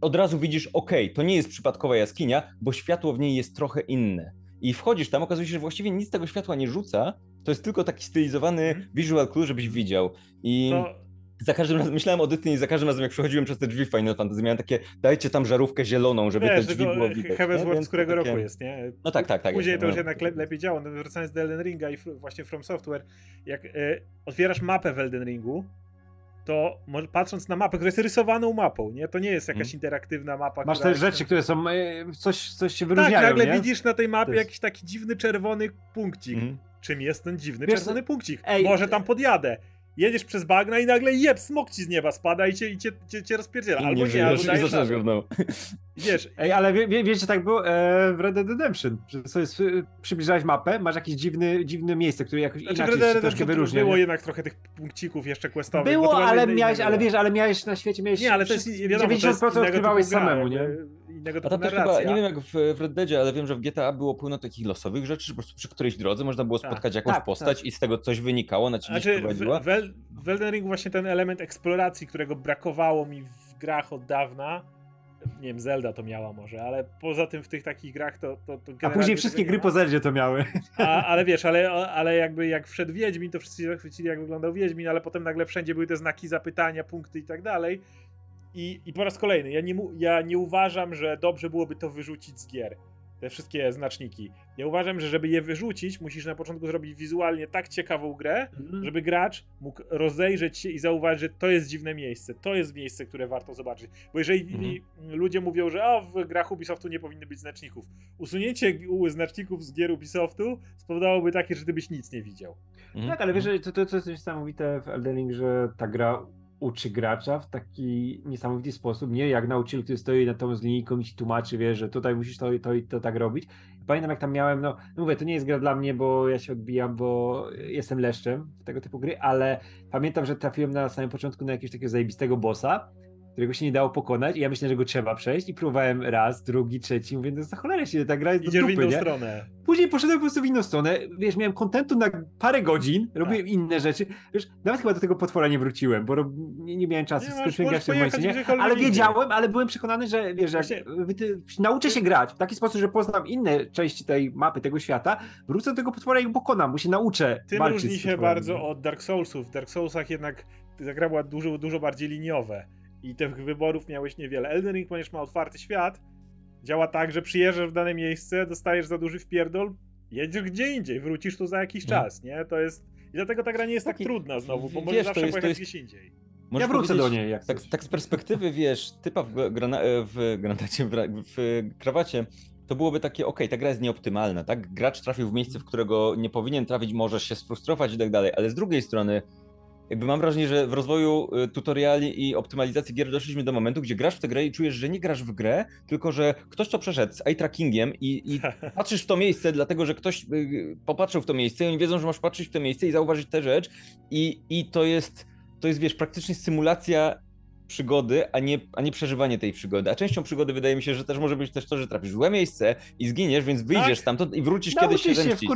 od razu widzisz, okej, to nie jest przypadkowa jaskinia, bo światło w niej jest trochę inne. i wchodzisz tam, okazuje się, że właściwie nic tego światła nie rzuca, to jest tylko taki stylizowany visual clue, żebyś widział. I za każdym razem, myślałem o Destiny i za każdym razem jak przechodziłem przez te drzwi w Final Fantasy, miałem takie, dajcie tam żarówkę zieloną, żeby te drzwi było widać. Heavensward z którego roku jest, nie? No tak, tak, tak. Później jest, to już jednak lepiej działa. No, wracając do Elden Ringa i właśnie From Software, jak otwierasz mapę w Elden Ringu, to może, patrząc na mapę, która jest rysowaną mapą, nie? To nie jest jakaś interaktywna mapa. Masz też rzeczy, które są, coś się wyróżniają, tak, nagle nie? Widzisz na tej mapie jakiś taki dziwny czerwony punkcik. Czym jest ten dziwny czerwony punkcik? Ej, może tam podjadę. Jedziesz przez bagna i nagle smok ci z nieba spada i cię rozpierdziela. Albo nie, albo dajesz radę. Wiesz. Ej, ale wiecie, tak było w Red Dead Redemption, że sobie przybliżałeś mapę, masz jakieś dziwne miejsce, które jakoś inaczej się troszkę wyróżnia. Było jednak trochę tych punkcików jeszcze questowych. Było, ale miałeś na świecie, miałeś, nie, ale też, wiadomo, 90% odkrywałeś samemu, nie? A tam też chyba, nie wiem jak w Red Deadzie, ale wiem, że w GTA było pełno takich losowych rzeczy, że po prostu przy którejś drodze można było spotkać jakąś postać i z tego coś wynikało, na ciebie prowadziła. W Elden Ringu właśnie ten element eksploracji, którego brakowało mi w grach od dawna, nie wiem, Zelda to miała może, ale poza tym w tych takich grach to a później wszystkie gry po Zeldzie to miały. Ale wiesz, ale jakby jak wszedł Wiedźmin, to wszyscy się zachwycili jak wyglądał Wiedźmin, ale potem nagle wszędzie były te znaki zapytania, punkty i tak dalej. I po raz kolejny, ja nie uważam, że dobrze byłoby to wyrzucić z gier, te wszystkie znaczniki. Ja uważam, że żeby je wyrzucić, musisz na początku zrobić wizualnie tak ciekawą grę, żeby gracz mógł rozejrzeć się i zauważyć, że to jest dziwne miejsce, to jest miejsce, które warto zobaczyć. Bo jeżeli ludzie mówią, że w grach Ubisoftu nie powinny być znaczników, usunięcie znaczników z gier Ubisoftu spowodowałoby takie, że ty byś nic nie widział. Tak, ale wiesz, to jest niesamowite w Elden Ring, że ta gra uczy gracza w taki niesamowity sposób, nie jak nauczyciel, który stoi nad tą linijką i ci tłumaczy, wiesz, że tutaj musisz to i to tak robić. Pamiętam jak tam miałem, no mówię, to nie jest gra dla mnie, bo ja się odbijam, bo jestem leszczem w tego typu gry, ale pamiętam, że trafiłem na samym początku na jakiegoś takiego zajebistego bossa, którego się nie dało pokonać i ja myślałem, że go trzeba przejść i próbowałem raz, drugi, trzeci, mówię, no za cholerę się ta gra jest do dupy, nie? Stronę. Później poszedłem po prostu w inną stronę, wiesz, miałem kontentu na parę godzin, robiłem inne rzeczy, wiesz, nawet chyba do tego potwora nie wróciłem, bo nie miałem czasu, skończyłem grać w tym momencie, nie? Ale wiedziałem, ale byłem przekonany, że wiesz, jak nauczę się grać w taki sposób, że poznam inne części tej mapy, tego świata, wrócę do tego potwora i go pokonam, bo się nauczę walczyć. Tym różni się bardzo od Dark Soulsów, w Dark Soulsach jednak ta gra była dużo bardziej liniowe. I tych wyborów miałeś niewiele. Elden Ring, ponieważ ma otwarty świat, działa tak, że przyjeżdżasz w dane miejsce, dostajesz za duży wpierdol, jedziesz gdzie indziej, wrócisz tu za jakiś czas, nie? To jest... I dlatego ta gra nie jest tak trudna znowu, bo możesz zawsze pojechać gdzieś indziej. Ja wrócę do niej. Jak tak z perspektywy, wiesz, typa w krawacie, to byłoby takie, okej, ta gra jest nieoptymalna, tak? Gracz trafił w miejsce, w którego nie powinien trafić, możesz się sfrustrować i tak dalej, ale z drugiej strony jakby mam wrażenie, że w rozwoju tutoriali i optymalizacji gier doszliśmy do momentu, gdzie grasz w tę grę i czujesz, że nie grasz w grę, tylko że ktoś to przeszedł z eye trackingiem i patrzysz w to miejsce, dlatego że ktoś popatrzył w to miejsce i oni wiedzą, że masz patrzeć w to miejsce i zauważyć tę rzecz i to jest, wiesz, praktycznie symulacja przygody, a nie przeżywanie tej przygody. A częścią przygody wydaje mi się, że też może być też to, że trafisz w złe miejsce i zginiesz, więc wyjdziesz stamtąd i wrócisz kiedyś się zemścić.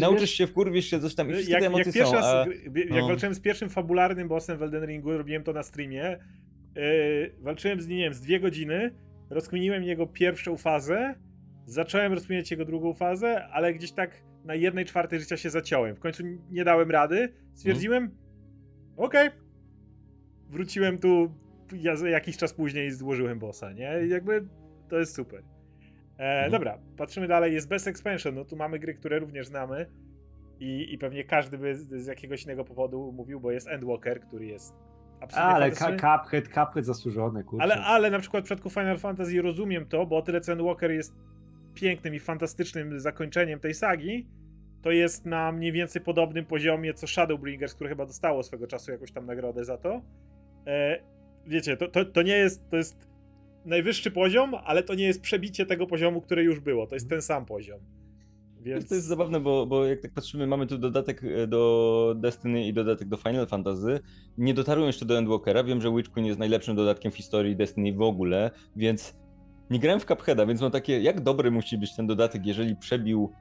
Nauczysz się, wkurwisz się, coś tam i wszystkie te emocje są. Jak walczyłem z pierwszym fabularnym bossem w Elden Ringu, robiłem to na streamie, walczyłem z nim, nie wiem, z 2 godziny, rozkminiłem jego pierwszą fazę, zacząłem rozkminiać jego drugą fazę, ale gdzieś tak na 1/4 życia się zaciąłem. W końcu nie dałem rady, stwierdziłem, okej. Wróciłem tu, jakiś czas później złożyłem bossa, nie? Jakby to jest super. Dobra, patrzymy dalej, jest Best Expansion, no tu mamy gry, które również znamy i pewnie każdy by z jakiegoś innego powodu mówił, bo jest Endwalker, który jest absolutnie fantastyczny. Ale Cuphead zasłużony, kurczę. Ale na przykład w przypadku Final Fantasy rozumiem to, bo o tyle co Endwalker jest pięknym i fantastycznym zakończeniem tej sagi, to jest na mniej więcej podobnym poziomie co Shadowbringers, które chyba dostało swego czasu jakąś tam nagrodę za to. Wiecie, to nie jest, to jest najwyższy poziom, ale to nie jest przebicie tego poziomu, który już było, to jest ten sam poziom. Więc... To jest zabawne, bo jak tak patrzymy, mamy tu dodatek do Destiny i dodatek do Final Fantasy. Nie dotarłem jeszcze do Endwalkera, wiem, że Witch Queen jest najlepszym dodatkiem w historii Destiny w ogóle, więc nie grałem w Cupheada, więc mam takie, jak dobry musi być ten dodatek, jeżeli przebił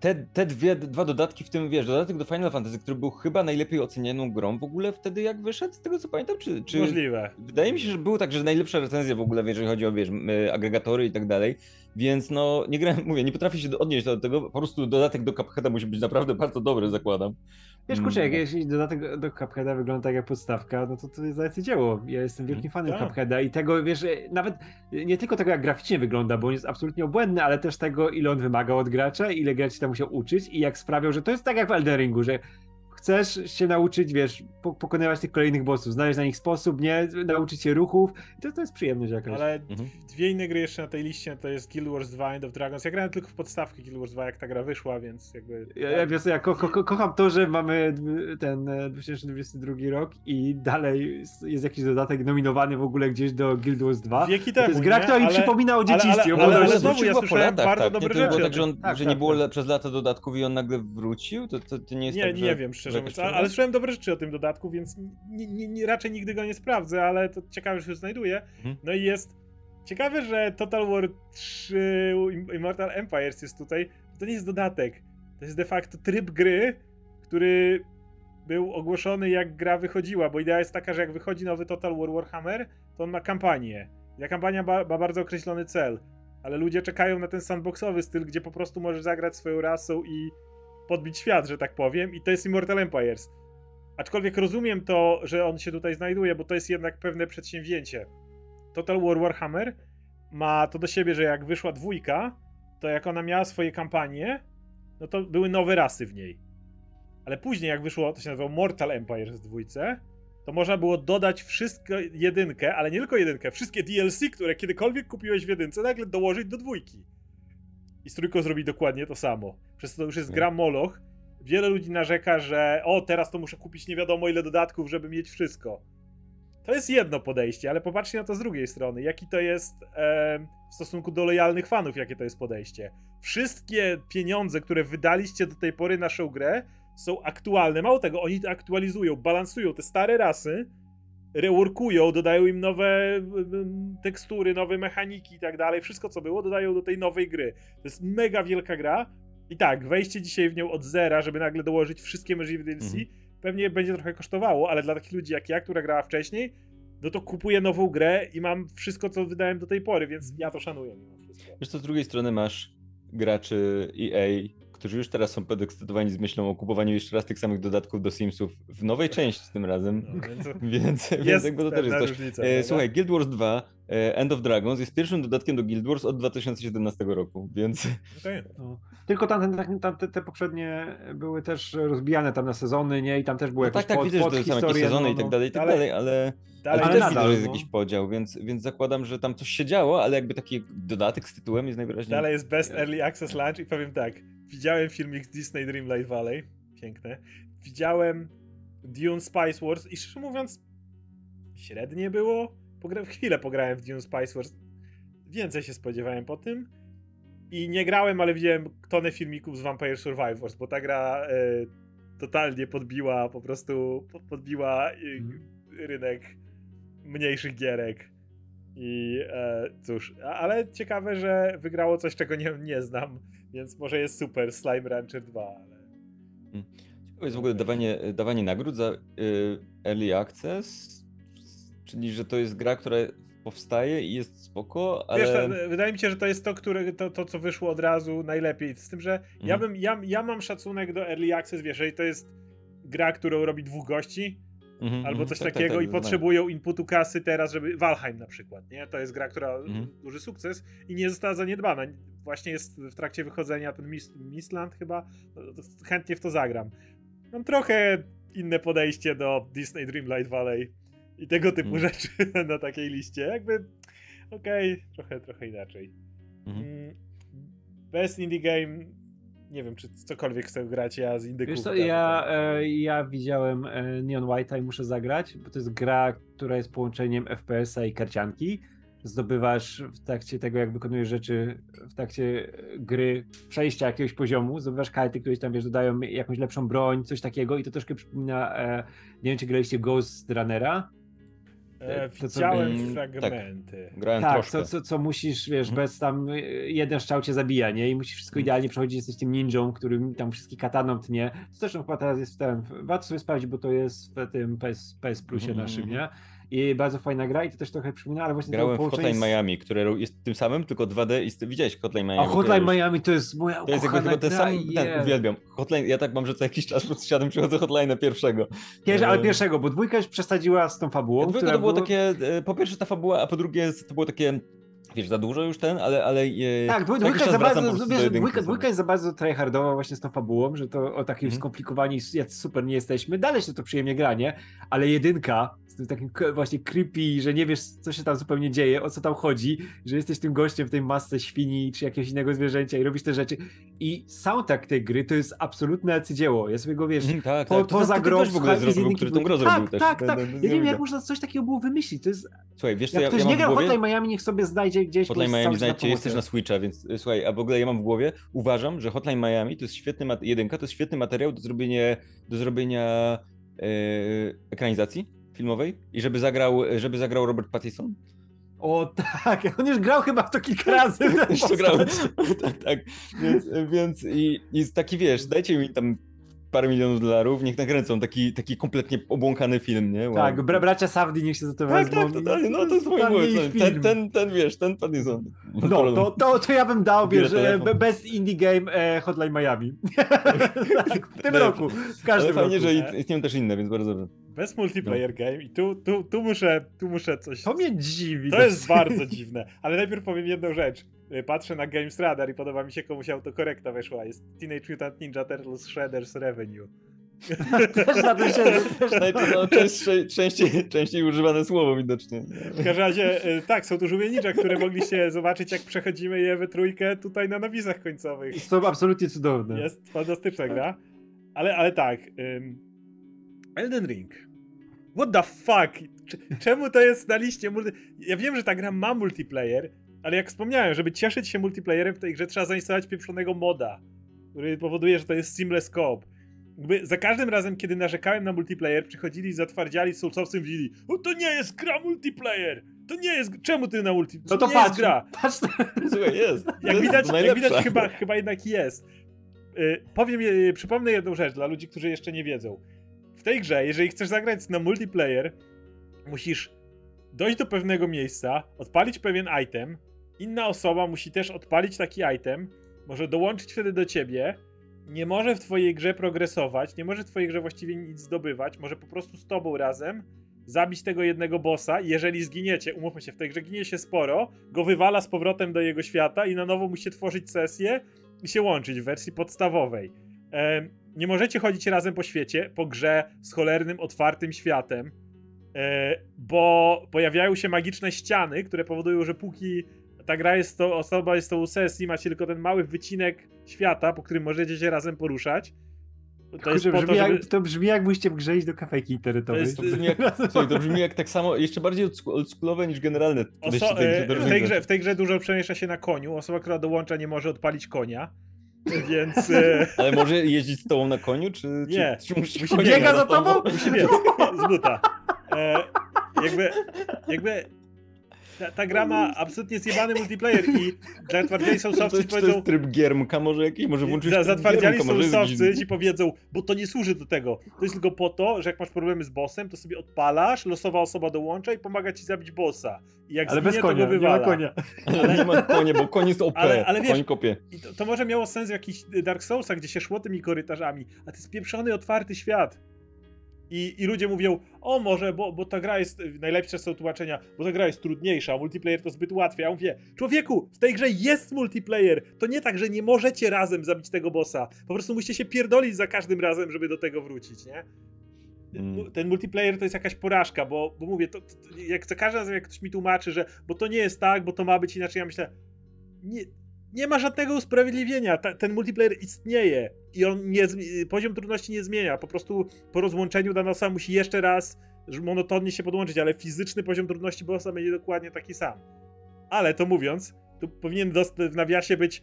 te dwa dodatki, w tym wiesz, dodatek do Final Fantasy, który był chyba najlepiej ocenianą grą w ogóle wtedy, jak wyszedł, z tego co pamiętam, czy... Możliwe. Wydaje mi się, że było tak, że najlepsza recenzja w ogóle, jeżeli chodzi o, wiesz, agregatory i tak dalej, więc no, nie grałem, mówię, nie potrafię się odnieść do tego, po prostu dodatek do Cupheada musi być naprawdę bardzo dobry, zakładam. Wiesz, kurczę, jak jeśli dodatek do Cupheada wygląda tak jak podstawka, no to jest zalecenie dzieło. Ja jestem wielkim fanem Cupheada i tego, wiesz, nawet nie tylko tego, jak graficznie wygląda, bo on jest absolutnie obłędny, ale też tego, ile on wymagał od gracza, ile gracz się tam musiał uczyć i jak sprawiał, że to jest tak jak w Elden Ringu, że chcesz się nauczyć, wiesz, pokonywać tych kolejnych bossów, znaleźć na nich sposób, nie? Nauczyć się ruchów. To jest przyjemność jakaś. Ale dwie inne gry jeszcze na tej liście, to jest Guild Wars 2, End of Dragons. Ja grałem tylko w podstawki Guild Wars 2, jak ta gra wyszła, więc jakby... Ja kocham to, że mamy ten 2022 rok i dalej jest jakiś dodatek nominowany w ogóle gdzieś do Guild Wars 2. Wieki temu, to jest gra, która mi przypomina o dzieciństwie. Ale znowu ja słyszałem bardzo dobre rzeczy. Było tak, że, że nie było przez lata dodatków i on nagle wrócił? To nie jest tak, że... Nie wiem, szczerze. Ale słyszałem dobre rzeczy o tym dodatku, więc raczej nigdy go nie sprawdzę, ale to ciekawe, że się znajduje. No i jest ciekawe, że Total War 3 Immortal Empires jest tutaj. To nie jest dodatek, to jest de facto tryb gry, który był ogłoszony, jak gra wychodziła, bo idea jest taka, że jak wychodzi nowy Total War Warhammer, to on ma kampanię. Ta kampania ma bardzo określony cel, ale ludzie czekają na ten sandboxowy styl, gdzie po prostu możesz zagrać swoją rasą i podbić świat, że tak powiem, i to jest Immortal Empires. Aczkolwiek rozumiem to, że on się tutaj znajduje, bo to jest jednak pewne przedsięwzięcie. Total War Warhammer ma to do siebie, że jak wyszła dwójka, to jak ona miała swoje kampanie, no to były nowe rasy w niej. Ale później jak wyszło, to się nazywało Mortal Empires w dwójce, to można było dodać wszystko jedynkę, ale nie tylko jedynkę, wszystkie DLC, które kiedykolwiek kupiłeś w jedynce, nagle dołożyć do dwójki. I z trójką zrobi dokładnie to samo. Przez to już jest gra moloch. Wiele ludzi narzeka, że teraz to muszę kupić nie wiadomo ile dodatków, żeby mieć wszystko. To jest jedno podejście, ale popatrzcie na to z drugiej strony. Jaki to jest w stosunku do lojalnych fanów, jakie to jest podejście. Wszystkie pieniądze, które wydaliście do tej pory na naszą grę, są aktualne. Mało tego, oni to aktualizują, balansują te stare rasy, reworkują, dodają im nowe tekstury, nowe mechaniki i tak dalej. Wszystko co było, dodają do tej nowej gry. To jest mega wielka gra. I tak, wejście dzisiaj w nią od zera, żeby nagle dołożyć wszystkie możliwe DLC, pewnie będzie trochę kosztowało, ale dla takich ludzi jak ja, która grała wcześniej, no to kupuję nową grę i mam wszystko, co wydałem do tej pory, więc ja to szanuję. Wiesz co, z drugiej strony masz graczy EA, którzy już teraz są podekscytowani z myślą o kupowaniu jeszcze raz tych samych dodatków do Simsów w nowej części tym razem, więc jakby to też jest coś. Różnica, słuchaj, Guild Wars 2 End of Dragons jest pierwszym dodatkiem do Guild Wars od 2017 roku, więc... No. Tylko te poprzednie były też rozbijane tam na sezony, nie? I tam też były jakieś sezony i tak dalej, ale też nadal, jest jakiś podział, więc zakładam, że tam coś się działo, ale jakby taki dodatek z tytułem jest najwyraźniej... Dalej jest Best Early Access Launch i powiem tak, widziałem filmik z Disney Dreamlight Valley, piękne, widziałem Dune Spice Wars i szczerze mówiąc średnie było. Chwilę pograłem w Dune Spice Wars, więcej się spodziewałem po tym i nie grałem, ale widziałem tonę filmików z Vampire Survivors, bo ta gra totalnie podbiła, po prostu podbiła rynek mniejszych gierek i cóż, ale ciekawe, że wygrało coś, czego nie znam, więc może jest super, Slime Rancher 2, ale... Jest w ogóle dawanie nagród za Early Access? Czyli, że to jest gra, która powstaje i jest spoko, ale... Wiesz, wydaje mi się, że to jest to, co wyszło od razu najlepiej. Z tym, że ja mam szacunek do Early Access, wiesz, jeżeli to jest gra, którą robi dwóch gości, albo coś takiego i potrzebują inputu kasy teraz, żeby... Valheim na przykład, nie? To jest gra, która duży sukces i nie została zaniedbana. Właśnie jest w trakcie wychodzenia ten Mistland chyba. Chętnie w to zagram. Mam trochę inne podejście do Disney Dreamlight Valley i tego typu rzeczy na takiej liście. Jakby, okej, trochę inaczej. Best Indie Game, nie wiem, czy cokolwiek chcę grać ja z indyków. Wiesz co, ja widziałem Neon White'a i muszę zagrać, bo to jest gra, która jest połączeniem FPS-a i karcianki. Zdobywasz w trakcie tego, jak wykonujesz rzeczy, w trakcie gry, przejścia jakiegoś poziomu, zdobywasz karty, które tam, wiesz, dodają jakąś lepszą broń, coś takiego i to troszkę przypomina, nie wiem, czy graliście Ghost Runnera, Widziałem fragmenty. Tak, grałem troszkę. Co musisz, wiesz, bez tam jeden strzał cię zabija, nie? I musisz wszystko idealnie przechodzić, jesteś tym ninją, którym tam wszystkie kataną tnie. To zresztą chyba teraz jest w tym, warto sobie sprawdzić, bo to jest w tym PS Plusie naszym, nie? I bardzo fajna gra i to też trochę przypomina, ale właśnie... Grałem w Hotline Miami, które jest tym samym, tylko 2D i widziałeś Hotline Miami. A Hotline Miami to jest moja ukochana. To jest jakby tylko ten sam, uwielbiam. Hotline, ja tak mam, że co jakiś czas pod siadem przychodzę Hotline'a pierwszego. Ale pierwszego, bo dwójka już przesadziła z tą fabułą. A dwójka to było takie, po pierwsze ta fabuła, a po drugie to było takie... Wiesz, za dużo już ten, ale... Tak, dwójka jest za bardzo tryhardowa właśnie z tą fabułą, że to o takim skomplikowaniu super nie jesteśmy. Dalej się to przyjemnie gra, nie? Ale jedynka z tym takim właśnie creepy, że nie wiesz, co się tam zupełnie dzieje, o co tam chodzi, że jesteś tym gościem w tej masce świni czy jakiegoś innego zwierzęcia i robisz te rzeczy. I soundtrack tej gry to jest absolutne arcydzieło. Ja sobie go, wiesz, poza grą... Tak. Ja nie wiem, jak można coś takiego było wymyślić. To jest... Słuchaj, wiesz co, jak ktoś nie gra w Hotline Miami, niech sobie znajdzie gdzieś... Hotline Miami znajdziecie, jest też na Switcha, więc słuchaj, a w ogóle ja mam w głowie, uważam, że Hotline Miami to jest świetny, jedynka to jest świetny materiał do zrobienia ekranizacji filmowej i żeby zagrał Robert Pattinson. O tak, on już grał chyba w to kilka razy. Jeszcze grał, tak. Więc i taki, wiesz, dajcie mi tam parę milionów dolarów, niech nakręcą taki kompletnie obłąkany film, nie? Wow. Tak, bracia Safdie niech się za to wezmą. Tak, totalnie, no to jest moje błędy. Ten Pattinson. No, to ja bym dał, wiesz, best indie game Hotline Miami. Tak, w tym roku, w każdym roku. Ale fajnie, że istnieją też inne, więc bardzo dobrze. Bez multiplayer game i tu muszę coś... To mnie dziwi. To jest bardzo dziwne, ale najpierw powiem jedną rzecz. Patrzę na Games Radar i podoba mi się, komuś autokorekta weszła. Jest Teenage Mutant Ninja Turtles Shredder's Revenue. Częściej używane słowo widocznie. W każdym razie, tak, są tu żółwie ninja, które mogliście zobaczyć, jak przechodzimy je we trójkę tutaj na napisach końcowych. Są absolutnie cudowne. Jest fantastyczna gra. Ale tak... Elden Ring. What the fuck? Czemu to jest na liście? Ja wiem, że ta gra ma multiplayer, ale jak wspomniałem, żeby cieszyć się multiplayerem w tej grze, trzeba zainstalować pieprzonego moda, który powoduje, że to jest seamless co-op. Za każdym razem, kiedy narzekałem na multiplayer, przychodzili zatwardziali z Soulsowcem i mówili: o, to nie jest gra multiplayer! To nie jest... Czemu ty na multiplayer? No to nie patrz, jest gra. Patrz, słuchaj, jest. Jak widać chyba jednak jest. Przypomnę jedną rzecz dla ludzi, którzy jeszcze nie wiedzą. W tej grze, jeżeli chcesz zagrać na multiplayer, musisz dojść do pewnego miejsca, odpalić pewien item, inna osoba musi też odpalić taki item, może dołączyć wtedy do ciebie, nie może w twojej grze progresować, nie może w twojej grze właściwie nic zdobywać, może po prostu z tobą razem zabić tego jednego bossa, jeżeli zginiecie, umówmy się, w tej grze ginie się sporo, go wywala z powrotem do jego świata i na nowo musicie tworzyć sesję i się łączyć w wersji podstawowej. Nie możecie chodzić razem po świecie, po grze z cholernym, otwartym światem, bo pojawiają się magiczne ściany, które powodują, że póki ta gra jest to, osoba jest tą sesji, macie tylko ten mały wycinek świata, po którym możecie się razem poruszać. To brzmi jakbyście w grze iść do kafejki internetowej. To brzmi jak tak samo, jeszcze bardziej oldschoolowe niż generalne. W tej grze dużo przemieszcza się na koniu, osoba, która dołącza, nie może odpalić konia. Więc... Ale może jeździć z tobą na koniu? Czy biega za tobą? Musi biec. Z buta. Ta gra ma absolutnie zjebany multiplayer i zatwardziali soulsowcy powiedzą... To jest tryb giermka może jakiś? Może włączyć tryb giermka? Zatwardziali soulsowcy ci powiedzą, bo to nie służy do tego. To jest tylko po to, że jak masz problemy z bossem, to sobie odpalasz, losowa osoba dołącza i pomaga ci zabić bossa. I jak ale zginie, bez konia, to go wywala. Nie ma konia, bo koń jest OP. Ale wiesz, koń kopie. I to może miało sens w jakichś Dark Soulsach, gdzie się szło tymi korytarzami, a to jest pieprzony, otwarty świat. I ludzie mówią, o może, bo ta gra jest, najlepsze są tłumaczenia, bo ta gra jest trudniejsza, a multiplayer to zbyt łatwiej. Ja mówię, człowieku, w tej grze jest multiplayer, to nie tak, że nie możecie razem zabić tego bossa, po prostu musicie się pierdolić za każdym razem, żeby do tego wrócić, nie? Ten multiplayer to jest jakaś porażka, bo mówię, to jak za każdym razem jak ktoś mi tłumaczy, że bo to nie jest tak, bo to ma być inaczej, ja myślę, nie ma żadnego usprawiedliwienia, ten multiplayer istnieje i on poziom trudności nie zmienia, po prostu po rozłączeniu dana osoba musi jeszcze raz monotonnie się podłączyć, ale fizyczny poziom trudności bossa będzie dokładnie taki sam. Ale to mówiąc, tu powinien w nawiasie być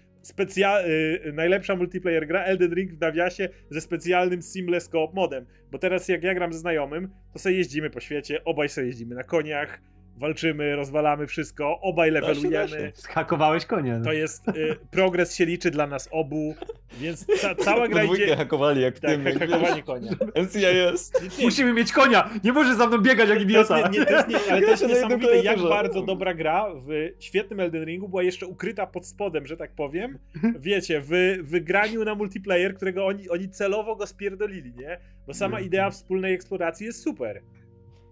najlepsza multiplayer gra Elden Ring w nawiasie ze specjalnym seamless co-op modem. Bo teraz jak ja gram ze znajomym, to sobie jeździmy po świecie, obaj sobie jeździmy na koniach, walczymy, rozwalamy wszystko, obaj levelujemy. Zhakowałeś konia. No. To jest, progres się liczy dla nas obu, więc cała gra idzie... hakowali jak tak, tym. Hakowali konia. NCIS. Musimy mieć konia! Nie możesz za mną biegać jak idiota! Ale to jest niesamowite, jak bardzo dobra gra w świetnym Elden Ringu była jeszcze ukryta pod spodem, że tak powiem. Wiecie, w wygraniu na multiplayer, którego oni celowo go spierdolili, nie? Bo sama idea wspólnej eksploracji jest super.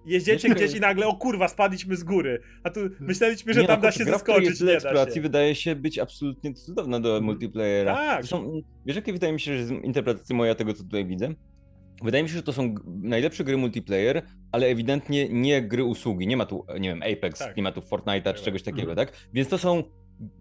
Jeździecie gdzieś i nagle, o kurwa, spadliśmy z góry. A tu myśleliśmy, że nie, tam da się zaskoczyć, nie eksploracji da się. Wydaje się być absolutnie cudowna do multiplayera. Tak. Zresztą, wiesz, jakie wydaje mi się, że z interpretacji moja tego, co tutaj widzę? Wydaje mi się, że to są najlepsze gry multiplayer, ale ewidentnie nie gry usługi. Nie ma tu, nie wiem, Apex, tak. Nie ma tu Fortnite'a czy czegoś takiego, tak? Więc to są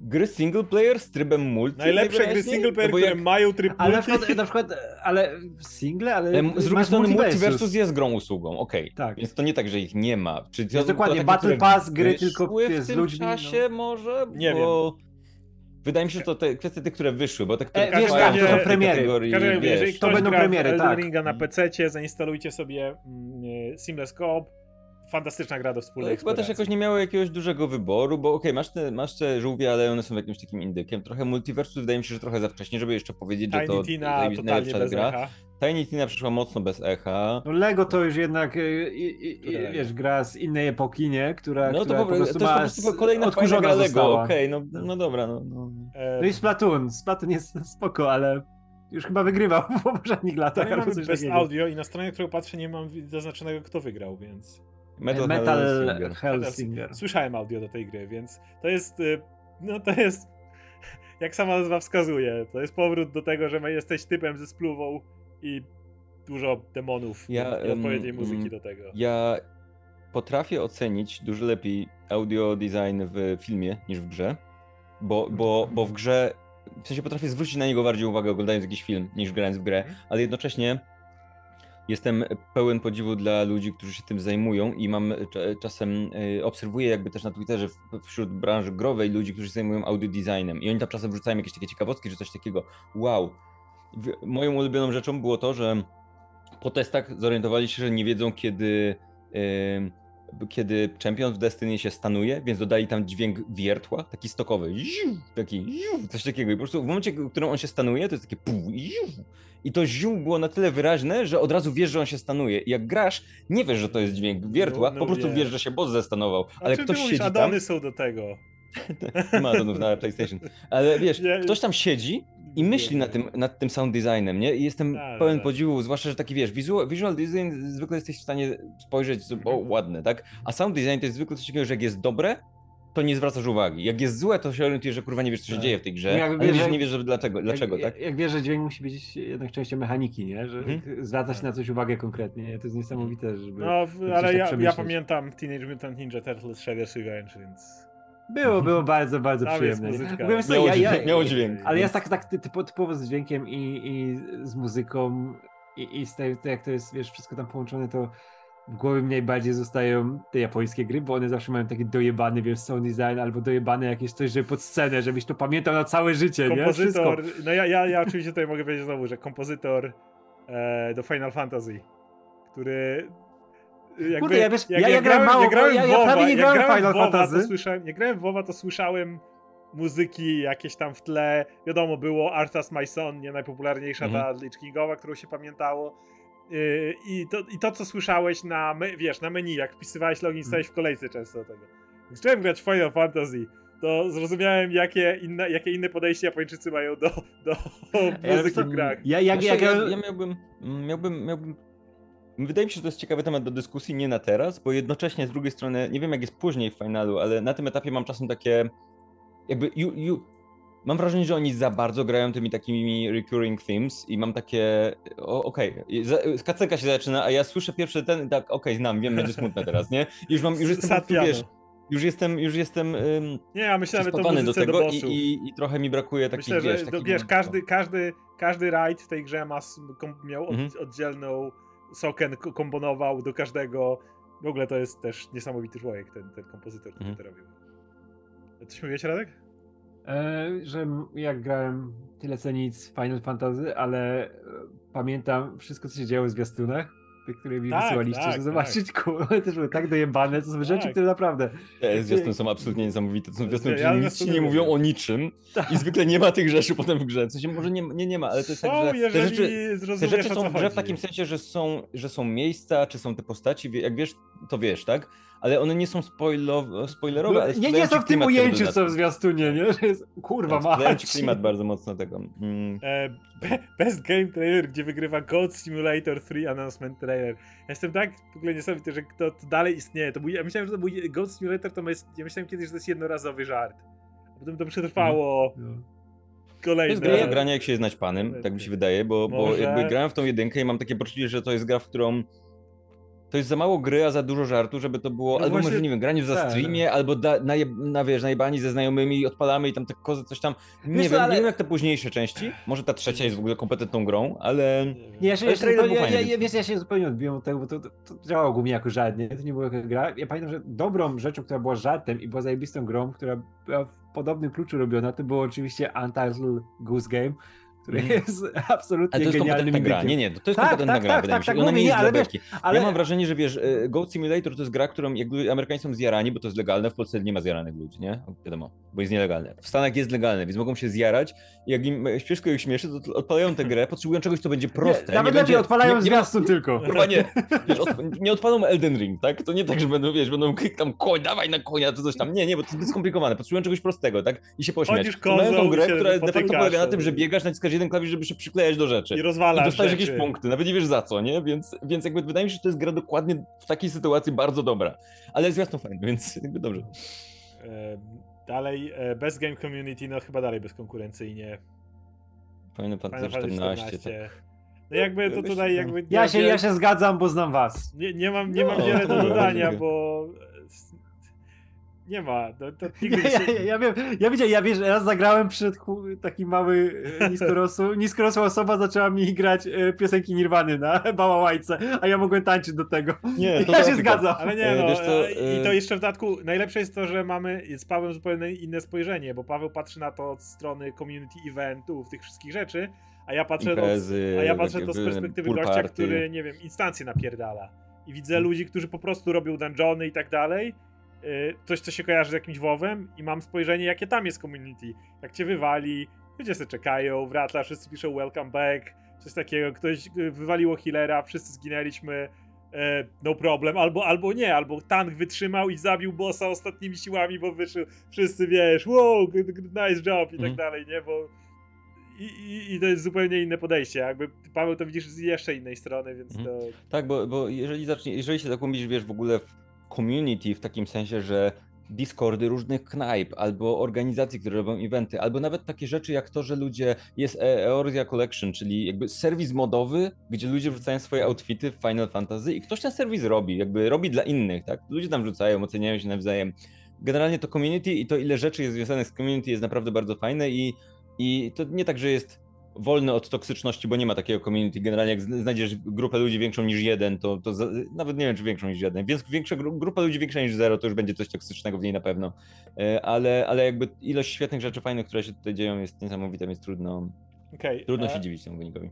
gry single player z trybem multi. Najlepsze gry single player, które mają tryb multi. Ale na przykład ale single, ale z drugiej strony multiversus jest grą usługą, okej. Tak. Więc to nie tak, że ich nie ma. Czyli to, dokładnie, to takie, Battle Pass gry tylko w tym ludźmi, czasie no. Może, nie bo... wiem. Wydaje mi się, że to te kwestie, te, które wyszły, bo te, które wiesz, tak, to są premiery. Jeżeli ktoś to gra premiery, Elden Ringa na PC-cie, zainstalujcie sobie seamless co-op. Fantastyczna gra do wspólnej eksploracji. Chyba też jakoś nie miało jakiegoś dużego wyboru, bo okej, masz te żółwie, ale one są jakimś takim indykiem. Trochę multiversu wydaje mi się, że trochę za wcześnie, żeby jeszcze powiedzieć, Tiny że to Tina, najlepsza bez gra. Echa. Tiny Tina przyszła mocno bez echa. No Lego to już jednak, wiesz, gra z innej epoki, nie? Która, no to po prostu to jest kolejna fajna gra Lego, okej, no dobra. No i Splatoon jest spoko, ale... Już chyba wygrywał w poprzednich latach. To nie mamy bez audio i na stronie, którą patrzę, nie mam zaznaczonego, kto wygrał, więc... Metal Hellsinger. Słyszałem audio do tej gry, więc to jest, no to jest, jak sama nazwa wskazuje, to jest powrót do tego, że jesteś typem ze spluwą i dużo demonów i odpowiedniej muzyki do tego. Ja potrafię ocenić dużo lepiej audio design w filmie niż w grze, bo w grze, w sensie potrafię zwrócić na niego bardziej uwagę oglądając jakiś film niż grając w grę, ale jednocześnie jestem pełen podziwu dla ludzi, którzy się tym zajmują i mam czasem, obserwuję jakby też na Twitterze wśród branży growej ludzi, którzy się zajmują audio designem i oni tam czasem wrzucają jakieś takie ciekawostki czy coś takiego. Wow. Moją ulubioną rzeczą było to, że po testach zorientowali się, że nie wiedzą kiedy champion w Destiny się stanuje, więc dodali tam dźwięk wiertła, taki stokowy, taki coś takiego i po prostu w momencie, w którym on się stanuje, to jest takie i to ziół było na tyle wyraźne, że od razu wiesz, że on się stanuje i jak grasz, nie wiesz, że to jest dźwięk wiertła, po prostu wiesz, że się boss zastanował, ale ktoś siedzi tam... Adony są do tego. Ma Adonów na PlayStation, ale wiesz, ktoś tam siedzi i myśli nad tym sound designem, nie? I jestem pełen podziwu, zwłaszcza, że taki wiesz, visual design zwykle jesteś w stanie spojrzeć, bo ładne, tak? A sound design to jest zwykle coś takiego, że jak jest dobre, to nie zwracasz uwagi. Jak jest złe, to się orientujesz, że kurwa nie wiesz, co się dzieje w tej grze, nie wiesz, że dlaczego, tak? Jak wiesz, że dźwięk musi być jednak częścią mechaniki, nie? Że zwracasz na coś uwagę konkretnie, to jest niesamowite, żeby... No, ale ja pamiętam Teenage Mutant Ninja Turtles Shredder's Revenge, więc... Było bardzo, bardzo przyjemne. Miało dźwięk. Ale jest tak typowo z dźwiękiem i z muzyką i z tego, jak to jest, wiesz, wszystko tam połączone, to w głowie mnie najbardziej zostają te japońskie gry, bo one zawsze mają taki dojebany, wiesz, sound design albo dojebane jakieś coś, żeby pod scenę, żebyś to pamiętał na całe życie, kompozytor, nie? No ja oczywiście tutaj mogę powiedzieć znowu, że kompozytor do Final Fantasy, który... Kurde, nie grałem w WoWa, to słyszałem muzyki jakieś tam w tle, wiadomo było Arthas My Son, nie najpopularniejsza ta Lich Kingowa, którą się pamiętało i to co słyszałeś na menu, jak wpisywałeś login, stałeś w kolejce często do tego. Jak zacząłem grać w Final Fantasy, to zrozumiałem, jakie inne podejście Japończycy mają do muzyki w grach. Ja miałbym wydaje mi się, że to jest ciekawy temat do dyskusji, nie na teraz, bo jednocześnie z drugiej strony, nie wiem jak jest później w finalu, ale na tym etapie mam czasem takie jakby mam wrażenie, że oni za bardzo grają tymi takimi recurring themes i mam takie kacenka się zaczyna, a ja słyszę pierwszy ten i tak wiem, będzie smutne teraz, nie? I już jestem, wiesz, już jestem ja myślałem, to do tego do i trochę mi brakuje takich, wiesz, każdy raid w tej grze miał oddzielną Soken komponował do każdego. W ogóle to jest też niesamowity człowiek, ten kompozytor, który to robił. Coś mówiłeś, Radek? że jak grałem tyle co nic Final Fantasy, ale pamiętam wszystko, co się działo w zwiastunach, które mi wysyłaliście, żeby zobaczyć, kurde, też były tak dojebane, to są rzeczy, które naprawdę... Te zwiastuny są absolutnie niesamowite, to są zwiastuny, które nic ci nie mówią o niczym i zwykle nie ma tych rzeczy potem w grze, w sensie może nie ma, ale to jest tak, że te rzeczy są w grze w takim sensie, że są miejsca, czy są te postaci, jak wiesz, to wiesz, tak? Ale one nie są spoilerowe, no, ale nie są w tym ujęciu, co w zwiastunie, nie? Kurwa mać. Spleją ci klimat bardzo mocno tego. Best Game Trailer, gdzie wygrywa God Simulator 3 Announcement Trailer. Ja jestem tak w ogóle niesamowity, że to dalej istnieje. Ja myślałem, że to był God Simulator, ja myślałem kiedyś, że to jest jednorazowy żart. A potem to przetrwało... Kolejne. To jest gra, granie jak się znać panem, tak mi się wydaje, bo jakby grałem w tą jedynkę i mam takie poczucie, że to jest gra, w którą... To jest za mało gry, a za dużo żartu, żeby to było, no albo właśnie, może, nie wiem, granie za streamie, albo najebani ze znajomymi, odpalamy i tam te kozy, coś tam, nie wiem jak te późniejsze części, może ta trzecia jest w ogóle kompletną grą, ale... Ja się zupełnie odbiłem od tego, bo to działało głównie jako żart, nie? To nie była gra. Ja pamiętam, że dobrą rzeczą, która była żartem i była zajebistą grą, która była w podobnym kluczu robiona, to było oczywiście Untitled Goose Game, który jest absolutnie genialnym ta gra. To jest kompetentna gra, wydaje mi się. Ona nie jest dla beki. Ja mam wrażenie, że wiesz, Goat Simulator to jest gra, którą jakby Amerykanie są zjarani, bo to jest legalne, w Polsce nie ma zjaranych ludzi, nie? Wiadomo, bo jest nielegalne. W Stanach jest legalne, więc mogą się zjarać i jak im wszystko ich śmieszy, to odpalają tę grę, potrzebują czegoś, co będzie proste. Odpalają zwiastun tylko. Nie odpalą Elden Ring, tak? To nie tak, że będą tam koń, dawaj na konia, to coś tam. Nie, bo to jest skomplikowane. Potrzebują czegoś prostego, tak? I się pośmiać. Mają tą grę, która de facto polega na tym, że biegasz, jeden klawisz, żeby się przyklejać do rzeczy. I rozwalasz. I dostajesz jakieś punkty, nawet nie wiesz za co, nie? Więc jakby wydaje mi się, że to jest gra dokładnie w takiej sytuacji bardzo dobra. Ale jest jasno fajna, więc jakby dobrze. Dalej, Best Game Community, no chyba dalej bezkonkurencyjnie. Final Fantasy XIV, tak. No jakby to tutaj jakby... Ja się zgadzam, bo znam was. Nie mam wiele do dodania, bo... Nie ma. Ja wiesz, raz zagrałem przed taki mały niskorosła osoba zaczęła mi grać piosenki Nirwany na bałałajce, a ja mogłem tańczyć do tego. Ja się zgadzam. Ale nie no, i to jeszcze w dodatku najlepsze jest to, że mamy z Pawłem zupełnie inne spojrzenie, bo Paweł patrzy na to od strony community eventów, tych wszystkich rzeczy, a ja patrzę to z perspektywy gościa, który, nie wiem, instancje napierdala. I widzę ludzi, którzy po prostu robią dungeony i tak dalej. Coś, co się kojarzy z jakimś WoW-em i mam spojrzenie, jakie tam jest community. Jak cię wywali, ludzie sobie czekają, wraca, wszyscy piszą welcome back, coś takiego, ktoś wywaliło healera, wszyscy zginęliśmy, no problem, albo nie, albo tank wytrzymał i zabił bossa ostatnimi siłami, bo wyszedł, wszyscy wiesz, wow, nice job i tak dalej, nie, bo I to jest zupełnie inne podejście, jakby Paweł to widzisz z jeszcze innej strony, więc to... Tak, bo jeżeli się zagłębisz, wiesz, w ogóle community w takim sensie, że Discordy różnych knajp, albo organizacji, które robią eventy, albo nawet takie rzeczy jak to, że ludzie, jest Eorzea Collection, czyli jakby serwis modowy, gdzie ludzie wrzucają swoje outfity w Final Fantasy i ktoś ten serwis robi, jakby robi dla innych, tak? Ludzie tam wrzucają, oceniają się nawzajem. Generalnie to community i to, ile rzeczy jest związanych z community, jest naprawdę bardzo fajne i to nie tak, że jest wolny od toksyczności, bo nie ma takiego community. Generalnie jak znajdziesz grupę ludzi większą niż jeden, to nawet nie wiem, czy większą niż jeden. Więc grupa ludzi większa niż zero, to już będzie coś toksycznego w niej na pewno. Ale jakby ilość świetnych rzeczy fajnych, które się tutaj dzieją, jest niesamowita, więc trudno się dziwić temu wynikowi.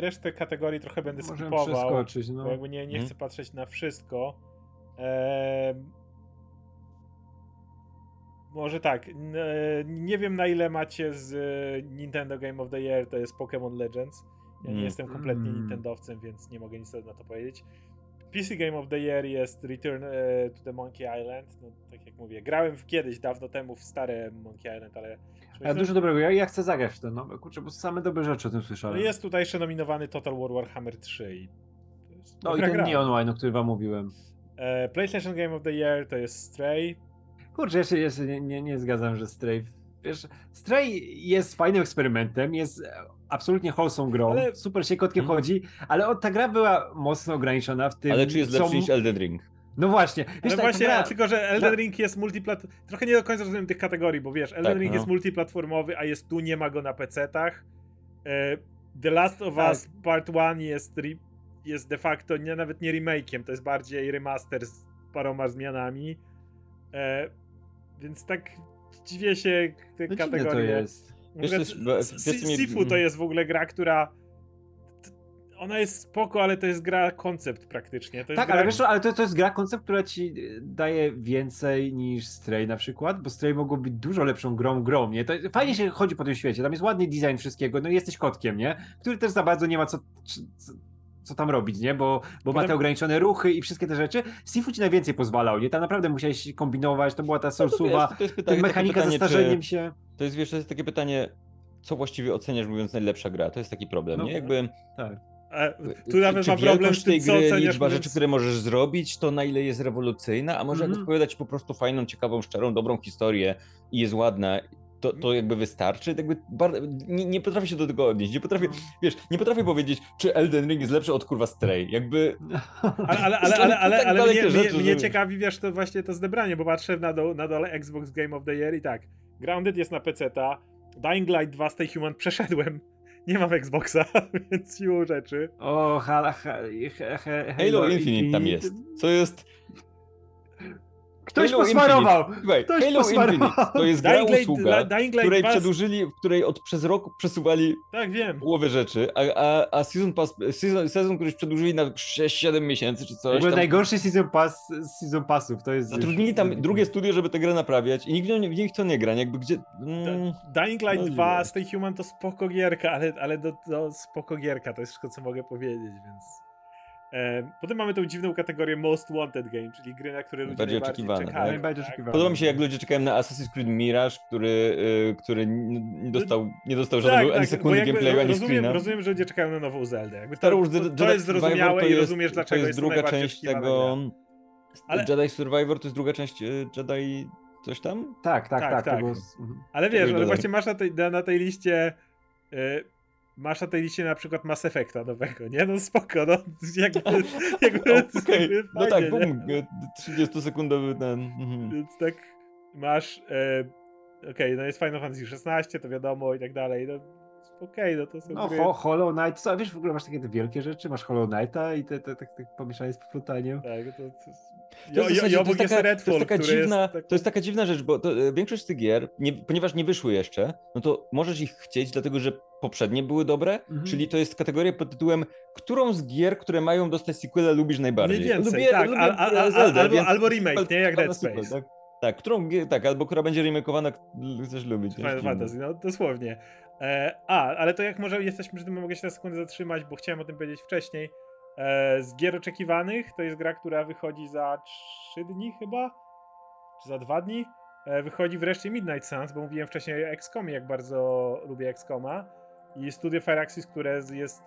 Resztę kategorii trochę będę skipował, no. Bo jakby nie chcę patrzeć na wszystko. Może tak, nie wiem na ile macie z Nintendo Game of the Year, to jest Pokémon Legends. Ja nie jestem kompletnie nintendowcem, więc nie mogę nic na to powiedzieć. PC Game of the Year jest Return to the Monkey Island. No, tak jak mówię, grałem kiedyś, dawno temu w stare Monkey Island, ale... Dużo dobrego, ja chcę zagrać w to, no kurczę, bo same dobre rzeczy o tym słyszałem. Jest tutaj jeszcze nominowany Total War Warhammer 3. I ten nie online, o którym wam mówiłem. PlayStation Game of the Year to jest Stray. Kurczę, ja się nie zgadzam, że Stray... Wiesz, Stray jest fajnym eksperymentem, jest absolutnie wholesome grą, ale... super się kotkiem chodzi, ale ta gra była mocno ograniczona w tym... Ale czy jest lepszy niż Elden Ring? No właśnie. Wiesz, tylko że Elden Ring jest multiplatformowy... Trochę nie do końca rozumiem tych kategorii, bo wiesz, Elden Ring jest multiplatformowy, a jest tu, nie ma go na PC-tach. The Last of Us Part 1 jest de facto nawet nie remake'iem, to jest bardziej remaster z paroma zmianami. Więc tak dziwię się te kategorie. Sifu to jest w ogóle gra, która... Ona jest spoko, ale to jest gra koncept praktycznie. To jest tak, gra... ale wiesz co, ale to jest gra koncept, która ci daje więcej niż Stray na przykład, bo Stray mogło być dużo lepszą grą, nie? To fajnie się chodzi po tym świecie, tam jest ładny design wszystkiego, no i jesteś kotkiem, nie? Który też za bardzo nie ma co tam robić, nie? Bo ma te ograniczone ruchy i wszystkie te rzeczy. Sifu ci najwięcej pozwalał, nie? Tam naprawdę musiałeś kombinować, to była ta sorsuwa, mechanika ze starzeniem się. To jest, wiesz, to jest takie pytanie, co właściwie oceniasz, mówiąc najlepsza gra? To jest taki problem, no, nie? Jakby... Tak. Tu nawet ma problem z tej gry, liczba rzeczy, które możesz zrobić, to na ile jest rewolucyjna, a może jak odpowiadać po prostu fajną, ciekawą, szczerą, dobrą historię i jest ładna, to jakby wystarczy. Jakby nie potrafię się do tego odnieść, nie potrafię, wiesz, nie potrafię powiedzieć, czy Elden Ring jest lepszy od kurwa Stray, jakby... Ale mnie ciekawi, wiesz, to właśnie to zebranie, bo patrzę na dole Xbox Game of the Year i tak, Grounded jest na PC-ta, Dying Light 2 Stay Human przeszedłem. Nie mam Xboxa, więc siłą rzeczy. O, Halo Infinite tam jest. Co jest? Ktoś posmarował! Halo Infinite to jest gra usługa, której przedłużyli, w której przez rok przesuwali połowę rzeczy, a Season Pass, któryś przedłużyli na 6-7 miesięcy czy coś. Najgorszy Season Pass z Season Passów to jest... Zatrudnili tam drugie studio, żeby tę grę naprawiać i nikt w nich to nie gra, jakby gdzie... Dying Light 2 Stay Human to spoko gierka, ale do spoko gierka to jest wszystko, co mogę powiedzieć, więc... Potem mamy tą dziwną kategorię Most Wanted Game, czyli gry, na które ludzie najbardziej czekają. Tak? Podoba mi się, jak ludzie czekają na Assassin's Creed Mirage, który nie dostał żadnego ani sekundy gameplayu, ani screena. Rozumiem, że ludzie czekają na nową Zeldę. To jest zrozumiałe i rozumiesz, dlaczego jest to najbardziej oczekiwana gra. Ale... Jedi Survivor to jest druga część Jedi coś tam? Tak. Ale wiesz, ale właśnie masz na tej liście... Masz na tej liście na przykład Mass Effecta nowego, nie? No spoko, no. Okej. No tak, bum, 30-sekundowy ten... Więc tak masz... Okej, no jest Final Fantasy XVI, to wiadomo i tak dalej, no okej, no to są... No Hollow Knight, co, wiesz, w ogóle masz takie te wielkie rzeczy, masz Hollow Knighta i te pomieszanie z plutaniem. Tak, to jest taka dziwna rzecz, bo większość z tych gier, ponieważ nie wyszły jeszcze, no to możesz ich chcieć, dlatego że poprzednie były dobre, czyli to jest kategoria pod tytułem, którą z gier, które mają dostać sequela, lubisz najbardziej. Mniej więcej, albo remake, nie jak Dead Space. Albo która będzie remakeowana, chcesz lubić. Final Fantasy, no dosłownie. Ale to jak może jesteśmy, że mogę się na sekundę zatrzymać, bo chciałem o tym powiedzieć wcześniej. Z gier oczekiwanych to jest gra, która wychodzi za 3 dni chyba, czy za 2 dni. Wychodzi wreszcie Midnight Suns, bo mówiłem wcześniej o XCOM, jak bardzo lubię XCOMa. I studio Firaxis, które jest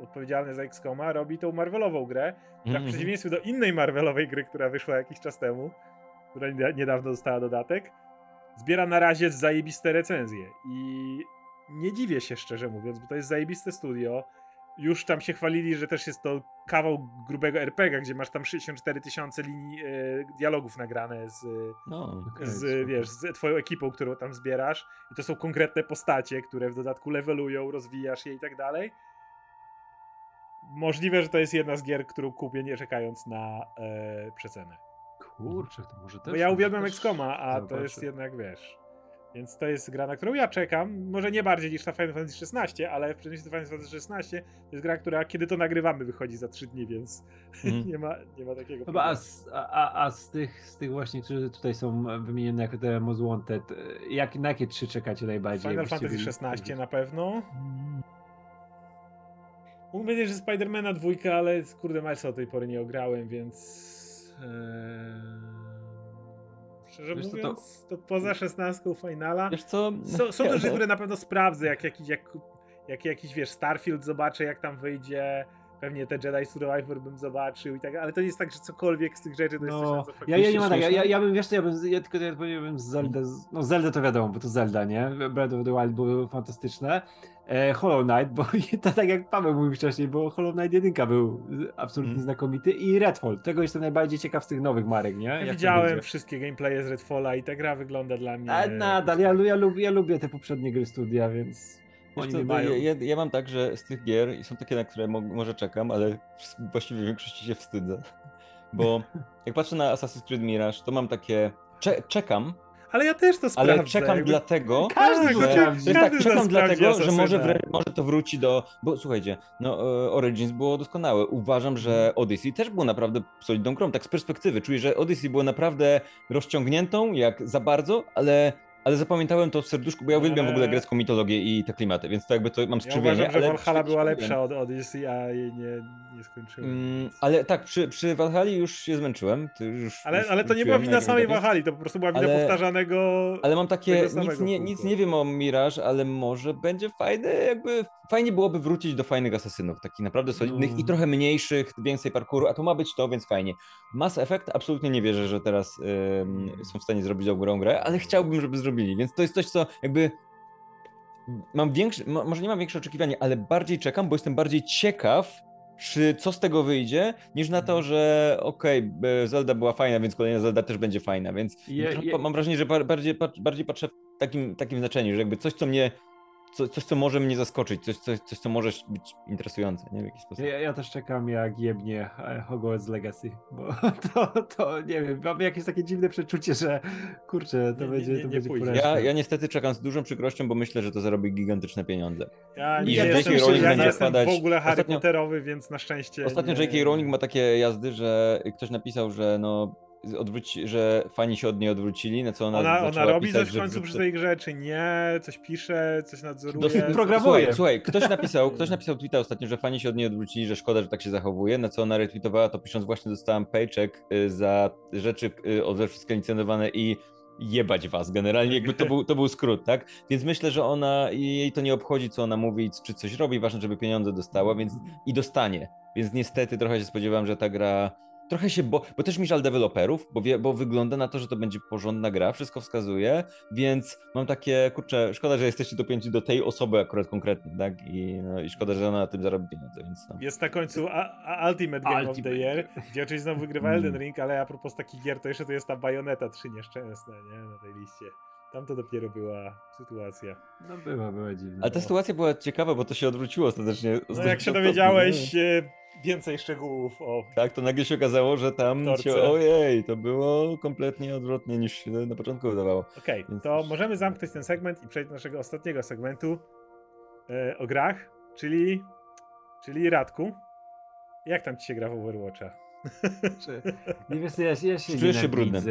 odpowiedzialne za XCOMa, robi tą Marvelową grę, która w przeciwieństwie do innej Marvelowej gry, która wyszła jakiś czas temu, która niedawno dostała dodatek, zbiera na razie zajebiste recenzje. I nie dziwię się, szczerze mówiąc, bo to jest zajebiste studio. Już tam się chwalili, że też jest to kawał grubego RPG, gdzie masz tam 64 000 linii dialogów nagrane z twoją ekipą, którą tam zbierasz. I to są konkretne postacie, które w dodatku levelują, rozwijasz je i tak dalej. Możliwe, że to jest jedna z gier, którą kupię, nie czekając na przecenę. Kurczę, to może też... Bo ja uwielbiam XCOMa, a to jest jednak, wiesz... Więc to jest gra, na którą ja czekam, może nie bardziej niż na Final Fantasy XVI, ale w przeciwieństwie do Final Fantasy XVI to jest gra, która kiedy to nagrywamy wychodzi za 3 dni, więc nie ma takiego problemu. A z tych właśnie, które tutaj są wymienione jako te Most Wanted, na jakie 3 czekacie najbardziej? Final Fantasy XVI na pewno. Mógłbym powiedzieć, że Spider-Mana 2, ale kurde, Milesa o tej pory nie ograłem, więc... Szczerze mówiąc, to poza 16 finala. Wiesz co? Są też rzeczy, które na pewno sprawdzę, jak jakiś, wiesz, Starfield zobaczę, jak tam wyjdzie. Pewnie te Jedi Survivor bym zobaczył i tak, ale to nie jest tak, że cokolwiek z tych rzeczy to jest coś, co ja bym Zelda, no Zelda to wiadomo, bo to Zelda, nie? Breath of the Wild było fantastyczne. Hollow Knight, bo to tak jak Paweł mówił wcześniej, bo Hollow Knight 1 był absolutnie znakomity i Redfall, tego jestem najbardziej ciekaw z tych nowych marek, nie? Ja widziałem wszystkie gameplaye z Redfalla i ta gra wygląda dla mnie... A nadal, ja lubię te poprzednie gry studia, więc... Ja mam tak, że z tych gier i są takie, na które może czekam, ale właściwie w większości się wstydzę. Bo jak patrzę na Assassin's Creed Mirage, to mam takie... Czekam. Ale ja też to sprawdzę. Ale czekam dlatego, że może to wróci do... Bo słuchajcie, no Origins było doskonałe. Uważam, że Odyssey też było naprawdę solidną grą. Tak z perspektywy czuję, że Odyssey było naprawdę rozciągniętą, jak za bardzo, ale zapamiętałem to w serduszku, bo ja uwielbiam w ogóle grecką mitologię i te klimaty, więc to jakby to mam skrzywienie. Ja uważam, że Valhalla była lepsza od Odyssey, a jej nie skończyłem. Ale tak, przy Valhalli już się zmęczyłem. Ale to nie była wina samej Valhalli, to po prostu była wina powtarzanego... Ale mam takie, nic nie wiem o Mirage, ale może będzie fajne, jakby... Fajnie byłoby wrócić do fajnych asasynów, takich naprawdę solidnych i trochę mniejszych, więcej parkouru, a to ma być to, więc fajnie. Mass Effect absolutnie nie wierzę, że teraz są w stanie zrobić dobrą grę, ale chciałbym, żeby zrobili, więc to jest coś, co jakby mam większe, może nie mam większe oczekiwania, ale bardziej czekam, bo jestem bardziej ciekaw, czy co z tego wyjdzie, niż na to, że okej, Zelda była fajna, więc kolejna Zelda też będzie fajna, więc mam wrażenie, że bardziej patrzę w takim znaczeniu, że jakby coś, co mnie... Coś, co może mnie zaskoczyć, coś, co może być interesujące, nie? W jakiś sposób. Ja też czekam, jak jebnie Hogwarts Legacy, bo to nie wiem, mam jakieś takie dziwne przeczucie, że kurczę, to będzie porażka. Ja niestety czekam z dużą przykrością, bo myślę, że to zarobi gigantyczne pieniądze. Ja nie jestem w ogóle Harry Potterowy, więc na szczęście... Ostatnio nie... J.K. Rowling ma takie jazdy, że ktoś napisał, że że fani się od niej odwrócili, na co ona robi pisać, coś w końcu przy tej grze, czy nie, coś pisze, coś nadzoruje. Programuje. Słuchaj, ktoś napisał tweeta ostatnio, że fani się od niej odwrócili, że szkoda, że tak się zachowuje, na co ona retweetowała to pisząc: właśnie dostałam paycheck za rzeczy od wszystkie licencjonowane i jebać was generalnie, jakby to był skrót, tak? Więc myślę, że jej to nie obchodzi, co ona mówi, czy coś robi, ważne, żeby pieniądze dostała, więc i dostanie. Więc niestety trochę się spodziewam, że ta gra... Trochę się bo też mi żal deweloperów, bo wygląda na to, że to będzie porządna gra, wszystko wskazuje, więc mam takie, kurczę, szkoda, że jesteście dopięci do tej osoby akurat konkretnie, tak? I szkoda, że ona na tym zarobi pieniądze, więc no. Jest na końcu Ultimate Game of the Year, gdzie oczywiście znowu wygrywa Elden Ring, ale a propos takich gier, to jeszcze tu jest ta Bayonetta 3 nieszczęsna, nie? Na tej liście. Tam to dopiero była sytuacja. No była dziwna. Ale ta sytuacja była ciekawa, bo to się odwróciło ostatecznie. No jak się dowiedziałeś... Więcej szczegółów o... Tak, to nagle się okazało, że tam się, ojej, to było kompletnie odwrotnie, niż się na początku wydawało. Okej, to możemy zamknąć ten segment i przejść do naszego ostatniego segmentu o grach, czyli Radku. Jak tam ci się gra w Overwatcha? Nie wiesz, ja się czuję się brudny.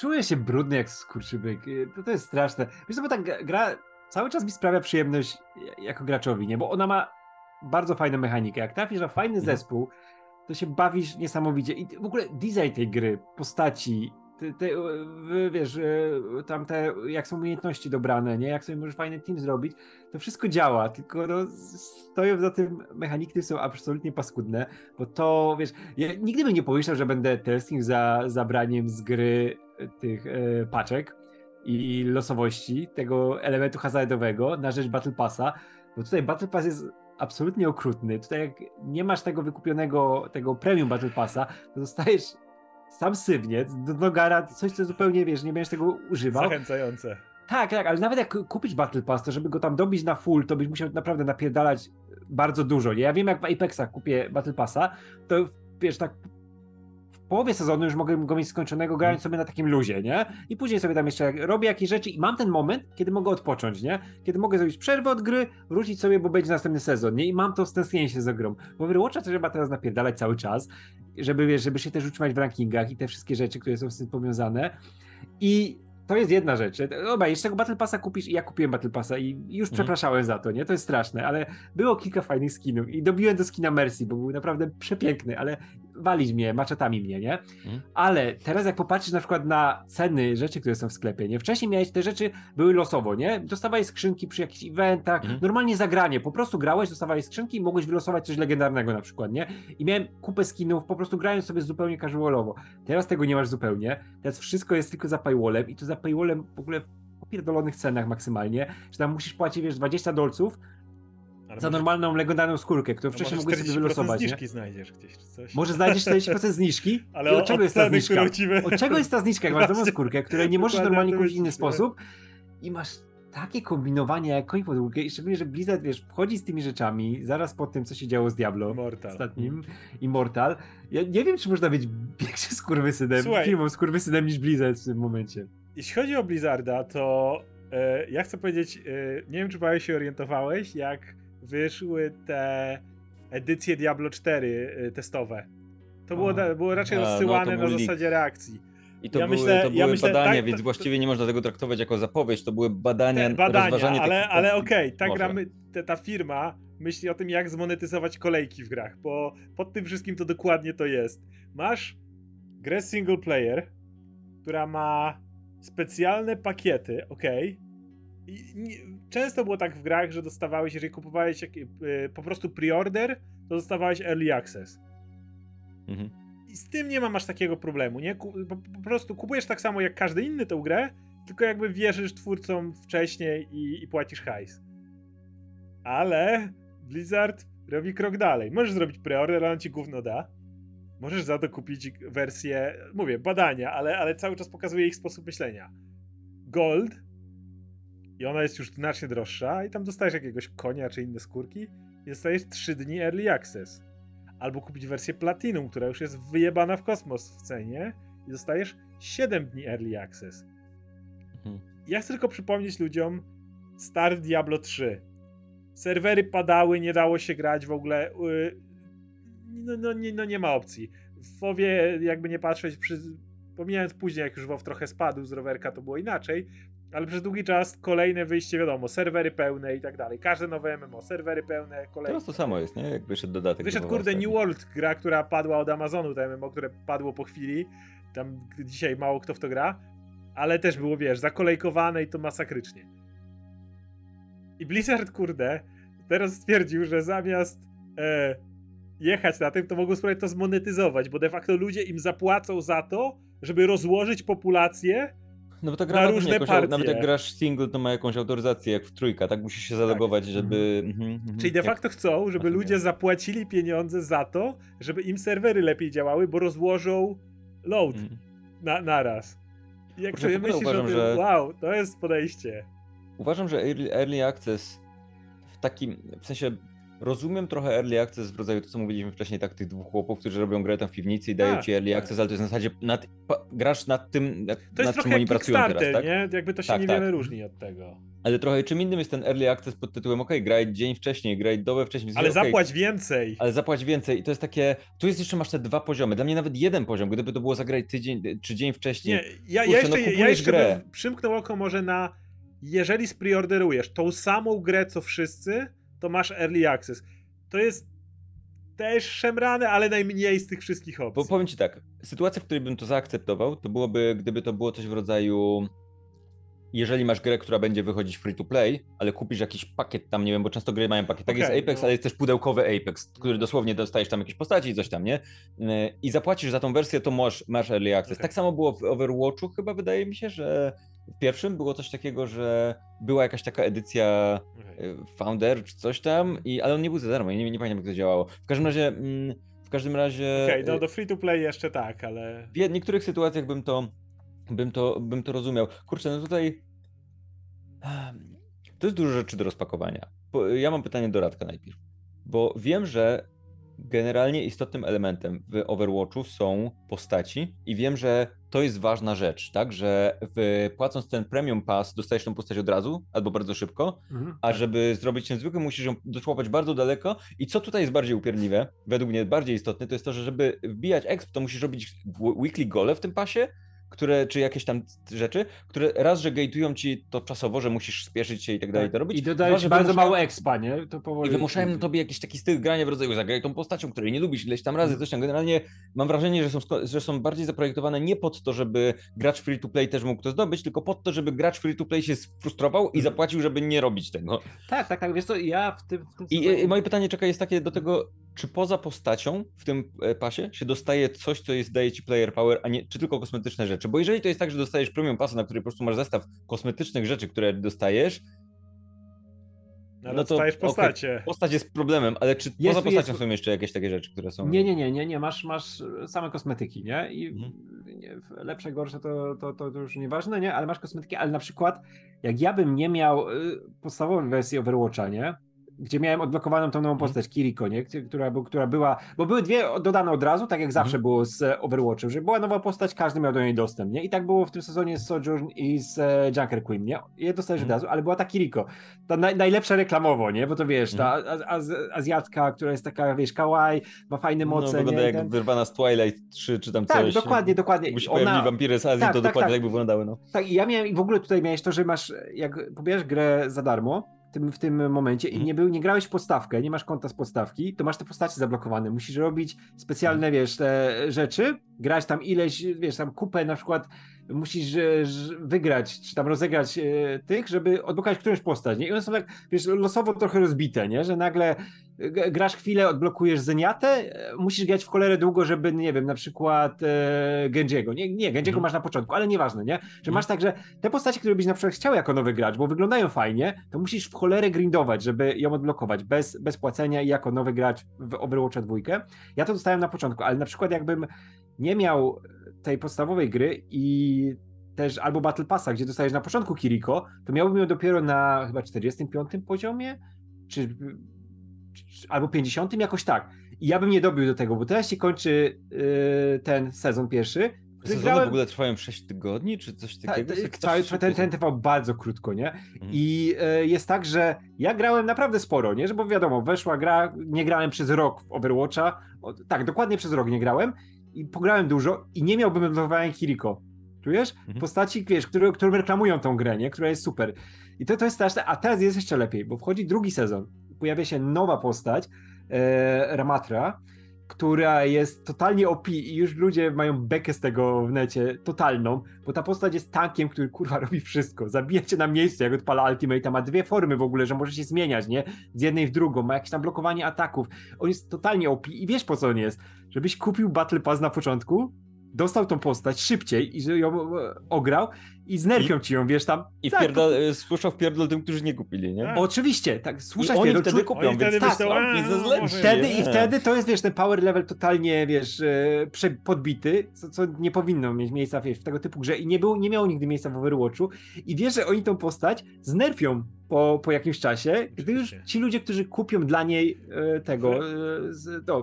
Czuję się brudny jak skurczybyk. To jest straszne. Wiesz co, bo ta gra cały czas mi sprawia przyjemność jako graczowi, nie? Bo ona ma bardzo fajną mechanikę. Jak trafisz na fajny zespół, to się bawisz niesamowicie. I w ogóle design tej gry, postaci, wiesz, tam te, jak są umiejętności dobrane, nie? Jak sobie możesz fajny team zrobić, to wszystko działa, tylko no, stoją za tym mechaniki, które są absolutnie paskudne, bo to, wiesz, ja nigdy bym nie pomyślał, że będę tęsknił za zabraniem z gry tych paczek i losowości, tego elementu hazardowego na rzecz Battle Passa, bo tutaj Battle Pass jest absolutnie okrutny. Tutaj jak nie masz tego wykupionego, tego premium Battle Passa, to dostajesz sam sywniec do nogara, coś co zupełnie, wiesz, nie będziesz tego używał. Zachęcające. Tak, ale nawet jak kupić Battle Pass, to żeby go tam dobić na full, to byś musiał naprawdę napierdalać bardzo dużo. Ja wiem, jak w Apexach kupię Battle Passa, to wiesz, tak w połowie sezonu już mogę go mieć skończonego, grając sobie na takim luzie, nie? I później sobie tam jeszcze robię jakieś rzeczy i mam ten moment, kiedy mogę odpocząć, nie? Kiedy mogę zrobić przerwę od gry, wrócić sobie, bo będzie następny sezon, nie? I mam to stęsknienie się za grą. Bo Overwatcha trzeba teraz napierdalać cały czas, żeby się też utrzymać w rankingach i te wszystkie rzeczy, które są z tym powiązane. I to jest jedna rzecz. Dobra, jeszcze tego Battle Passa kupisz i ja kupiłem Battle Passa i już przepraszałem za to, nie? To jest straszne, ale było kilka fajnych skinów i dobiłem do skina Mercy, bo był naprawdę przepiękny, ale walić mnie, maczetami mnie, nie? Ale teraz jak popatrzysz na przykład na ceny rzeczy, które są w sklepie, nie? Wcześniej miałeś te rzeczy, były losowo, nie? Dostawałeś skrzynki przy jakichś eventach, normalnie zagranie, po prostu grałeś, dostawałeś skrzynki i mogłeś wylosować coś legendarnego na przykład, nie? I miałem kupę skinów, po prostu grając sobie zupełnie casualowo. Teraz tego nie masz zupełnie, teraz wszystko jest tylko za paywallem i to za paywallem w ogóle w opierdolonych cenach maksymalnie, że tam musisz płacić, wiesz, $20 za normalną legendarną skórkę, którą wcześniej mogłeś sobie wylosować. Może znajdziesz gdzieś czy coś. Może znajdziesz 40% zniżki? Ale od czego jest ta zniżka? Od czego jest ta zniżka, jak masz dobrą skórkę, której nie możesz normalnie kupić w inny sposób i masz takie kombinowanie jak koń pod łódkę i szczególnie, że Blizzard, wiesz, wchodzi z tymi rzeczami zaraz po tym, co się działo z Diablo ostatnim, Immortal. Ja nie wiem, czy można być większym skurwysynem, firmą skurwysynem niż Blizzard w tym momencie. Jeśli chodzi o Blizzarda, to ja chcę powiedzieć, nie wiem, czy Paweł się orientowałeś, jak wyszły te edycje Diablo 4 testowe. To było raczej rozsyłane na zasadzie reakcji. I to były badania, tak, więc właściwie nie można tego traktować jako zapowiedź, to były badania rozważanie. Ale okej, tak gramy, ta firma myśli o tym, jak zmonetyzować kolejki w grach, bo pod tym wszystkim to dokładnie to jest. Masz grę single player, która ma specjalne pakiety, często było tak w grach, że dostawałeś, jeżeli kupowałeś po prostu pre-order, to dostawałeś early access. Mhm. I z tym nie masz takiego problemu, nie? Po prostu kupujesz tak samo jak każdy inny tę grę, tylko jakby wierzysz twórcom wcześniej i płacisz hajs. Ale Blizzard robi krok dalej. Możesz zrobić pre-order, ale on ci gówno da. Możesz za to kupić wersję, mówię, badania, ale cały czas pokazuje ich sposób myślenia. Gold. I ona jest już znacznie droższa i tam dostajesz jakiegoś konia czy inne skórki i dostajesz 3 dni early access. Albo kupić wersję Platinum, która już jest wyjebana w kosmos w cenie i dostajesz 7 dni early access. Ja chcę tylko przypomnieć ludziom start Diablo 3. Serwery padały, nie dało się grać w ogóle. Nie ma opcji. W WoWie, jakby nie patrzeć, pomijając później, jak już WoW trochę spadł z rowerka, to było inaczej, ale przez długi czas kolejne wyjście, wiadomo, serwery pełne i tak dalej. Każde nowe MMO, serwery pełne, kolejne. Teraz to samo jest, nie? Jak wyszedł dodatek. Wyszedł, kurde, New World, gra, która padła od Amazonu, to MMO, które padło po chwili. Tam dzisiaj mało kto w to gra, ale też było, wiesz, zakolejkowane i to masakrycznie. I Blizzard, kurde, teraz stwierdził, że zamiast jechać na tym, to mogą spróbować to zmonetyzować, bo de facto ludzie im zapłacą za to, żeby rozłożyć populację. No bo ta gra na różne partie. Nawet jak grasz single, to ma jakąś autoryzację, jak w trójka, tak? Musisz się zalogować, żeby... Czyli de facto chcą, żeby ludzie zapłacili pieniądze za to, żeby im serwery lepiej działały, bo rozłożą load na raz. I jak sobie myślisz o tym, wow, to jest podejście. Uważam, że early access w takim... W sensie rozumiem trochę early access w rodzaju to, co mówiliśmy wcześniej, tak, tych dwóch chłopów, którzy robią grę tam w piwnicy i dają ci early access, ale to jest na zasadzie grasz nad tym, nad czym oni pracują teraz, tak? Nie? Jakby to się tak, nie wiele różni od tego. Ale trochę czym innym jest ten early access pod tytułem graj dzień wcześniej, graj dobę wcześniej. Ale zapłać więcej. Ale zapłać więcej i to jest takie, tu jest jeszcze masz te dwa poziomy, dla mnie nawet jeden poziom, gdyby to było zagraj tydzień czy dzień wcześniej. Nie, ja jeszcze przymknął oko może na, jeżeli spreorderujesz tą samą grę co wszyscy, to masz early access. To jest też szemrane, ale najmniej z tych wszystkich opcji. Bo powiem ci tak, sytuacja, w której bym to zaakceptował, to byłoby, gdyby to było coś w rodzaju, jeżeli masz grę, która będzie wychodzić free to play, ale kupisz jakiś pakiet tam, nie wiem, bo często gry mają pakiet. Tak, jest Apex, ale jest też pudełkowy Apex, który dosłownie dostajesz tam jakieś postaci i coś tam, nie? I zapłacisz za tą wersję, to masz early access. Tak samo było w Overwatchu chyba, wydaje mi się, że w pierwszym było coś takiego, że była jakaś taka edycja Founder czy coś tam, ale on nie był za darmo, nie pamiętam jak to działało. W każdym razie... Okej, do free to play jeszcze tak, ale... W niektórych sytuacjach bym to rozumiał. Kurczę, no tutaj... To jest dużo rzeczy do rozpakowania. Ja mam pytanie do Radka najpierw, bo wiem, że generalnie istotnym elementem w Overwatchu są postaci i wiem, że to jest ważna rzecz, tak, że płacąc ten premium pass dostajesz tą postać od razu albo bardzo szybko, a żeby zrobić ten zwykły musisz ją doszłapać bardzo daleko i co tutaj jest bardziej upierdliwe, według mnie bardziej istotne, to jest to, że żeby wbijać exp, to musisz robić weekly gole w tym pasie, czy jakieś tam rzeczy, które raz, że gate'ują ci to czasowo, że musisz spieszyć się i tak dalej to robić. I dodajesz bardzo mało expa, nie? To powoli... I wymuszałem na tobie jakiś taki styl grania w rodzaju zagraj tą postacią, której nie lubisz ileś tam razy, coś tam. Generalnie mam wrażenie, że są bardziej zaprojektowane nie pod to, żeby gracz free to play też mógł to zdobyć, tylko pod to, żeby gracz free to play się sfrustrował i zapłacił, żeby nie robić tego. Tak, wiesz co, ja w tym... I moje pytanie, jest takie do tego, czy poza postacią w tym pasie się dostaje coś, co daje ci player power, a nie, czy tylko kosmetyczne rzeczy? Bo jeżeli to jest tak, że dostajesz premium pasa, na który po prostu masz zestaw kosmetycznych rzeczy, które dostajesz, no to postacie. Postać jest problemem, ale czy poza postacią są jeszcze jakieś takie rzeczy, które są... Nie, masz same kosmetyki, nie? I lepsze, gorsze to już nieważne, nie? Ale masz kosmetyki, ale na przykład jak ja bym nie miał podstawową wersję Overwatcha, nie? gdzie miałem odblokowaną tą nową postać, Kiriko, nie? Która była, bo były dwie dodane od razu, tak jak zawsze było z Overwatchem, że była nowa postać, każdy miał do niej dostęp, nie? I tak było w tym sezonie z Sojourn i z Junker Queen, nie? Je dostajesz od razu, ale była ta Kiriko, ta najlepsza reklamowo, nie? Bo to wiesz, ta Azjatka, która jest taka, wiesz, kawaii, ma fajne moce, no, wygląda nie? Jak wyrwana z Twilight 3 czy tam tak, coś. Tak, dokładnie. Jakby się pojawili wampiry z Azji, tak, to tak, dokładnie tak by wyglądały, no. Tak, i ja miałem, i w ogóle tutaj miałeś to, że masz, jak pobierasz grę za darmo, w tym momencie i nie grałeś w podstawkę, nie masz konta z podstawki, to masz te postacie zablokowane, musisz robić specjalne, wiesz, te rzeczy, grać tam ileś, wiesz, tam kupę na przykład, musisz wygrać, czy tam rozegrać tych, żeby odblokować którąś postać, nie? I one są tak, wiesz, losowo trochę rozbite, nie? Że nagle grasz chwilę, odblokujesz Zeniatę, musisz grać w cholerę długo, żeby, nie wiem, na przykład Genjiego. Nie, Genjiego masz na początku, ale nieważne, nie? Że masz tak, że te postacie, które byś na przykład chciał jako nowy gracz, bo wyglądają fajnie, to musisz w cholerę grindować, żeby ją odblokować bez płacenia i jako nowy gracz w Overwatcha 2. Ja to dostałem na początku, ale na przykład jakbym nie miał tej podstawowej gry i też albo Battle Passa, gdzie dostajesz na początku Kiriko, to miałbym ją dopiero na chyba 45 poziomie, czy albo 50, jakoś tak. I ja bym nie dobił do tego, bo teraz się korzy ten sezon pierwszy. Sezony w ogóle trwają 6 tygodni, czy coś takiego? Ten trwał bardzo krótko, nie? I jest tak, że ja grałem naprawdę sporo, nie? Że bo wiadomo, weszła gra, nie grałem przez rok w Overwatcha, tak, dokładnie przez rok nie grałem i pograłem dużo i nie miałbym odblokowania Kiriko. Czujesz? Postaci, wiesz, które reklamują tą grę, nie? Która jest super. I to jest straszne, a teraz jest jeszcze lepiej, bo wchodzi drugi sezon. Pojawia się nowa postać, Ramatra, która jest totalnie OP i już ludzie mają bekę z tego w necie, totalną, bo ta postać jest tankiem, który kurwa robi wszystko, zabija cię na miejscu, jak odpala ultimate'a, ma dwie formy w ogóle, że może się zmieniać, nie? Z jednej w drugą, ma jakieś tam blokowanie ataków, on jest totalnie OP i wiesz po co on jest, żebyś kupił Battle Pass na początku, dostał tą postać szybciej i ją ograł i znerfią ci ją, wiesz tam. I tak, słyszał wpierdol tym, którzy nie kupili, nie? Tak. Oczywiście, tak, słyszał wpierdol. Oni wtedy kupią, więc tak. Wtedy to jest, wiesz, ten power level totalnie, wiesz, podbity, co nie powinno mieć miejsca, wiesz, w tego typu grze i nie miało nigdy miejsca w Overwatchu i wiesz, że oni tą postać znerfią po jakimś czasie, gdy już ci ludzie, którzy kupią dla niej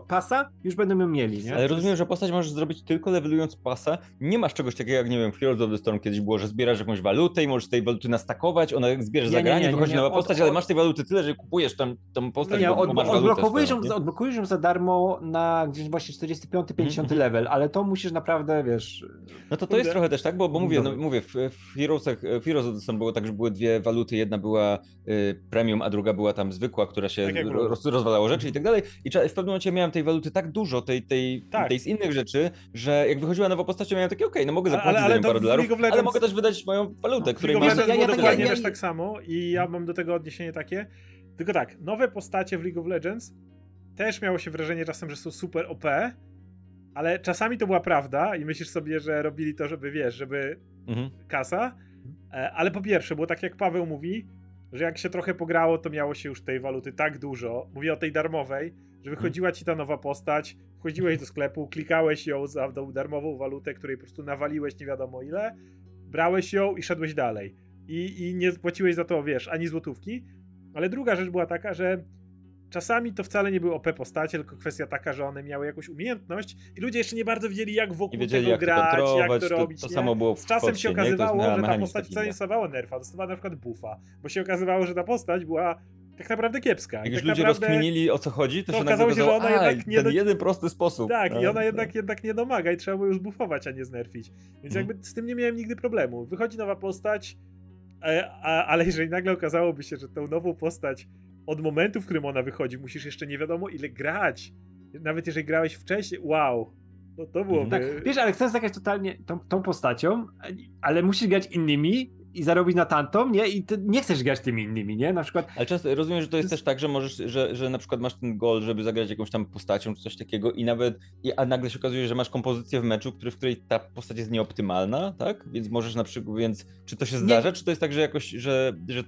pasa, już będą ją mieli, nie? Ale rozumiem, że postać możesz zrobić tylko levelując pasa, nie masz czegoś takiego jak, nie wiem, w Heroes of the Storm kiedyś było, że zbierasz jakąś walutę i możesz tej waluty nastakować, ona zbierze zagranie, wychodzi nowa postać, ale masz tej waluty tyle, że kupujesz tą postać, nie, bo masz odblokujesz ją za darmo na gdzieś właśnie 45-50 level, ale to musisz naprawdę, wiesz... No to jest trochę też tak, bo mówię, w Heroes of the Storm było tak, że były dwie waluty, jedna była premium, a druga była tam zwykła, która się tak rozwalało rzeczy i tak dalej. I w pewnym momencie miałem tej waluty tak dużo, tej z innych rzeczy, że jak wychodziła nowa postać, miałem takie okej, no mogę zapłacić za nią parę dolarów, ale mogę też wydać moją walutę, której mam. Ja dokładnie też tak samo i ja mam do tego odniesienie takie. Tylko tak, nowe postacie w League of Legends też miało się wrażenie czasem, że są super OP, ale czasami to była prawda i myślisz sobie, że robili to, żeby wiesz, żeby kasa, ale po pierwsze, było tak jak Paweł mówi, że jak się trochę pograło, to miało się już tej waluty tak dużo, mówię o tej darmowej, że wychodziła ci ta nowa postać, wchodziłeś do sklepu, klikałeś ją za darmową walutę, której po prostu nawaliłeś nie wiadomo ile, brałeś ją i szedłeś dalej. I nie płaciłeś za to, wiesz, ani złotówki. Ale druga rzecz była taka, że czasami to wcale nie były OP postacie, tylko kwestia taka, że one miały jakąś umiejętność i ludzie jeszcze nie bardzo wiedzieli, jak wokół tego grać, jak to robić. To samo było w z czasem się okazywało, że ta postać wcale nie dostawała nerfa, dostawała na przykład buffa, bo się okazywało, że ta postać była tak naprawdę kiepska. Jak już ludzie rozkminili o co chodzi, to się okazało, że ona jednak nie... ten jeden prosty sposób. Tak, i ona jednak nie domaga i trzeba było już buffować, a nie znerfić. Więc jakby z tym nie miałem nigdy problemu. Wychodzi nowa postać, ale jeżeli nagle okazałoby się, że tą nową postać od momentu, w którym ona wychodzi, musisz jeszcze nie wiadomo ile grać. Nawet jeżeli grałeś wcześniej, wow. To byłoby... Tak, wiesz, ale chcesz zagrać totalnie tą postacią, ale musisz grać innymi i zarobić na tantą, nie? I ty nie chcesz grać tymi innymi, nie? Na przykład... Ale często rozumiem, że to jest też tak, że możesz, że na przykład masz ten goal, żeby zagrać jakąś tam postacią czy coś takiego a nagle się okazuje, że masz kompozycję w meczu, w której ta postać jest nieoptymalna, tak? Więc możesz na przykład, czy to się zdarza, czy to jest tak, że jakoś,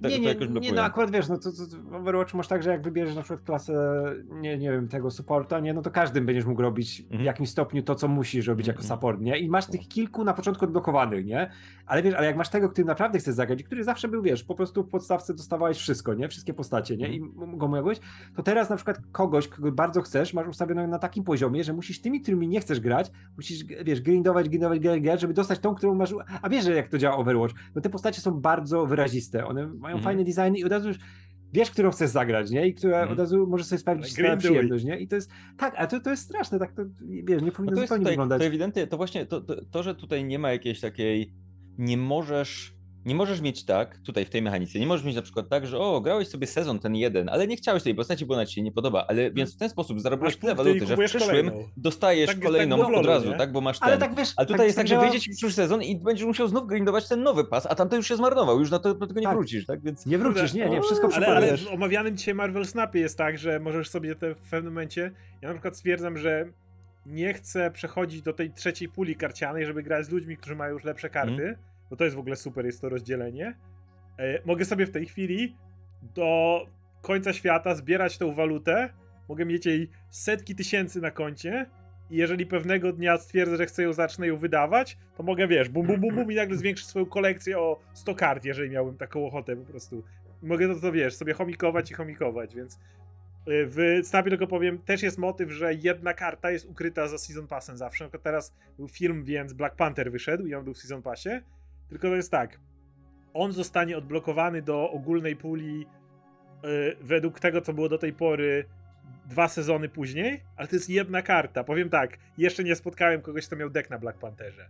to jakoś blokuje? Nie, no akurat wiesz, w Overwatch masz tak, że jak wybierzesz na przykład klasę, nie wiem, tego supporta, nie? No to każdym będziesz mógł robić w jakimś stopniu to, co musisz robić jako support, nie? I masz tych kilku na początku odblokowanych, nie? Ale wiesz, ale jak masz tego, który naprawdę naprawdę chcesz zagrać i który zawsze był, wiesz, po prostu w podstawce dostawałeś wszystko, nie? Wszystkie postacie, nie? I go mogłeś, to teraz na przykład kogoś, kogo bardzo chcesz, masz ustawionego na takim poziomie, że musisz tymi, którymi nie chcesz grać, musisz, wiesz, grindować, żeby dostać tą, którą masz, a wiesz, jak to działa Overwatch, no te postacie są bardzo wyraziste, one mają fajne designy i od razu już wiesz, którą chcesz zagrać, nie? I która od razu może sobie sprawdzić przyjemność, nie? I to jest tak, ale to jest straszne, tak to, wiesz, nie powinno zupełnie wyglądać. To ewidentnie, to właśnie to, że tutaj nie ma jakiejś takiej, nie możesz mieć tak, tutaj w tej mechanice, nie możesz mieć na przykład tak, że grałeś sobie sezon ten jeden, ale nie chciałeś tej postaci, bo ona ci się nie podoba, ale więc w ten sposób zarobiłeś tyle waluty, że w przyszłym dostajesz kolejną tak od razu, nie? Tak, bo masz ten. Ale, tak, wiesz, ale tutaj tak jest tak, że wyjdzie ci przyszły sezon i będziesz musiał znów grindować ten nowy pas, a tamten już się zmarnował, już na to do tego nie wrócisz, tak? Więc nie wrócisz, nie, wszystko przypadujesz. Ale w omawianym dzisiaj Marvel Snapie jest tak, że możesz sobie w pewnym momencie, ja na przykład stwierdzam, że nie chcę przechodzić do tej trzeciej puli karcianej, żeby grać z ludźmi, którzy mają już lepsze karty, bo to jest w ogóle super, jest to rozdzielenie. Mogę sobie w tej chwili do końca świata zbierać tą walutę, mogę mieć jej setki tysięcy na koncie i jeżeli pewnego dnia stwierdzę, że chcę ją, zacznę ją wydawać, to mogę, wiesz, bum, bum, bum, bum i nagle zwiększyć swoją kolekcję o 100 kart, jeżeli miałbym taką ochotę po prostu. Mogę to, wiesz, sobie chomikować, więc w Snapie tylko powiem, też jest motyw, że jedna karta jest ukryta za Season Passem zawsze, tylko teraz był film, więc Black Panther wyszedł i on był w Season Passie. Tylko to jest tak, on zostanie odblokowany do ogólnej puli według tego, co było do tej pory 2 sezony później, ale to jest jedna karta. Powiem tak, jeszcze nie spotkałem kogoś, kto miał deck na Black Pantherze.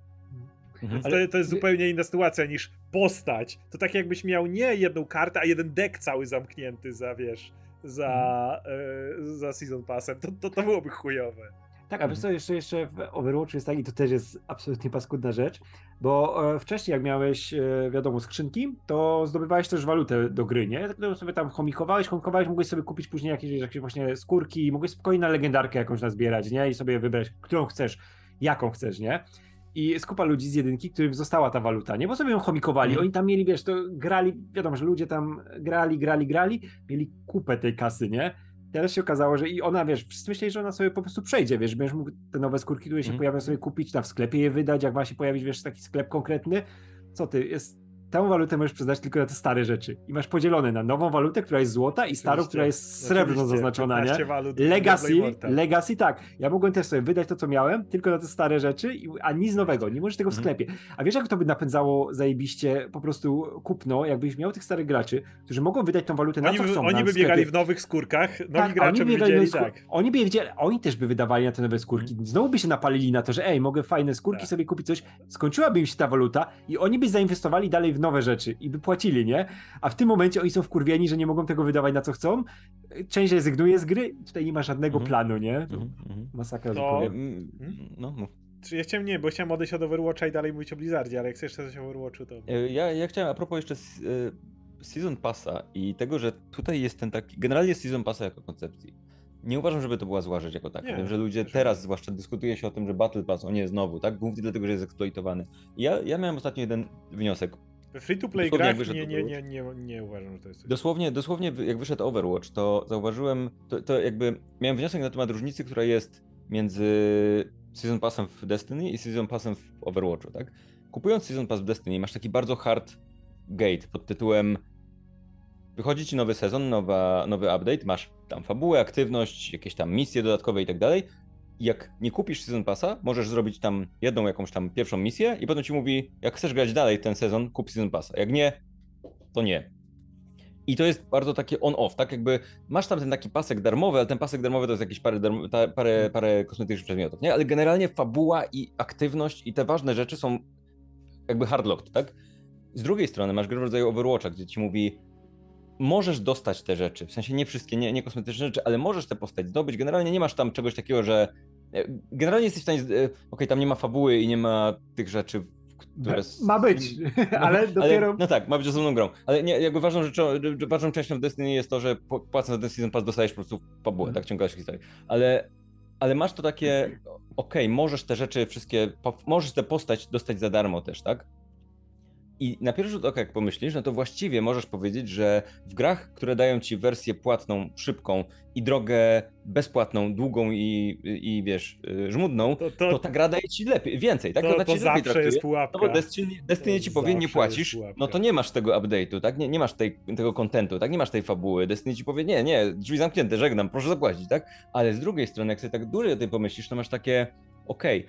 To jest zupełnie inna sytuacja niż postać. To tak jakbyś miał nie jedną kartę, a jeden deck cały zamknięty za, wiesz, za Season Passem. To byłoby chujowe. Tak, a wiesz co, jeszcze w Overwatchu jest tak i to też jest absolutnie paskudna rzecz, bo wcześniej jak miałeś, wiadomo, skrzynki, to zdobywałeś też walutę do gry, nie? Tak sobie tam chomikowałeś, mogłeś sobie kupić później jakieś właśnie skórki i mogłeś spokojnie na legendarkę jakąś nazbierać, nie? I sobie wybrać, którą chcesz, jaką chcesz, nie? I skupa ludzi z jedynki, którym została ta waluta, nie? Bo sobie ją chomikowali, oni tam mieli, wiesz, to grali, wiadomo, że ludzie tam grali, mieli kupę tej kasy, nie? Teraz się okazało, że i ona, wiesz, myślisz, że ona sobie po prostu przejdzie, wiesz, będziesz mógł te nowe skórki, które się pojawią, sobie kupić, tam w sklepie je wydać, jak ma się pojawić, wiesz, taki sklep konkretny, co ty, tę walutę możesz przyznać tylko na te stare rzeczy i masz podzielone na nową walutę, która jest złota i starą, która jest srebrno zaznaczona, nie? Legacy, tak. Ja mogłem też sobie wydać to, co miałem, tylko na te stare rzeczy, a nic nowego, nie możesz tego w sklepie. A wiesz, jak to by napędzało zajebiście po prostu kupno, jakbyś miał tych starych graczy, którzy mogą wydać tą walutę na co chcą. Oni by biegali w nowych skórkach, nowi gracze by wiedzieli, tak. Oni też by wydawali na te nowe skórki, znowu by się napalili na to, że mogę fajne skórki sobie kupić coś, skończyłaby im się ta waluta i oni by zainwestowali dalej w nowe rzeczy i by płacili, nie? A w tym momencie oni są wkurwieni, że nie mogą tego wydawać na co chcą. Część rezygnuje z gry, tutaj nie ma żadnego planu, nie? Masakra. Ja chciałem, bo chciałem odejść od Overwatcha i dalej mówić o Blizzardzie, ale jak chcesz coś o Overwatchu, to... Ja chciałem a propos jeszcze Season Passa i tego, że tutaj jest ten taki... Generalnie Season Passa jako koncepcji. Nie uważam, żeby to była zła rzecz jako taka, nie, że ludzie teraz zwłaszcza dyskutuje się o tym, że Battle Pass, o nie, znowu, tak? Głównie dlatego, że jest eksploitowany. Ja miałem ostatnio jeden wniosek. We free-to-play grach nie uważam, że to jest... Dosłownie jak wyszedł Overwatch, to zauważyłem, to jakby miałem wniosek na temat różnicy, która jest między Season Passem w Destiny i Season Passem w Overwatchu, tak? Kupując Season Pass w Destiny masz taki bardzo hard gate pod tytułem wychodzi ci nowy sezon, nowy update, masz tam fabułę, aktywność, jakieś tam misje dodatkowe i tak dalej. Jak nie kupisz Season Passa, możesz zrobić tam jedną jakąś tam pierwszą misję i potem ci mówi, jak chcesz grać dalej ten sezon, kup Season Passa. Jak nie, to nie. I to jest bardzo takie on-off, tak? Jakby masz tam ten taki pasek darmowy, ale ten pasek darmowy to jest jakieś parę kosmetycznych przedmiotów, nie? Ale generalnie fabuła i aktywność i te ważne rzeczy są jakby hardlocked, tak? Z drugiej strony masz grę w rodzaju Overwatcha, gdzie ci mówi, możesz dostać te rzeczy, w sensie nie wszystkie, nie kosmetyczne rzeczy, ale możesz tę postać zdobyć. Generalnie nie masz tam czegoś takiego, że generalnie jesteś w stanie, okej, tam nie ma fabuły i nie ma tych rzeczy, które... Ma być, ale dopiero... No tak, ma być osobną grą, ale nie, jakby ważną częścią w Destiny jest to, że płacąc za ten Season Pass dostajesz po prostu fabułę, tak ciągałeś historię, ale masz to takie, okej, możesz te rzeczy wszystkie, możesz tę postać dostać za darmo też, tak? I na pierwszy rzut oka, jak pomyślisz, no to właściwie możesz powiedzieć, że w grach, które dają ci wersję płatną, szybką i drogę bezpłatną, długą i wiesz, żmudną, to ta gra daje ci lepiej, więcej. Tak? To ci zawsze traktuje, jest pułapka. No bo Destiny ci powie, nie płacisz, no to nie masz tego update'u, tak? Nie masz tego kontentu, tak? Nie masz tej fabuły. Destiny ci powie, nie, drzwi zamknięte, żegnam, proszę zapłacić, tak? Ale z drugiej strony, jak sobie tak dużo o tym pomyślisz, to masz takie, okej,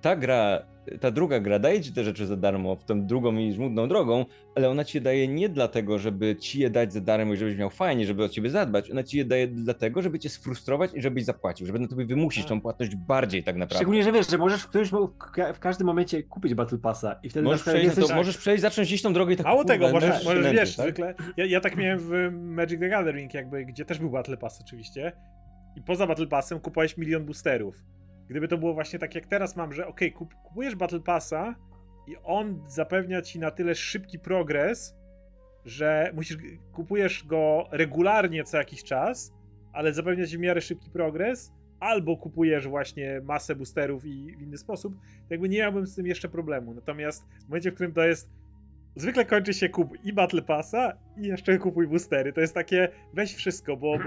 ta gra, ta druga gra daje ci te rzeczy za darmo, tą drugą i żmudną drogą, ale ona ci je daje nie dlatego, żeby ci je dać za darmo i żebyś miał fajnie, żeby o ciebie zadbać. Ona ci je daje dlatego, żeby cię sfrustrować i żebyś zapłacił, żeby na tobie wymusić tą płatność bardziej tak naprawdę. Szczególnie, że wiesz, że możesz w każdym momencie kupić Battle Passa i wtedy możesz przejść, zacząć iść tą drogę i tak. Mało tego, możesz wiesz, tak? Zwykle. Ja tak miałem w Magic the Gathering jakby, gdzie też był Battle Pass oczywiście i poza Battle Passem kupowałeś milion boosterów. Gdyby to było właśnie tak jak teraz mam, że okej, kupujesz Battle Passa i on zapewnia ci na tyle szybki progres, że kupujesz go regularnie co jakiś czas, ale zapewnia ci w miarę szybki progres, albo kupujesz właśnie masę boosterów i w inny sposób, to jakby nie miałbym z tym jeszcze problemu. Natomiast w momencie, w którym to jest, zwykle kończy się kup i Battle Passa i jeszcze kupuj boostery. To jest takie weź wszystko, bo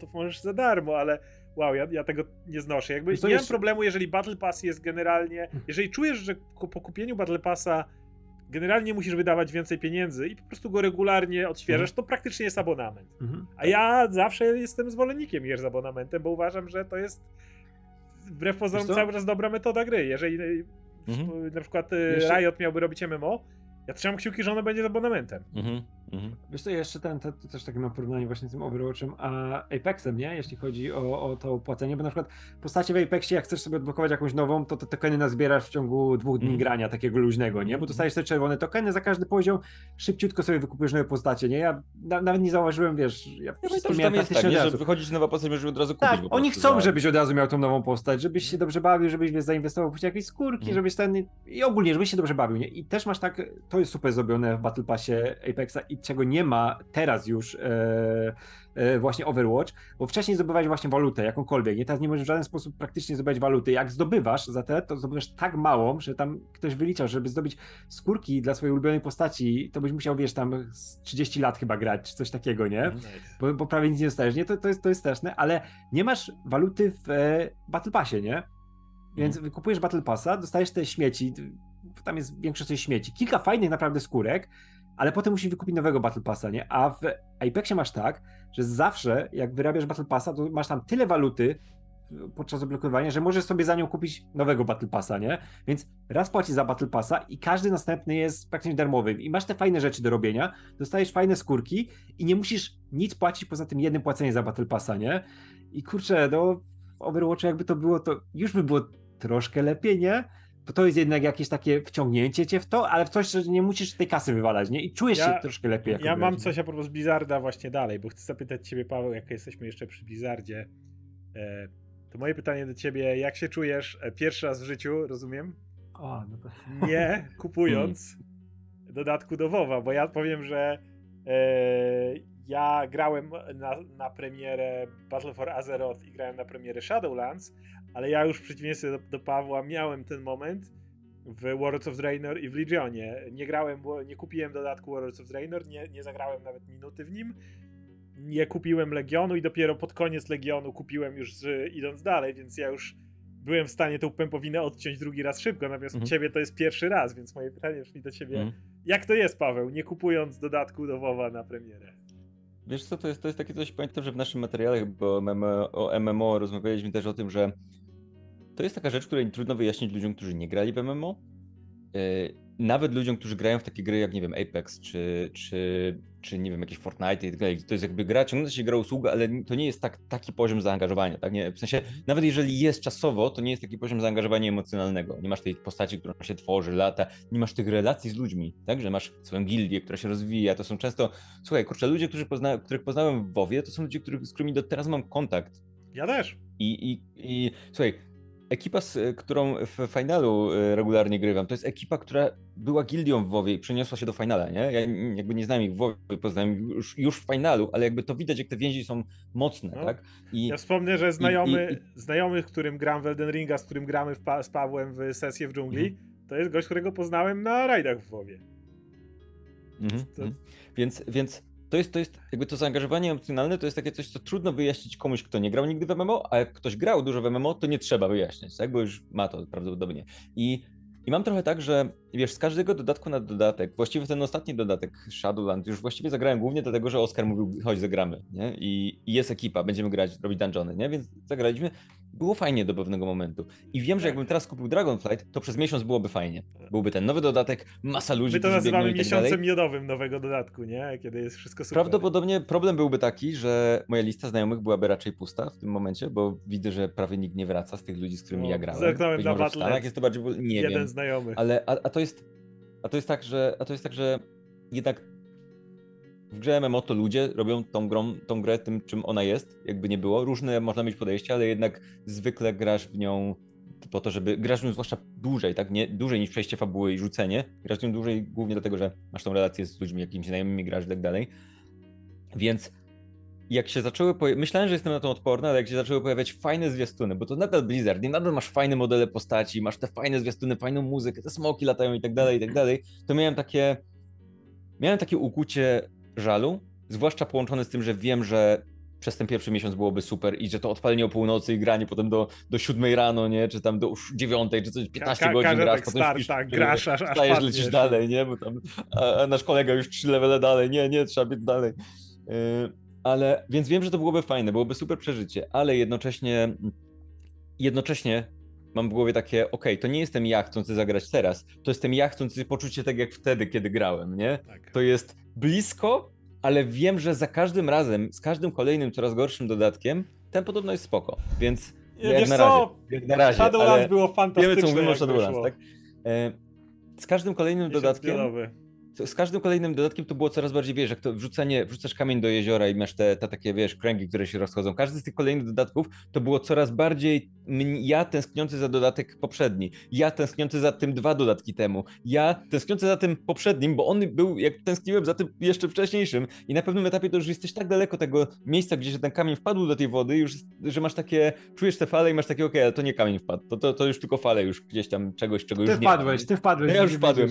to możesz za darmo, ale wow, ja tego nie znoszę. Jakby nie mam problemu, jeżeli Battle Pass jest generalnie... Jeżeli czujesz, że po kupieniu Battle Passa generalnie musisz wydawać więcej pieniędzy i po prostu go regularnie odświeżasz, to praktycznie jest abonament. A ja zawsze jestem zwolennikiem gier z abonamentem, bo uważam, że to jest wbrew pozorom cały czas dobra metoda gry. Jeżeli na przykład Riot miałby robić MMO, ja trzymam kciuki, że ono będzie z abonamentem. Wiesz co, jeszcze też tak na porównanie właśnie z tym Overwatchem a Apexem, nie? Jeśli chodzi o to opłacenie, bo na przykład postacie w Apexie, jak chcesz sobie odblokować jakąś nową, to te tokeny nazbierasz w ciągu 2 dni grania takiego luźnego, nie? Bo dostajesz te czerwone tokeny za każdy poziom, szybciutko sobie wykupujesz nowe postacie, nie? Ja nawet nie zauważyłem, wiesz, ja jest tak, nie, że wychodzić nowa postać, możesz od razu kupić. Tak, oni chcą, żebyś od razu miał tą nową postać, żebyś się dobrze bawił, żebyś zainwestował w jakieś skórki, żebyś i ogólnie, żebyś się dobrze bawił, nie? I też masz tak, to jest super zrobione w Battle Passie Apexa i czego nie ma teraz już właśnie Overwatch, bo wcześniej zdobywałeś właśnie walutę, jakąkolwiek, nie? Teraz nie możesz w żaden sposób praktycznie zdobywać waluty. Jak zdobywasz za te, to zdobywasz tak małą, że tam ktoś wyliczał, żeby zdobyć skórki dla swojej ulubionej postaci, to byś musiał, wiesz, tam 30 lat chyba grać, czy coś takiego, nie? Bo prawie nic nie dostajesz, nie? To jest straszne, ale nie masz waluty w Battle Passie, nie? Więc kupujesz Battle Passa, dostajesz te śmieci, tam jest większość śmieci, kilka fajnych naprawdę skórek, ale potem musisz wykupić nowego Battle Passa, nie? A w Apexie masz tak, że zawsze jak wyrabiasz Battle Passa, to masz tam tyle waluty podczas odblokowania, że możesz sobie za nią kupić nowego Battle Passa, nie? Więc raz płacisz za Battle Passa i każdy następny jest praktycznie darmowy i masz te fajne rzeczy do robienia, dostajesz fajne skórki i nie musisz nic płacić poza tym jednym płaceniem za Battle Passa, nie? I kurczę, no w Overwatchu jakby to było, to już by było troszkę lepiej, nie? Bo to jest jednak jakieś takie wciągnięcie cię w to, ale w coś, że nie musisz tej kasy wywalać, nie? I czujesz się troszkę lepiej. Ja mam coś a propos Blizzarda właśnie dalej, bo chcę zapytać ciebie, Paweł, jak jesteśmy jeszcze przy Blizzardzie. To moje pytanie do ciebie, jak się czujesz pierwszy raz w życiu, rozumiem? O, no to... Nie kupując dodatku do WoWa, bo ja powiem, że ja grałem na premierę Battle for Azeroth i grałem na premierę Shadowlands, ale ja już w przeciwieństwie do Pawła miałem ten moment w World of Draenor i w Legionie. Nie grałem, bo nie kupiłem dodatku World of Draenor, nie zagrałem nawet minuty w nim, nie kupiłem Legionu i dopiero pod koniec Legionu kupiłem już idąc dalej, więc ja już byłem w stanie tą pępowinę odciąć drugi raz szybko, natomiast u ciebie to jest pierwszy raz, więc moje pytanie brzmi do ciebie, jak to jest, Paweł, nie kupując dodatku do WoWa na premierę? Wiesz co, to jest takie coś, pamiętam, że w naszym materiale bo o MMO rozmawialiśmy też o tym, że to jest taka rzecz, której trudno wyjaśnić ludziom, którzy nie grali w MMO. Nawet ludziom, którzy grają w takie gry jak, nie wiem, Apex, czy nie wiem, jakieś Fortnite i tak dalej. To jest jakby gra, ciągnąca się gra usługa, ale to nie jest taki poziom zaangażowania. Tak? Nie, w sensie, nawet jeżeli jest czasowo, to nie jest taki poziom zaangażowania emocjonalnego. Nie masz tej postaci, którą się tworzy, lata, nie masz tych relacji z ludźmi, tak? Że masz swoją gildię, która się rozwija. To są często, słuchaj, kurczę, ludzie, których poznałem w WoWie, to są ludzie, z którymi do teraz mam kontakt. Ja też. I słuchaj, ekipa, z którą w finalu regularnie grywam, to jest ekipa, która była gildią w WoWie i przeniosła się do finala, nie? Ja jakby nie znam ich w WoWie, poznałem ich już w finalu, ale jakby to widać, jak te więzi są mocne, no, tak? Ja wspomnę, że znajomy, z którym gram w Elden Ringa, z którym gramy z Pawłem w sesję w dżungli, to jest gość, którego poznałem na rajdach w WoWie. Więc to jest jakby to zaangażowanie emocjonalne, to jest takie coś, co trudno wyjaśnić komuś, kto nie grał nigdy w MMO, a jak ktoś grał dużo w MMO, to nie trzeba wyjaśniać, tak? Bo już ma to prawdopodobnie. I mam trochę tak, że wiesz, z każdego dodatku na dodatek, właściwie ten ostatni dodatek Shadowlands, już właściwie zagrałem głównie dlatego, że Oskar mówił, chodź zagramy, nie? I jest ekipa, będziemy grać, robić dungeony, nie? Więc zagraliśmy, było fajnie do pewnego momentu. I wiem, że jakbym teraz kupił Dragonflight, to przez miesiąc byłoby fajnie. Byłby ten nowy dodatek, masa ludzi. My to nazywamy miesiącem miodowym nowego dodatku, nie? Kiedy jest wszystko super. Prawdopodobnie problem byłby taki, że moja lista znajomych byłaby raczej pusta w tym momencie, bo widzę, że prawie nikt nie wraca z tych ludzi, z którymi ja grałem. Zerknąłem na Battle.net, jest to bardziej, nie wiem. Znajomych. Ale to jest tak, że jednak w grze MMO to ludzie robią tą grę tym, czym ona jest, jakby nie było. Różne można mieć podejście, ale jednak zwykle grasz w nią po to, żeby grasz w nią zwłaszcza dłużej, tak? Nie dłużej niż przejście fabuły i rzucenie. Grasz w nią dłużej głównie dlatego, że masz tą relację z ludźmi, jakimiś znajomymi grasz i tak dalej. Więc jak się zaczęły, myślałem, że jestem na to odporny, ale jak się zaczęły pojawiać fajne zwiastuny, bo to nadal Blizzard, nie nadal masz fajne modele postaci, masz te fajne zwiastuny, fajną muzykę, te smoki latają i tak dalej, to miałem takie ukłucie żalu, zwłaszcza połączone z tym, że wiem, że przez ten pierwszy miesiąc byłoby super i że to odpalenie o północy i granie potem do 7 rano, nie, czy tam do 9, czy coś, 15 godzin grasz, potem śpisz, grasz, aż wstajesz, lecisz dalej, nie, bo tam a nasz kolega już 3 levele dalej, nie, trzeba biec dalej. Ale więc wiem, że to byłoby fajne, byłoby super przeżycie, ale jednocześnie mam w głowie takie, okej, to nie jestem ja chcący zagrać teraz, to jestem ja chcący poczuć się tak jak wtedy, kiedy grałem, nie? Tak. To jest blisko, ale wiem, że za każdym razem, z każdym kolejnym coraz gorszym dodatkiem, ten podobno jest spoko, więc jak na razie. Shadowlands było fantastyczne. Wiemy, co mówimy o Shadowlands, tak? Z każdym kolejnym dodatkiem... Z każdym kolejnym dodatkiem to było coraz bardziej, wiesz, jak to wrzucasz kamień do jeziora i masz te takie, wiesz, kręgi, które się rozchodzą. Każdy z tych kolejnych dodatków to było coraz bardziej ja tęskniący za dodatek poprzedni, ja tęskniący za tym 2 dodatki temu, ja tęskniący za tym poprzednim, bo on był, jak tęskniłem za tym jeszcze wcześniejszym i na pewnym etapie to już jesteś tak daleko tego miejsca, gdzie się ten kamień wpadł do tej wody, już, że masz takie, czujesz te fale i masz takie, okej, ale to nie kamień wpadł, to już tylko fale już gdzieś tam czegoś, czego ty już wpadłeś, nie ma. Ja już wpadłem,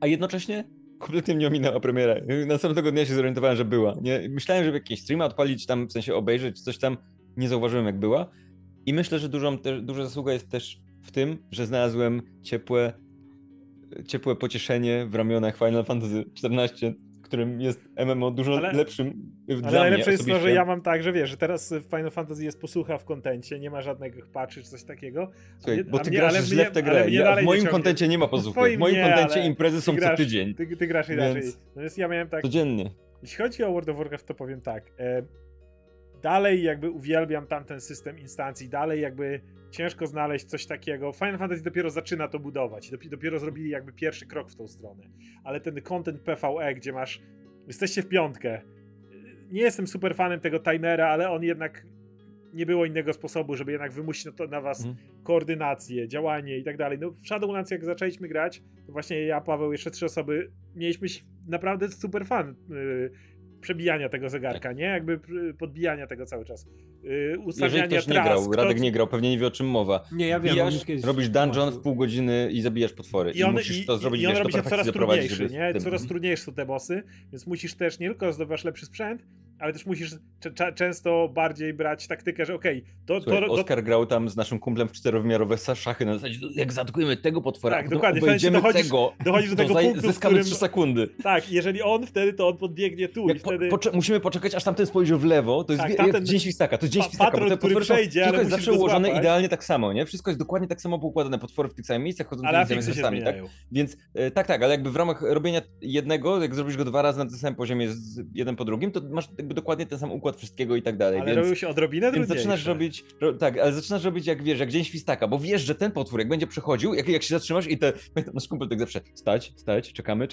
A jednocześnie kompletnie mnie ominęła premiera. Następnego dnia się zorientowałem, że była. Nie? Myślałem, żeby jakieś streama odpalić tam, w sensie obejrzeć coś tam. Nie zauważyłem, jak była. I myślę, że duża zasługa jest też w tym, że znalazłem ciepłe pocieszenie w ramionach Final Fantasy XIV, którym jest MMO dużo lepszym dla mnie. Ale najlepsze jest to, że ja mam tak, że wiesz, że teraz w Final Fantasy jest posłucha w kontencie, nie ma żadnych patchy czy coś takiego. Słuchaj, bo ty grasz źle w tę grę. Ja w moim kontencie nie ma posłuchy. W moim kontencie imprezy są co tydzień. Ty grasz inaczej. Natomiast ja miałem tak... Codziennie. Jeśli chodzi o World of Warcraft, to powiem tak. Dalej jakby uwielbiam tamten system instancji, dalej jakby ciężko znaleźć coś takiego. Final Fantasy dopiero zaczyna to budować, dopiero zrobili jakby pierwszy krok w tą stronę. Ale ten content PvE, gdzie masz, jesteście w piątkę. Nie jestem super fanem tego timera, ale on jednak, nie było innego sposobu, żeby jednak wymusić na was koordynację, działanie i tak dalej. No w Shadowlands jak zaczęliśmy grać, to właśnie ja, Paweł, jeszcze 3 osoby, mieliśmy naprawdę super fan przebijania tego zegarka, nie? Jakby podbijania tego cały czas. Ustawiania tras. Radek nie grał, pewnie nie wie, o czym mowa. Nie, ja wiem. Robisz dungeon w pół godziny i zabijasz potwory. I musisz to zrobić, wiesz, to coraz trudniejszy, nie? Coraz trudniejsze są te bossy, więc musisz też, nie tylko zdobywasz lepszy sprzęt, ale też musisz często bardziej brać taktykę, że okej... Słuchaj, Oskar grał tam z naszym kumplem w 4-wymiarowe szachy, na zasadzie, jak zaatakujemy tego potwora, tak, dokładnie, obejdziemy dochodzisz do tego punktu, zyskamy 3 sekundy. Tak, jeżeli on wtedy, to on podbiegnie tu i wtedy... musimy poczekać, aż tamten spojrzy w lewo, to jest dzień świstaka, to jest dzień świstaka, bo który przejdzie, wszystko jest zawsze ułożone idealnie tak samo, nie? Wszystko jest dokładnie tak samo poukładane, potwory w tych samych miejscach, chodzą tymi samymi, tak? Więc tak, ale jakby w ramach robienia jednego, jak zrobisz go 2 razy na tym samym poziomie, jeden po drugim, to masz dokładnie ten sam układ wszystkiego i tak dalej. Ale robił się odrobinę trudniejsze. Zaczynasz robić jak wiesz, jak dzień świstaka, bo wiesz, że ten potwór jak będzie przechodził, jak się zatrzymasz i nasz kumpel tak zawsze stać, czekamy,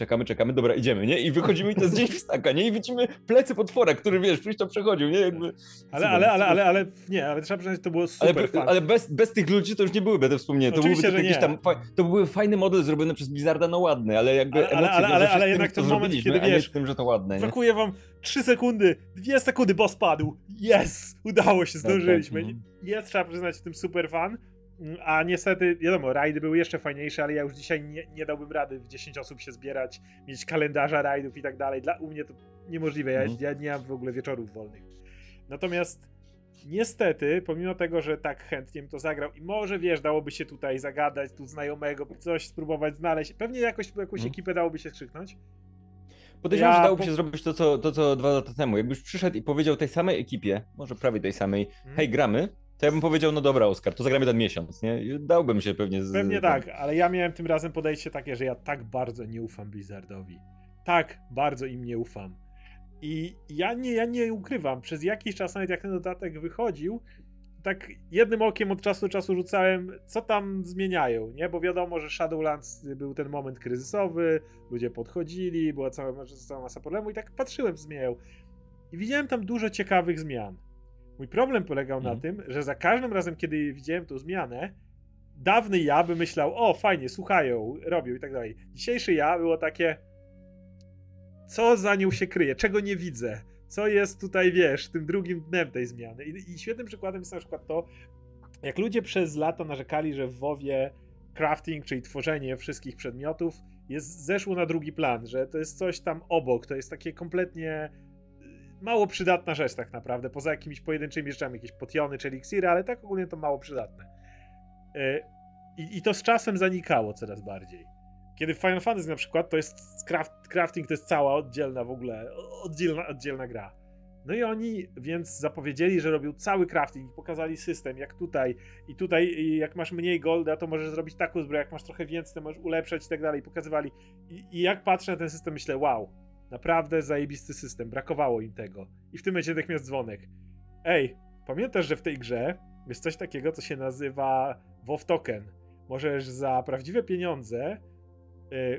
dobra, idziemy, nie? I wychodzimy i to jest dzień świstaka, nie? I widzimy plecy potwora, który wiesz, przecież tam przechodził, nie? Jakby... Ale trzeba przyznać, to było super fajne. Ale bez tych ludzi to już nie byłyby te wspomnienia. To byłby fajny model zrobiony przez Blizzarda, no ładny, ale jakby ale jednak ten moment, kiedy wiesz, tym, że to ładne. Brakuje wam 3 sekundy, 2 sekundy, boss padł. Yes! Udało się, zdążyliśmy. Jest, trzeba przyznać, w tym super fan. A niestety, wiadomo, rajdy były jeszcze fajniejsze, ale ja już dzisiaj nie dałbym rady w 10 osób się zbierać, mieć kalendarza rajdów i tak dalej. Dla mnie to niemożliwe, ja nie mam w ogóle wieczorów wolnych. Natomiast niestety, pomimo tego, że tak chętnie bym to zagrał i może, wiesz, dałoby się tutaj zagadać, tu znajomego, coś spróbować znaleźć, pewnie jakąś ekipę dałoby się skrzyknąć. Podejrzewam, że dałoby się zrobić to, co 2 lata temu. Jakbyś przyszedł i powiedział tej samej ekipie, może prawie tej samej, hej, gramy, to ja bym powiedział, no dobra, Oskar, to zagramy ten miesiąc, nie? Dałbym się pewnie... Pewnie tak, ale ja miałem tym razem podejście takie, że ja tak bardzo nie ufam Blizzardowi. Tak bardzo im nie ufam. I ja nie ukrywam, przez jakiś czas, nawet jak ten dodatek wychodził, tak jednym okiem od czasu do czasu rzucałem, co tam zmieniają, nie? Bo wiadomo, że Shadowlands był ten moment kryzysowy, ludzie podchodzili, była cała masa problemów i tak patrzyłem, zmieniają. I widziałem tam dużo ciekawych zmian. Mój problem polegał na tym, że za każdym razem, kiedy widziałem tą zmianę, dawny ja by myślał, o fajnie, słuchają, robią i tak dalej. Dzisiejszy ja było takie, co za nią się kryje, czego nie widzę, co jest tutaj, wiesz, tym drugim dnem tej zmiany. I świetnym przykładem jest na przykład to, jak ludzie przez lata narzekali, że w WoWie crafting, czyli tworzenie wszystkich przedmiotów zeszło na drugi plan, że to jest coś tam obok, to jest takie kompletnie... mało przydatna rzecz tak naprawdę, poza jakimiś pojedynczymi rzeczami, jakieś potiony czy eliksiry, ale tak ogólnie to mało przydatne. I to z czasem zanikało coraz bardziej. Kiedy w Final Fantasy na przykład to jest crafting, to jest cała oddzielna w ogóle, oddzielna gra. No i oni więc zapowiedzieli, że robią cały crafting i pokazali system, jak tutaj, jak masz mniej golda, to możesz zrobić taką zbroję, jak masz trochę więcej, to możesz ulepszać i tak dalej. Pokazywali. I jak patrzę na ten system, myślę, wow, naprawdę zajebisty system, brakowało im tego. I w tym momencie natychmiast dzwonek. Ej, pamiętasz, że w tej grze jest coś takiego, co się nazywa WoW Token. Możesz za prawdziwe pieniądze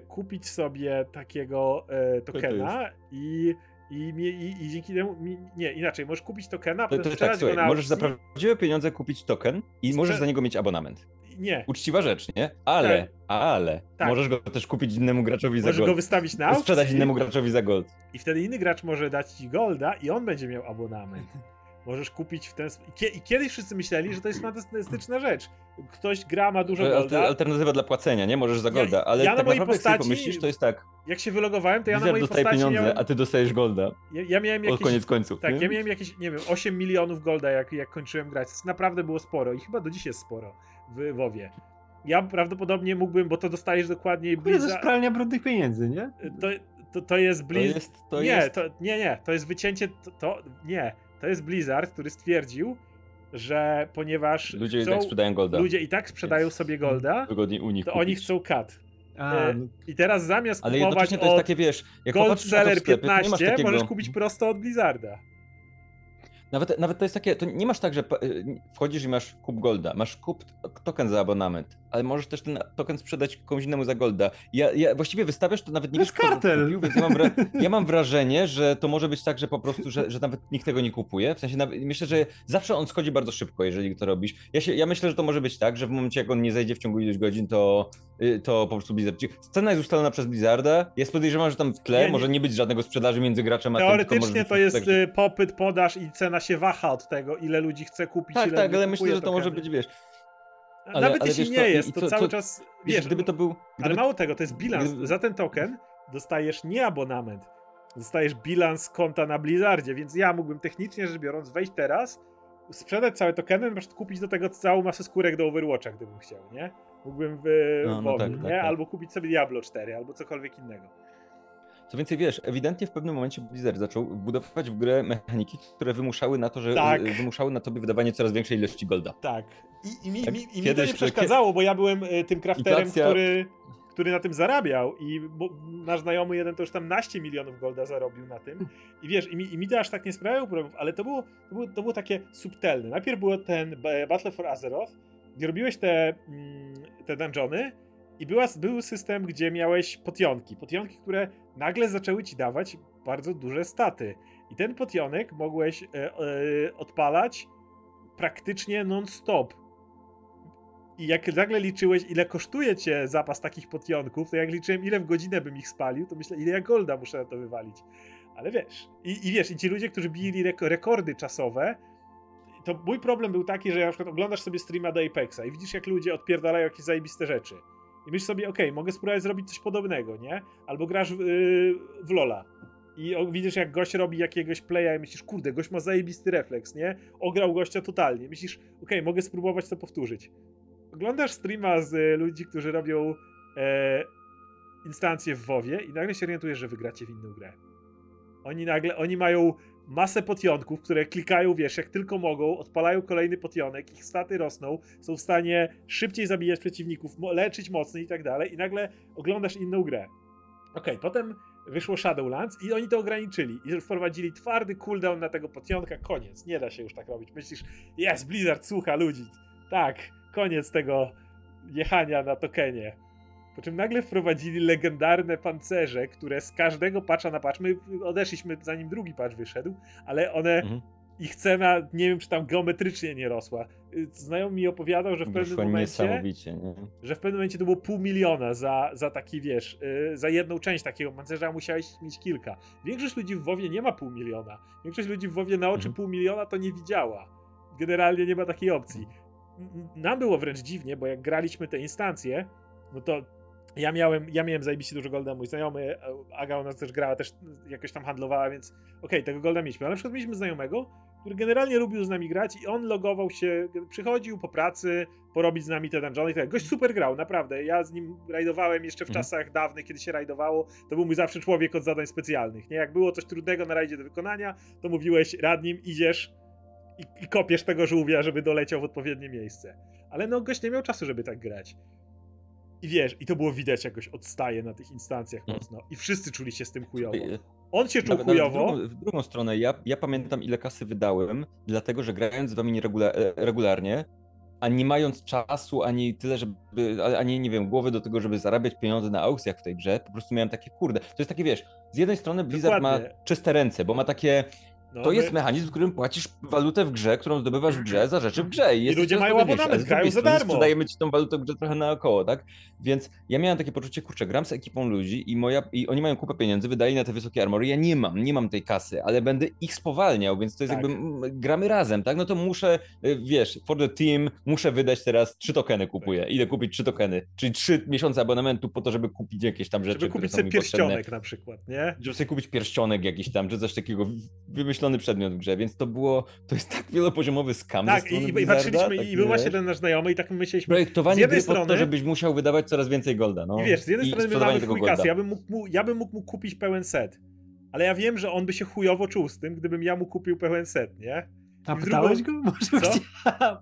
kupić sobie takiego tokena i dzięki temu... Nie, inaczej, możesz kupić tokena, potem sprzedać go na... Możesz za prawdziwe pieniądze kupić token i możesz za niego mieć abonament. Nie. Uczciwa rzecz, nie? Ale możesz go też kupić innemu graczowi za gold. Możesz go wystawić na aukcję. Sprzedać innemu graczowi za gold. I wtedy inny gracz może dać ci golda i on będzie miał abonament. Możesz kupić w ten sposób. I kiedyś wszyscy myśleli, że to jest fantastyczna rzecz. Ktoś gra, ma dużo golda. To alternatywa dla płacenia, nie? Możesz za golda, ale ja tak naprawdę jak sobie pomyślisz, to jest tak. Jak się wylogowałem, to ja na mojej postaci pieniądze, miałem... a ty dostajesz golda. Ja miałem jakieś... Od koniec końców. Tak, ja miałem jakieś, nie wiem, 8 milionów golda, jak kończyłem grać. To naprawdę było sporo i chyba do dziś jest sporo w WoWie. Ja prawdopodobnie mógłbym, bo to dostajesz dokładnie... To jest pralnia brudnych pieniędzy, nie? To jest Blizzard... To jest wycięcie... To jest Blizzard, który stwierdził, że ponieważ ludzie i tak sprzedają golda, sobie golda, to oni chcą cut. I teraz zamiast kupować jednocześnie to jest takie, wiesz, jak Gold Seller sklepie, 15, takiego... możesz kupić prosto od Blizzarda. Nawet to jest takie, to nie masz tak, że wchodzisz i masz kup golda, masz kup token za abonament, ale możesz też ten token sprzedać komuś innemu za golda. Ja właściwie wystawiasz to nawet nie wiesz, kartel. Kupił, więc ja mam wrażenie, że to może być tak, że po prostu, że nawet nikt tego nie kupuje. W sensie myślę, że zawsze on schodzi bardzo szybko, jeżeli to robisz. Ja myślę, że to może być tak, że w momencie jak on nie zejdzie w ciągu iluś godzin, to po prostu Blizzard. Cena jest ustalona przez Blizzarda. Ja podejrzewam, że tam w tle może nie być żadnego sprzedaży między graczem a tym. Teoretycznie to jest popyt, podaż i cena się waha od tego, ile ludzi chce kupić, tak, ile tak, ale myślę, że to może być, wiesz... Nawet jeśli nie jest, to cały czas... Wiesz, gdyby to był... Ale mało tego, to jest bilans. Za ten token dostajesz nie abonament, dostajesz bilans konta na Blizzardzie, więc ja mógłbym technicznie rzecz biorąc wejść teraz, sprzedać całe tokeny, na przykład kupić do tego całą masę skórek do Overwatcha, gdybym chciał, nie? Mógłbym tak. Albo kupić sobie Diablo 4, albo cokolwiek innego. Co więcej, wiesz, ewidentnie w pewnym momencie Blizzard zaczął budować w grę mechaniki, które wymuszały na to, że wymuszały na tobie wydawanie coraz większej ilości golda. Tak. I mi to nie przeszkadzało, bo ja byłem tym crafterem, który na tym zarabiał i nasz znajomy jeden to już tam 12 milionów golda zarobił na tym. I wiesz, i mi to aż tak nie sprawiało problemów, ale to było takie subtelne. Najpierw było ten Battle for Azeroth, gdzie robiłeś te dungeony i był system, gdzie miałeś potionki, które nagle zaczęły ci dawać bardzo duże staty. I ten potionek mogłeś odpalać praktycznie non-stop. I jak nagle liczyłeś, ile kosztuje cię zapas takich potionków, to jak liczyłem, ile w godzinę bym ich spalił, to myślę, ile ja golda muszę na to wywalić. Ale wiesz, i ci ludzie, którzy bili rekordy czasowe, to mój problem był taki, że na przykład oglądasz sobie streama do Apexa i widzisz, jak ludzie odpierdalają jakieś zajebiste rzeczy. I myślisz sobie, okej, mogę spróbować zrobić coś podobnego, nie? Albo grasz w Lola. I widzisz, jak gość robi jakiegoś playa i myślisz, kurde, gość ma zajebisty refleks, nie? Ograł gościa totalnie. Myślisz, okej, mogę spróbować to powtórzyć. Oglądasz streama z ludzi, którzy robią instancje w WoWie i nagle się orientujesz, że wygracie w inną grę. Oni mają masę potionków, które klikają, wiesz, jak tylko mogą, odpalają kolejny potionek, ich staty rosną, są w stanie szybciej zabijać przeciwników, leczyć mocniej i tak dalej, i nagle oglądasz inną grę. Okej, potem wyszło Shadowlands i oni to ograniczyli i wprowadzili twardy cooldown na tego potionka, koniec, nie da się już tak robić. Myślisz, jest, Blizzard słucha ludzi, tak, koniec tego jechania na tokenie. Po czym nagle wprowadzili legendarne pancerze, które z każdego patcha na patch, my odeszliśmy zanim drugi patch wyszedł, ale one, ich cena, nie wiem czy tam geometrycznie nie rosła. Znajomy mi opowiadał, że w pewnym momencie to było 500 000 za taki, wiesz, za jedną część takiego pancerza, a musiałeś mieć kilka. Większość ludzi w WoWie nie ma 500 000. Większość ludzi w WoWie na oczy 500 000 to nie widziała. Generalnie nie ma takiej opcji. Nam było wręcz dziwnie, bo jak graliśmy te instancje, no to ja miałem zajebiście dużo golda, mój znajomy, Aga u nas też grała, też jakoś tam handlowała, więc okej, tego golda mieliśmy, ale na przykład mieliśmy znajomego, który generalnie lubił z nami grać i on logował się, przychodził po pracy, porobić z nami te dungeony i tak. Gość super grał, naprawdę, ja z nim rajdowałem jeszcze w czasach dawnych, kiedy się rajdowało, to był mój zawsze człowiek od zadań specjalnych, nie? Jak było coś trudnego na rajdzie do wykonania, to mówiłeś radnim, idziesz i kopiesz tego żółwia, żeby doleciał w odpowiednie miejsce. Ale no, gość nie miał czasu, żeby tak grać. I wiesz, i to było widać, jakoś odstaje na tych instancjach mocno. I wszyscy czuli się z tym chujowo. On się czuł chujowo. W drugą stronę, ja pamiętam, ile kasy wydałem, dlatego że grając z wami regularnie, a nie mając czasu, ani tyle, żeby, ani nie wiem, głowy do tego, żeby zarabiać pieniądze na aukcjach w tej grze, po prostu miałem takie, kurde, to jest takie, wiesz, z jednej strony Blizzard ma czyste ręce, bo ma takie... No, to jest mechanizm, w którym płacisz walutę w grze, którą zdobywasz w grze za rzeczy w grze. I ludzie mają abonament, grają za darmo. Dajemy ci tą walutę w grze trochę naokoło, tak? Więc ja miałem takie poczucie, kurczę, gram z ekipą ludzi i oni mają kupę pieniędzy, wydali na te wysokie armory, ja nie mam tej kasy, ale będę ich spowalniał, więc to jest tak, jakby gramy razem, tak? No to muszę, wiesz, for the team, muszę wydać teraz 3 tokeny kupuję. Idę kupić 3 tokeny, czyli 3 miesiące abonamentu po to, żeby kupić jakieś tam rzeczy, żeby kupić sobie pierścionek potrzebne, na przykład, nie? Żeby sobie kupić pierścionek jakiś tam, czy coś takiego, wymyślony przedmiot w grze, więc to jest tak wielopoziomowy skam. Tak, i patrzyliśmy, tak, i był właśnie ten nasz znajomy i tak myśleliśmy. Projektowanie z jednej strony, po to, żebyś musiał wydawać coraz więcej golda. No. I wiesz, z jednej strony my mamy chuj kasy, ja bym mógł mu kupić pełen set, ale ja wiem, że on by się chujowo czuł z tym, gdybym ja mu kupił pełen set, nie? A pytałeś go? Może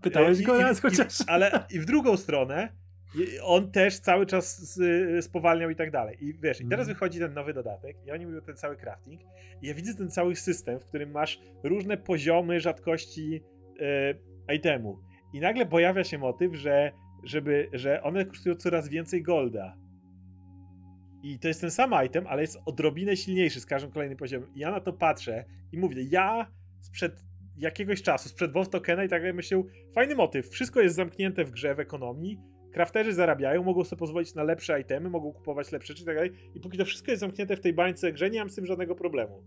pytałeś go raz chociaż. Ale i w drugą stronę on też cały czas spowalniał i tak dalej. I wiesz, i teraz wychodzi ten nowy dodatek i oni mówią ten cały crafting i ja widzę ten cały system, w którym masz różne poziomy rzadkości itemu. I nagle pojawia się motyw, że one kosztują coraz więcej golda. I to jest ten sam item, ale jest odrobinę silniejszy z każdym kolejnym poziomem. I ja na to patrzę i mówię, ja sprzed jakiegoś czasu, sprzed WoW tokena i tak dalej myślę, fajny motyw, wszystko jest zamknięte w grze, w ekonomii, crafterzy zarabiają, mogą sobie pozwolić na lepsze itemy, mogą kupować lepsze rzeczy i tak dalej. I póki to wszystko jest zamknięte w tej bańce grze, nie mam z tym żadnego problemu.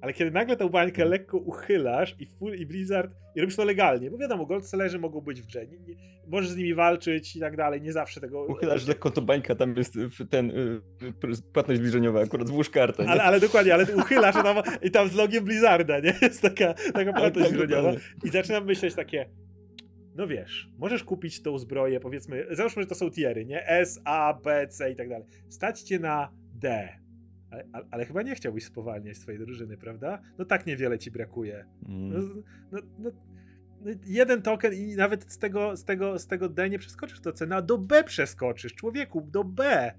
Ale kiedy nagle tę bańkę lekko uchylasz i Blizzard, i robisz to legalnie, bo wiadomo, gold sellerzy mogą być w grze, nie, możesz z nimi walczyć i tak dalej, nie zawsze tego... Uchylasz lekko to bańka, tam jest ten płatność zbliżeniowa, akurat włóż kartę. Ale dokładnie, ale ty uchylasz i tam z logiem Blizzarda, nie? Jest taka płatność zbliżeniowa. I zaczynam myśleć takie... No wiesz, możesz kupić tą zbroję, powiedzmy, załóżmy, że to są tiery, nie? S, A, B, C i tak dalej. Stać cię na D. Ale chyba nie chciałbyś spowalniać swojej drużyny, prawda? No tak niewiele ci brakuje. No, 1 token i nawet z tego D nie przeskoczysz to cena, do B przeskoczysz, człowieku, do B.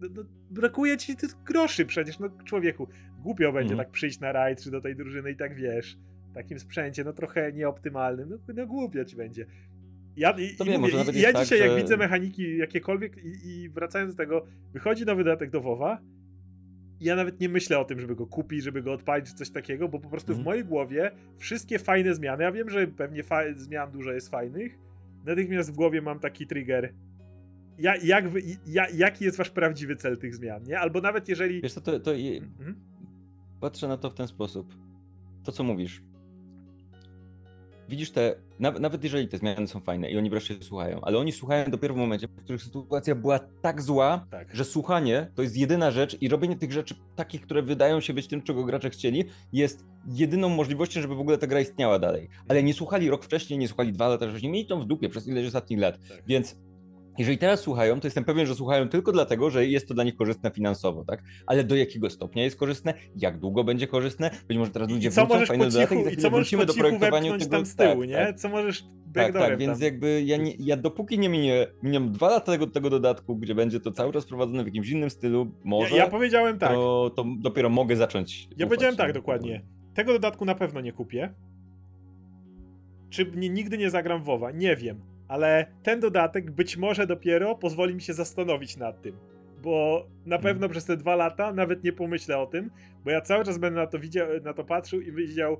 No, brakuje ci tych groszy przecież, no człowieku. Głupio będzie tak przyjść na rajd czy do tej drużyny i tak wiesz. Takim sprzęcie, no trochę nieoptymalnym, no głupio ci będzie. Ja dzisiaj jak widzę mechaniki jakiekolwiek i wracając do tego, wychodzi nowy dodatek do WoWa i ja nawet nie myślę o tym, żeby go kupić, żeby go odpalić, czy coś takiego, bo po prostu w mojej głowie wszystkie fajne zmiany, ja wiem, że pewnie zmian dużo jest fajnych, natychmiast w głowie mam taki trigger, jaki jest wasz prawdziwy cel tych zmian, nie? Albo nawet jeżeli... Wiesz co, patrzę na to w ten sposób. To co mówisz? widzisz te, nawet jeżeli te zmiany są fajne i oni wreszcie słuchają, ale oni słuchają dopiero w momencie, w którym sytuacja była tak zła, tak, że słuchanie to jest jedyna rzecz i robienie tych rzeczy takich, które wydają się być tym, czego gracze chcieli, jest jedyną możliwością, żeby w ogóle ta gra istniała dalej. Ale nie słuchali rok wcześniej, nie słuchali 2 lata wcześniej, mieli to w dupie przez ileś ostatnich lat, tak, więc jeżeli teraz słuchają, to jestem pewien, że słuchają tylko dlatego, że jest to dla nich korzystne finansowo, tak? Ale do jakiego stopnia jest korzystne? Jak długo będzie korzystne? Być może teraz ludzie wrócą fajne dodatki i za wrócimy do projektowania tego z tyłu, tak, nie? Tak. Co możesz... Tak, więc jakby ja dopóki nie minę 2 lata tego dodatku, gdzie będzie to cały czas prowadzone w jakimś innym stylu, może... Ja powiedziałem tak. To dopiero mogę zacząć... Ja powiedziałem tak, dokładnie. Tego dodatku na pewno nie kupię. Czy nigdy nie zagram w WoWa? Nie wiem. Ale ten dodatek być może dopiero pozwoli mi się zastanowić nad tym, bo na pewno przez te 2 lata nawet nie pomyślę o tym, bo ja cały czas będę na to patrzył i widział,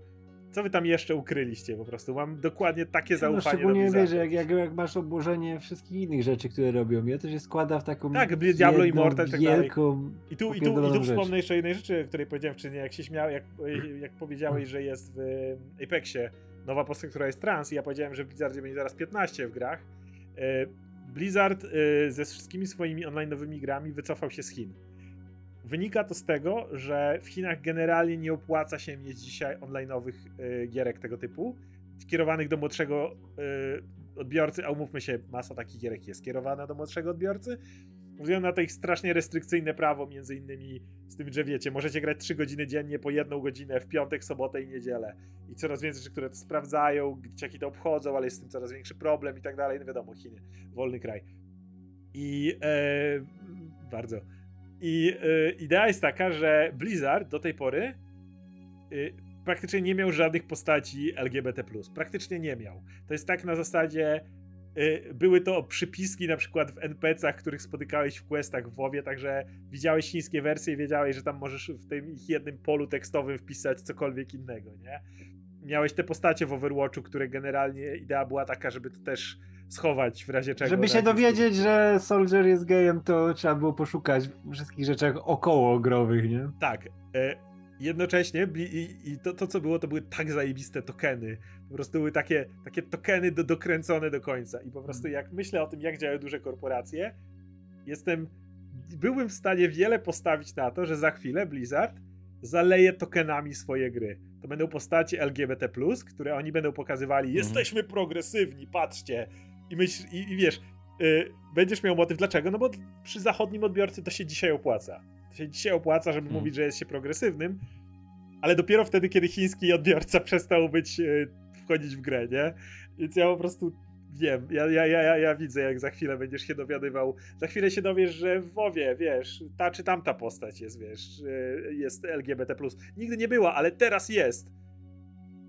co wy tam jeszcze ukryliście, po prostu mam dokładnie takie zaufanie. Szczególnie wiesz, jak masz obłożenie wszystkich innych rzeczy, które robią, ja to się składa w taką Diablo Immortal i tak dalej. I tu wspomnę jeszcze jednej rzeczy, o której powiedziałem wcześniej, jak się śmiał, jak powiedziałeś, że jest w Apexie nowa postać, która jest trans, i ja powiedziałem, że w Blizzardzie będzie zaraz 15 w grach. Blizzard ze wszystkimi swoimi online nowymi grami wycofał się z Chin. Wynika to z tego, że w Chinach generalnie nie opłaca się mieć dzisiaj online'owych gierek tego typu, skierowanych do młodszego odbiorcy, a umówmy się, masa takich gierek jest skierowana do młodszego odbiorcy. Mówią na to ich strasznie restrykcyjne prawo, między innymi z tym, że wiecie, możecie grać 3 godziny dziennie po 1 godzinę w piątek, sobotę i niedzielę. I coraz więcej rzeczy, które to sprawdzają, dzieciaki to obchodzą, ale jest z tym coraz większy problem i tak dalej. No wiadomo, Chiny, wolny kraj. I idea jest taka, że Blizzard do tej pory praktycznie nie miał żadnych postaci LGBT+. Praktycznie nie miał. To jest tak na zasadzie... Były to przypiski na przykład w NPC-ach, których spotykałeś w questach w WoWie, także widziałeś chińskie wersje i wiedziałeś, że tam możesz w tym ich jednym polu tekstowym wpisać cokolwiek innego, nie? Miałeś te postacie w Overwatchu, które generalnie idea była taka, żeby to też schować w razie czego. Żeby się dowiedzieć, że Soldier jest gejem, to trzeba było poszukać wszystkich rzeczach około growych, nie? Tak. Jednocześnie to co było, to były tak zajebiste tokeny. Po prostu były takie tokeny dokręcone do końca. I po prostu jak myślę o tym, jak działają duże korporacje, byłbym w stanie wiele postawić na to, że za chwilę Blizzard zaleje tokenami swoje gry. To będą postacie LGBT+, które oni będą pokazywali, jesteśmy progresywni, patrzcie. I wiesz, będziesz miał motyw, dlaczego? No bo przy zachodnim odbiorcy to się dzisiaj opłaca. Żeby mówić, że jest się progresywnym, ale dopiero wtedy, kiedy chiński odbiorca przestał wchodzić w grę, nie? Więc ja po prostu wiem, ja widzę, jak za chwilę będziesz się dowiadywał, za chwilę się dowiesz, że w WoWie, wiesz, ta czy tamta postać jest, wiesz, jest LGBT+. Nigdy nie była, ale teraz jest.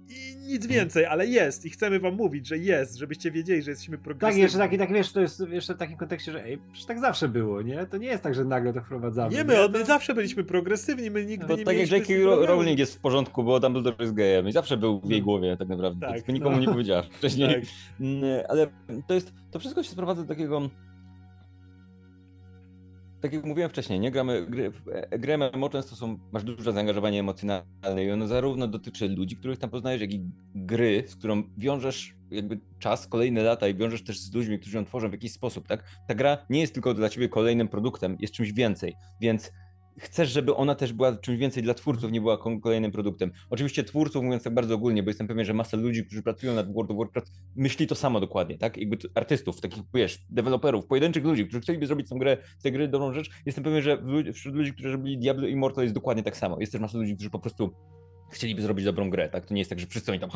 I nic więcej, ale jest i chcemy wam mówić, że jest, żebyście wiedzieli, że jesteśmy progresywni. Tak, jeszcze tak wiesz, to jest jeszcze w takim kontekście, że przecież tak zawsze było, nie? To nie jest tak, że nagle to wprowadzamy. My zawsze byliśmy progresywni, my nigdy nie mieliśmy... Tak jak J.K. Rowling jest w porządku, bo Dumbledore jest gejem i zawsze był w jej głowie tak naprawdę, tak, nikomu nie powiedziała wcześniej. Tak. Ale to wszystko się sprowadza do takiego... Tak jak mówiłem wcześniej, nie? Gry MMO często masz duże zaangażowanie emocjonalne i ono zarówno dotyczy ludzi, których tam poznajesz, jak i gry, z którą wiążesz jakby czas, kolejne lata i wiążesz też z ludźmi, którzy ją tworzą w jakiś sposób, tak? Ta gra nie jest tylko dla ciebie kolejnym produktem, jest czymś więcej, więc chcesz, żeby ona też była czymś więcej dla twórców, nie była kolejnym produktem. Oczywiście twórców, mówiąc tak bardzo ogólnie, bo jestem pewien, że masa ludzi, którzy pracują nad World of Warcraft, myśli to samo dokładnie, tak? Jakby artystów, takich, wiesz, deweloperów, pojedynczych ludzi, którzy chcieliby zrobić z tej gry dobrą rzecz. Jestem pewien, że wśród ludzi, którzy robili Diablo Immortal, jest dokładnie tak samo. Jest też masa ludzi, którzy po prostu chcieliby zrobić dobrą grę, tak? To nie jest tak, że wszyscy oni tam,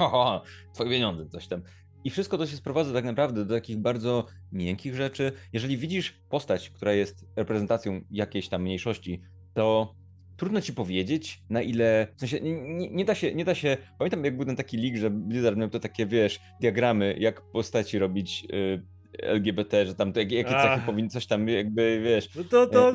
twoje pieniądze, coś tam. I wszystko to się sprowadza tak naprawdę do takich bardzo miękkich rzeczy. Jeżeli widzisz postać, która jest reprezentacją jakiejś tam mniejszości, to trudno ci powiedzieć, na ile, w sensie nie da się, pamiętam jak był ten taki leak, że Blizzard miał to takie, wiesz, diagramy, jak postaci robić LGBT, że tam to jakie cechy powinny coś tam jakby, wiesz. No to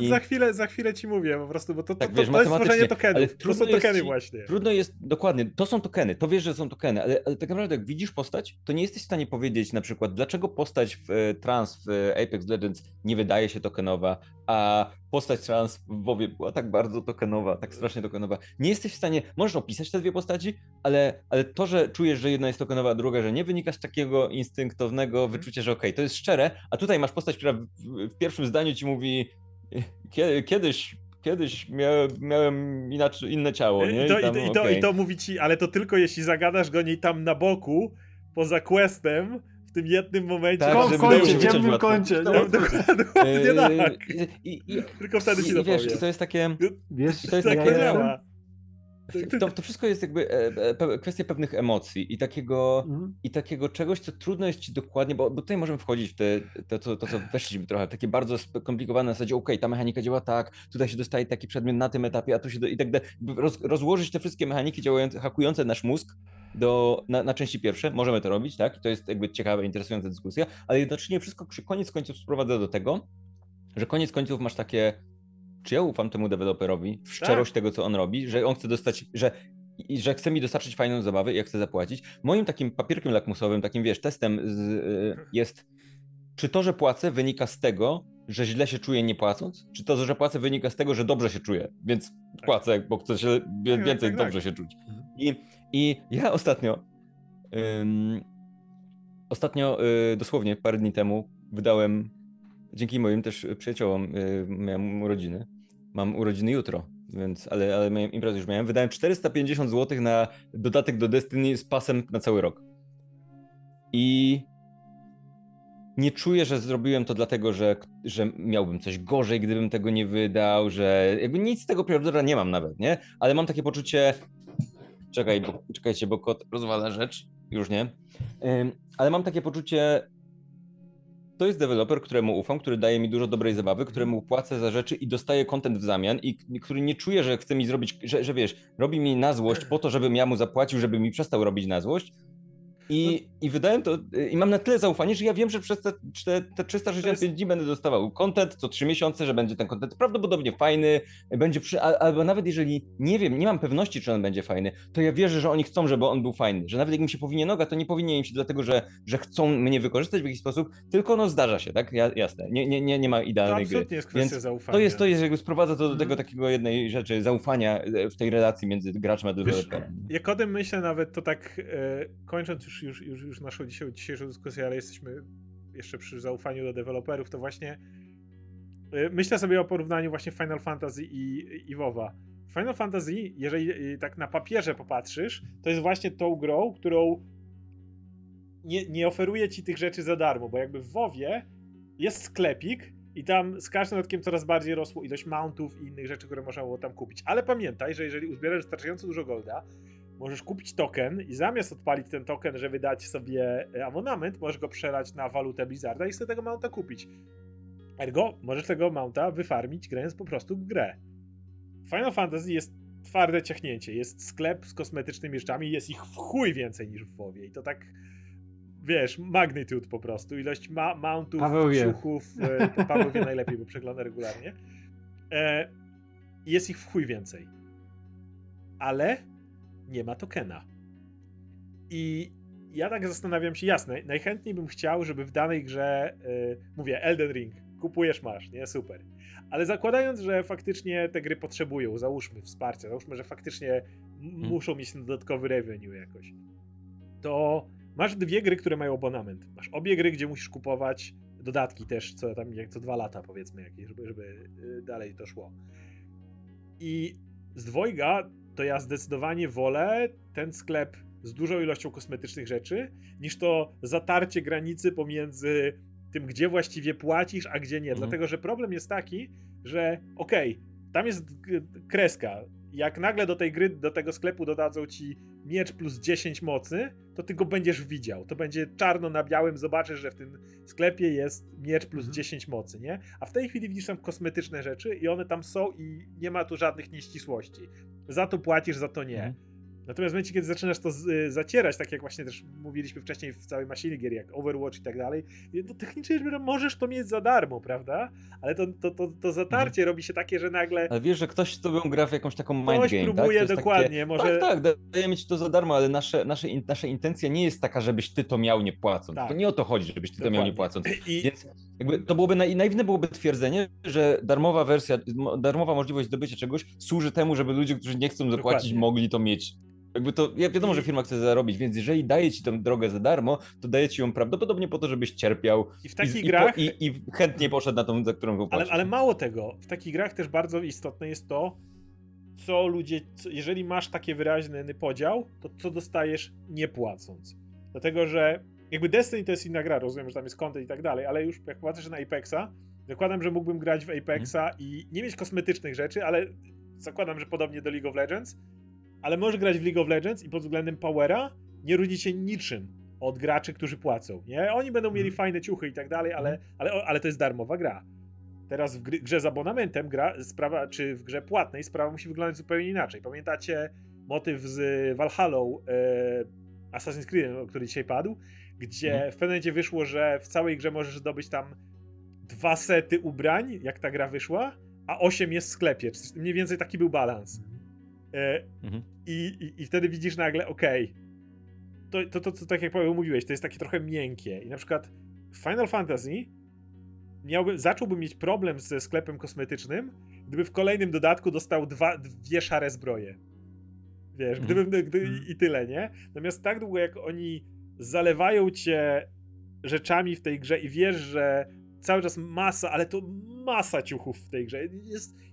za chwilę ci mówię po prostu, bo to jest tworzenie tokenów, to są tokeny właśnie. Trudno jest, dokładnie, to są tokeny, to wiesz, że są tokeny, ale tak naprawdę jak widzisz postać, to nie jesteś w stanie powiedzieć na przykład, dlaczego postać trans w Apex Legends nie wydaje się tokenowa, a postać trans w WoWie była tak bardzo tokenowa, tak strasznie tokenowa. Nie jesteś w stanie, możesz opisać te dwie postaci, ale to, że czujesz, że jedna jest tokenowa, a druga, że nie, wynika z takiego instynktownego wyczucia, że okej, to jest szczere, a tutaj masz postać, która w pierwszym zdaniu ci mówi kiedyś miałem inne ciało, nie? I to mówi ci, ale to tylko jeśli zagadasz go niej tam na boku, poza questem, w tym jednym momencie. Tak, w kącie, ciemnym kącie. Dokładnie tak. Tylko wtedy ci dopowie. Wiesz, to jest takie... Wiesz, to jest takie... To wszystko jest jakby kwestia pewnych emocji i takiego czegoś, co trudno jest ci dokładnie, bo tutaj możemy wchodzić w to, co weszliśmy trochę, takie bardzo skomplikowane na zasadzie, okej, ta mechanika działa tak, tutaj się dostaje taki przedmiot na tym etapie, a tu się i tak dalej. Rozłożyć te wszystkie mechaniki działające, hakujące nasz mózg na części pierwsze, możemy to robić, tak? I to jest jakby ciekawa, interesująca dyskusja, ale jednocześnie wszystko przy koniec końców sprowadza do tego, że koniec końców masz takie, czy ja ufam temu deweloperowi w szczerość tego, co on robi, że on chce dostać, że chce mi dostarczyć fajną zabawę i ja chcę zapłacić. Moim takim papierkiem lakmusowym, takim testem jest, czy to, że płacę, wynika z tego, że źle się czuję nie płacąc, czy to, że płacę, wynika z tego, że dobrze się czuję, więc płacę, bo chcę się więcej dobrze się czuć. I ja ostatnio, dosłownie parę dni temu wydałem, dzięki moim też przyjaciołom, miałem urodziny. Mam urodziny jutro, więc, ale miałem imprezę, już miałem. Wydałem 450 zł na dodatek do Destiny z pasem na cały rok. I nie czuję, że zrobiłem to dlatego, że miałbym coś gorzej, gdybym tego nie wydał, że jakby nic z tego preordera nie mam nawet, nie? Ale mam takie poczucie... Czekajcie, bo kot rozwala rzecz. Już nie. Ale mam takie poczucie... To jest deweloper, któremu ufam, który daje mi dużo dobrej zabawy, któremu płacę za rzeczy i dostaję content w zamian i który nie czuje, że chce mi zrobić... Że wiesz, robi mi na złość po to, żebym ja mu zapłacił, żeby mi przestał robić na złość. I wydałem to... I mam na tyle zaufanie, że ja wiem, że przez te 365 dni będę dostawał content co 3 miesiące, że będzie ten content prawdopodobnie fajny, będzie albo nawet jeżeli nie wiem, nie mam pewności, czy on będzie fajny, to ja wierzę, że oni chcą, żeby on był fajny, że nawet jak mi się powinie noga, to nie powinien im się dlatego, że chcą mnie wykorzystać w jakiś sposób, tylko zdarza się, tak? Jasne, nie ma idealnej gry. Absolutnie jest kwestia zaufania. To jest jakby sprowadza to do tego takiego jednej rzeczy, zaufania w tej relacji między graczem a deweloperem. Jak o tym myślę nawet, to tak kończąc już naszą dzisiejszą dyskusję, ale jesteśmy jeszcze przy zaufaniu do deweloperów, to właśnie myślę sobie o porównaniu właśnie Final Fantasy i WoWa. Final Fantasy, jeżeli tak na papierze popatrzysz, to jest właśnie tą grą, którą nie oferuje ci tych rzeczy za darmo, bo jakby w WoWie jest sklepik i tam z każdym rokiem coraz bardziej rosło ilość mountów i innych rzeczy, które można było tam kupić. Ale pamiętaj, że jeżeli uzbierasz wystarczająco dużo golda, możesz kupić token i zamiast odpalić ten token, żeby dać sobie abonament, możesz go przelać na walutę Blizzarda i sobie tego mounta kupić. Ergo, możesz tego mounta wyfarmić, grając po prostu w grę. Final Fantasy jest twarde ciachnięcie, jest sklep z kosmetycznymi rzeczami, jest ich w chuj więcej niż w WoWie i to tak, wiesz, magnitude po prostu, ilość mountów, ciuchów, Paweł wie najlepiej, bo przegląda regularnie. Jest ich w chuj więcej. Ale nie ma tokena. I ja tak zastanawiam się, jasne, najchętniej bym chciał, żeby w danej grze, mówię, Elden Ring, kupujesz, masz, nie? Super. Ale zakładając, że faktycznie te gry potrzebują, załóżmy, wsparcia, załóżmy, że faktycznie muszą mieć ten dodatkowy revenue jakoś, to masz dwie gry, które mają abonament. Masz obie gry, gdzie musisz kupować dodatki też, co 2 lata, powiedzmy, jakieś, żeby dalej to szło. I z dwojga to ja zdecydowanie wolę ten sklep z dużą ilością kosmetycznych rzeczy, niż to zatarcie granicy pomiędzy tym, gdzie właściwie płacisz, a gdzie nie. Dlatego, że problem jest taki, że tam jest kreska. Jak nagle do tej gry, do tego sklepu dodadzą ci miecz plus 10 mocy, to ty go będziesz widział. To będzie czarno na białym, zobaczysz, że w tym sklepie jest miecz plus 10 mocy, nie? A w tej chwili widzisz tam kosmetyczne rzeczy i one tam są i nie ma tu żadnych nieścisłości. Za to płacisz, za to nie. Natomiast w momencie, kiedy zaczynasz to zacierać, tak jak właśnie też mówiliśmy wcześniej w całej masie gier, jak Overwatch i tak dalej, to technicznie rzecz biorąc, możesz to mieć za darmo, prawda? Ale to zatarcie robi się takie, że nagle... Ale wiesz, że ktoś z tobą gra w jakąś taką mind game, próbuje, tak? Próbuje, dokładnie, takie... może... Tak, daje mi ci to za darmo, ale nasza intencja nie jest taka, żebyś ty to miał nie płacąc. Tak. To nie o to chodzi, żebyś ty to miał nie płacąc. Więc Jakby to byłoby naiwne byłoby twierdzenie, że darmowa wersja, darmowa możliwość zdobycia czegoś służy temu, żeby ludzie, którzy nie chcą zapłacić, mogli to mieć. Jakby to, wiadomo, że firma chce zarobić, więc jeżeli daje ci tę drogę za darmo, to daje ci ją prawdopodobnie po to, żebyś cierpiał i, w takich grach... i chętnie poszedł na tą, za którą go płacisz. Ale mało tego, w takich grach też bardzo istotne jest to, co ludzie, jeżeli masz taki wyraźny podział, to co dostajesz nie płacąc. Dlatego, że jakby Destiny to jest inna gra, rozumiem, że tam jest content i tak dalej, ale już jak patrzysz na Apexa, zakładam, że mógłbym grać w Apexa i nie mieć kosmetycznych rzeczy, ale zakładam, że podobnie do League of Legends, ale możesz grać w League of Legends i pod względem powera nie różni się niczym od graczy, którzy płacą, nie? Oni będą mieli fajne ciuchy i tak dalej, ale to jest darmowa gra. Teraz w grze z abonamentem sprawa, czy w grze płatnej sprawa musi wyglądać zupełnie inaczej. Pamiętacie motyw z Valhallą, Assassin's Creed, który dzisiaj padł, gdzie w pewnym momencie wyszło, że w całej grze możesz zdobyć tam 200 ubrań, jak ta gra wyszła, a 8 jest w sklepie. Mniej więcej taki był balans. I wtedy widzisz nagle, okej, to tak jak Paweł mówiłeś, to jest takie trochę miękkie. I na przykład w Final Fantasy zacząłbym mieć problem ze sklepem kosmetycznym, gdyby w kolejnym dodatku dostał dwie szare zbroje. Wiesz, i tyle, nie? Natomiast tak długo, jak oni zalewają cię rzeczami w tej grze i wiesz, że cały czas masa, ale to masa ciuchów w tej grze.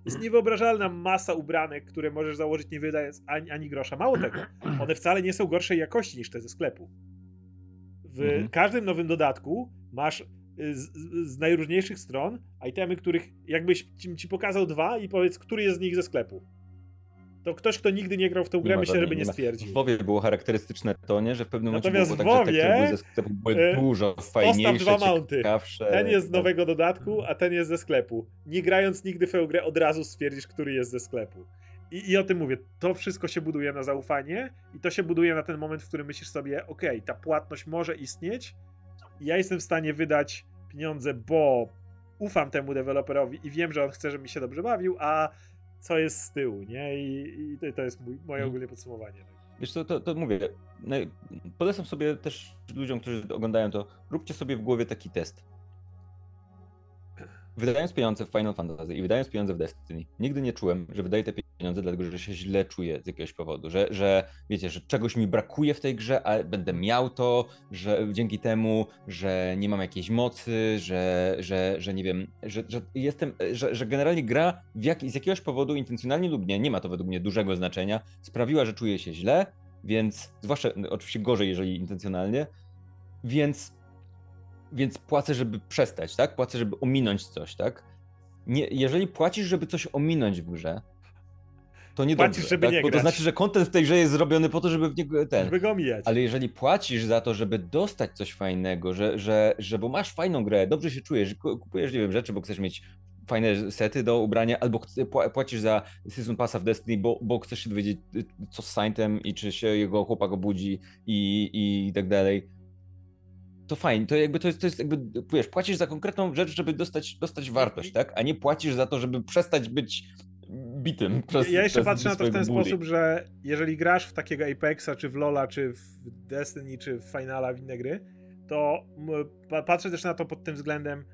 Jest niewyobrażalna masa ubranek, które możesz założyć nie wydając ani grosza. Mało tego, one wcale nie są gorszej jakości niż te ze sklepu. W każdym nowym dodatku masz z najróżniejszych stron itemy, których jakbyś ci pokazał dwa i powiedz, który jest z nich ze sklepu. To ktoś, kto nigdy nie grał w tę grę, myślę, żeby nie stwierdził. W WoWie było charakterystyczne to, nie? Że w pewnym momencie było tak, że te sklepy były dużo fajniejsze, ciekawsze. Ten jest z nowego dodatku, a ten jest ze sklepu. Nie grając nigdy w tę grę, od razu stwierdzisz, który jest ze sklepu. I o tym mówię. To wszystko się buduje na zaufanie i to się buduje na ten moment, w którym myślisz sobie, okej, ta płatność może istnieć i ja jestem w stanie wydać pieniądze, bo ufam temu deweloperowi i wiem, że on chce, żebym się dobrze bawił, a co jest z tyłu, nie? I to jest moje ogólne podsumowanie. Wiesz co, to mówię, polecam sobie też ludziom, którzy oglądają to, róbcie sobie w głowie taki test. Wydając pieniądze w Final Fantasy i wydając pieniądze w Destiny, nigdy nie czułem, że wydaję te pieniądze dlatego, że się źle czuję z jakiegoś powodu, że wiecie, że czegoś mi brakuje w tej grze, a będę miał to, że dzięki temu, że nie mam jakiejś mocy, że nie wiem, że jestem, że generalnie gra z jakiegoś powodu, intencjonalnie lub nie ma to według mnie dużego znaczenia, sprawiła, że czuję się źle, więc zwłaszcza oczywiście gorzej, jeżeli intencjonalnie, więc płacę, żeby przestać, tak? Płacę, żeby ominąć coś, tak? Nie, jeżeli płacisz, żeby coś ominąć w grze, to nie płacisz, dobrze, żeby tak? Nie grać. Bo to znaczy, że content w tej grze jest zrobiony po to, żeby w niego żeby go omijać. Ale jeżeli płacisz za to, żeby dostać coś fajnego, że bo masz fajną grę, dobrze się czujesz, kupujesz, nie wiem, rzeczy, bo chcesz mieć fajne sety do ubrania, albo płacisz za Season Passa w Destiny, bo chcesz się dowiedzieć, co z Saint'em i czy się jego chłopak obudzi i tak dalej. To fajnie, to jest jakby, wiesz, płacisz za konkretną rzecz, żeby dostać wartość, tak? A nie płacisz za to, żeby przestać być bitym przez Ja jeszcze patrzę na to w ten sposób, że jeżeli grasz w takiego Apexa, czy w Lola, czy w Destiny, czy w Finala, w inne gry, to patrzę też na to pod tym względem,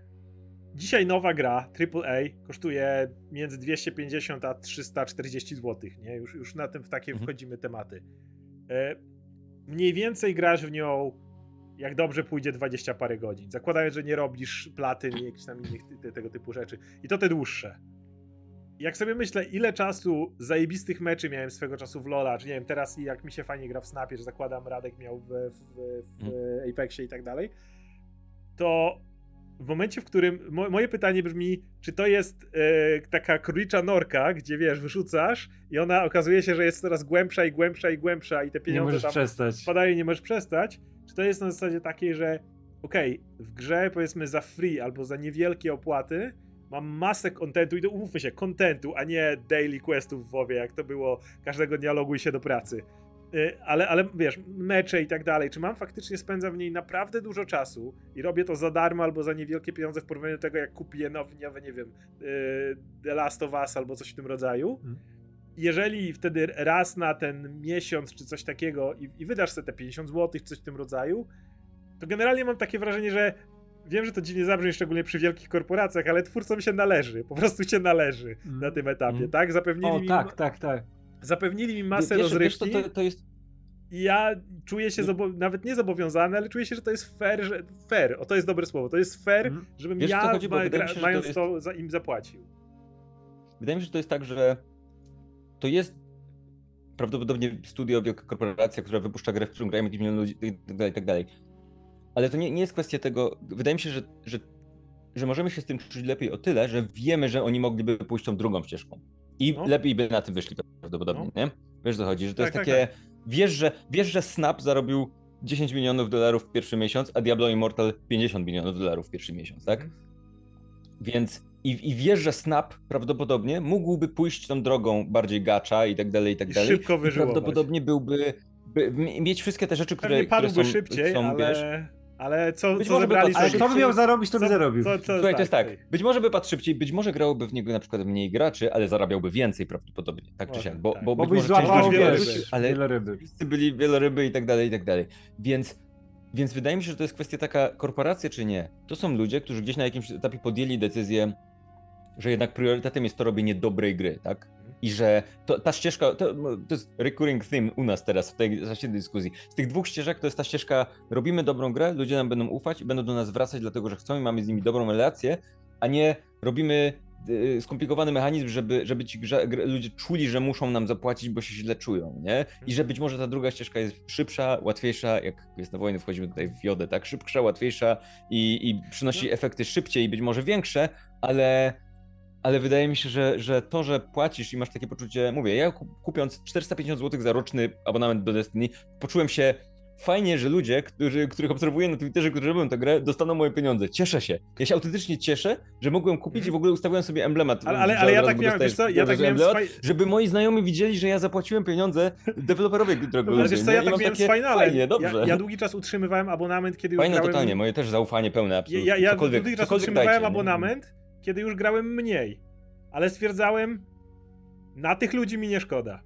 dzisiaj nowa gra AAA kosztuje między 250 a 340 zł, nie? Już na tym w takie wchodzimy tematy. Mniej więcej grasz w nią, jak dobrze pójdzie, 20 parę godzin. Zakładając, że nie robisz platyn i jakichś tam innych tego typu rzeczy. I to te dłuższe. Jak sobie myślę, ile czasu zajebistych meczy miałem swego czasu w Lola, czy nie wiem, teraz jak mi się fajnie gra w Snapie, że zakładam Radek miał w Apexie i tak dalej, to w momencie, w którym... Moje pytanie brzmi, czy to jest taka królicza norka, gdzie wiesz, wyrzucasz i ona okazuje się, że jest coraz głębsza i głębsza i głębsza i te pieniądze tam spadają i nie możesz przestać. Czy to jest na zasadzie takiej, że okej, w grze powiedzmy za free albo za niewielkie opłaty mam masę kontentu i to umówmy się, kontentu, a nie daily questów w WoWie, jak to było każdego dnia loguj się do pracy. Ale wiesz, mecze i tak dalej, czy faktycznie spędzam w niej naprawdę dużo czasu i robię to za darmo albo za niewielkie pieniądze w porównaniu do tego, jak kupię nowe, nie wiem, The Last of Us albo coś w tym rodzaju. Jeżeli wtedy raz na ten miesiąc czy coś takiego i wydasz sobie te 50 zł czy coś w tym rodzaju, to generalnie mam takie wrażenie, że wiem, że to dziwnie zabrzmi, szczególnie przy wielkich korporacjach, ale twórcom się należy, po prostu się należy na tym etapie, tak? Zapewnili mi... Tak. Zapewnili mi masę rozrywki. Wiesz, to jest... Ja czuję się nawet nie zobowiązany, ale czuję się, że to jest fair, to jest dobre słowo, to jest fair, żebym im zapłacił. Wydaje mi się, że to jest tak, że to jest prawdopodobnie studio, wielka korporacja, która wypuszcza grę, w którą grają jakieś miliony ludzi i tak dalej. Ale to nie jest kwestia tego, wydaje mi się, że możemy się z tym czuć lepiej o tyle, że wiemy, że oni mogliby pójść tą drugą ścieżką. I lepiej by na tym wyszli prawdopodobnie, nie? Wiesz, o co chodzi, że to jest takie... Tak. Wiesz, że Snap zarobił $10 milionów w pierwszy miesiąc, a Diablo Immortal $50 milionów w pierwszy miesiąc, tak? Więc i wiesz, że Snap prawdopodobnie mógłby pójść tą drogą bardziej gacza i tak dalej, szybko wyżyłować. Prawdopodobnie byłby mieć wszystkie te rzeczy, które są, szybciej, są, ale... wiesz... Ale co zebrali... Ale kto by miał zarobić, to by zarobił. Słuchaj, to jest tak. Być może by padł szybciej, być może grałoby w niego na przykład mniej graczy, ale zarabiałby więcej prawdopodobnie, tak czy siak. Bo być może część wieloryby. Wszyscy byli wieloryby i tak dalej, więc wydaje mi się, że to jest kwestia taka, korporacja czy nie, to są ludzie, którzy gdzieś na jakimś etapie podjęli decyzję, że jednak priorytetem jest to robienie dobrej gry, tak? I że ta ścieżka, to jest recurring theme u nas teraz w tej dyskusji. Z tych dwóch ścieżek to jest ta ścieżka, robimy dobrą grę, ludzie nam będą ufać i będą do nas wracać, dlatego że chcą i mamy z nimi dobrą relację, a nie robimy skomplikowany mechanizm, żeby ci ludzie czuli, że muszą nam zapłacić, bo się źle czują, nie? I że być może ta druga ścieżka jest szybsza, łatwiejsza, jak jest na wojnę, wchodzimy tutaj w jodę, tak? Szybsza, łatwiejsza i przynosi efekty szybciej i być może większe, ale wydaje mi się, że to, że płacisz i masz takie poczucie, mówię, ja kupiąc 450 zł za roczny abonament do Destiny, poczułem się fajnie, że ludzie, których obserwuję na Twitterze, którzy robią tę grę, dostaną moje pieniądze. Cieszę się. Ja się autentycznie cieszę, że mogłem kupić i w ogóle ustawiłem sobie emblemat. Ale ja tak miałem, wiesz co? Ja tak miałem żeby moi znajomi widzieli, że ja zapłaciłem pieniądze deweloperowi, którego lubię. Wiesz co, ja tak miałem z Finalem. Ja długi czas utrzymywałem abonament, kiedy już grałem... Fajne, totalnie, moje też zaufanie pełne, absolutnie. Ja długi czas utrzymywałem abonament, kiedy już grałem mniej, ale stwierdzałem, na tych ludzi mi nie szkoda.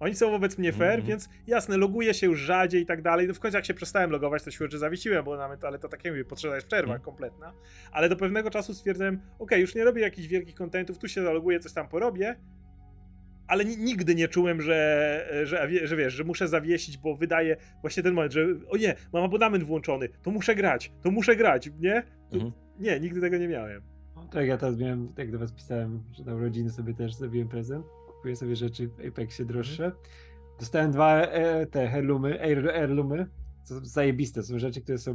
Oni są wobec mnie fair, więc jasne, loguję się już rzadziej i tak dalej. No w końcu jak się przestałem logować, to siłę, że zawiesiłem, bo nawet, ale to takie mówię, potrzeba jest przerwa kompletna. Ale do pewnego czasu stwierdzałem, ok, już nie robię jakichś wielkich kontentów, tu się zaloguję, coś tam porobię, ale nigdy nie czułem, że wiesz, że muszę zawiesić, bo wydaje właśnie ten moment, że o nie, mam abonament włączony, to muszę grać, nie? Nie, nigdy tego nie miałem. Tak, ja teraz miałem, jak do was pisałem, że na urodziny sobie też zrobiłem prezent, kupuję sobie rzeczy w Apexie droższe. Dostałem dwa te heirloomy, co są zajebiste, są rzeczy, które są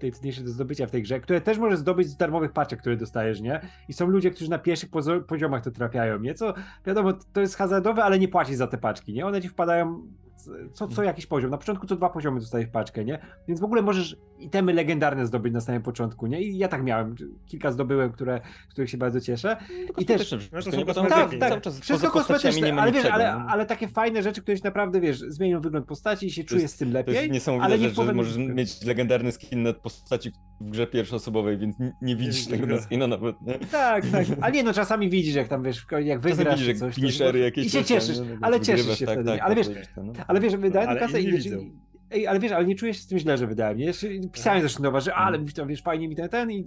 najcenniejsze do zdobycia w tej grze, które też możesz zdobyć z darmowych paczek, które dostajesz, nie? I są ludzie, którzy na pierwszych poziomach to trafiają, nie? Co wiadomo, to jest hazardowe, ale nie płacisz za te paczki, nie? One ci wpadają co jakiś poziom, na początku co dwa poziomy dostajesz paczkę, nie? Więc w ogóle możesz itemy legendarne zdobyć na samym początku, nie? I ja tak miałem, kilka zdobyłem, których się bardzo cieszę. I też... Wszystko kosmetyczne, ale wiesz, ale takie fajne rzeczy, które się naprawdę, wiesz, zmienią wygląd postaci i się czujesz z tym lepiej. To jest niesamowite rzecz, że możesz mieć legendarny skin na postaci w grze pierwszoosobowej, więc nie widzisz tego na skina nawet, nie? Tak, ale nie, no czasami widzisz, jak tam, wiesz, jak wygrasz widzisz, coś, i się cieszysz, ale cieszysz się wtedy, ale wiesz... Ale wiesz, wydałem tę kasę ale nie czuję się z tym źle, że wydałem, nie? Pisałem zresztą do was, że wiesz, fajnie mi ten i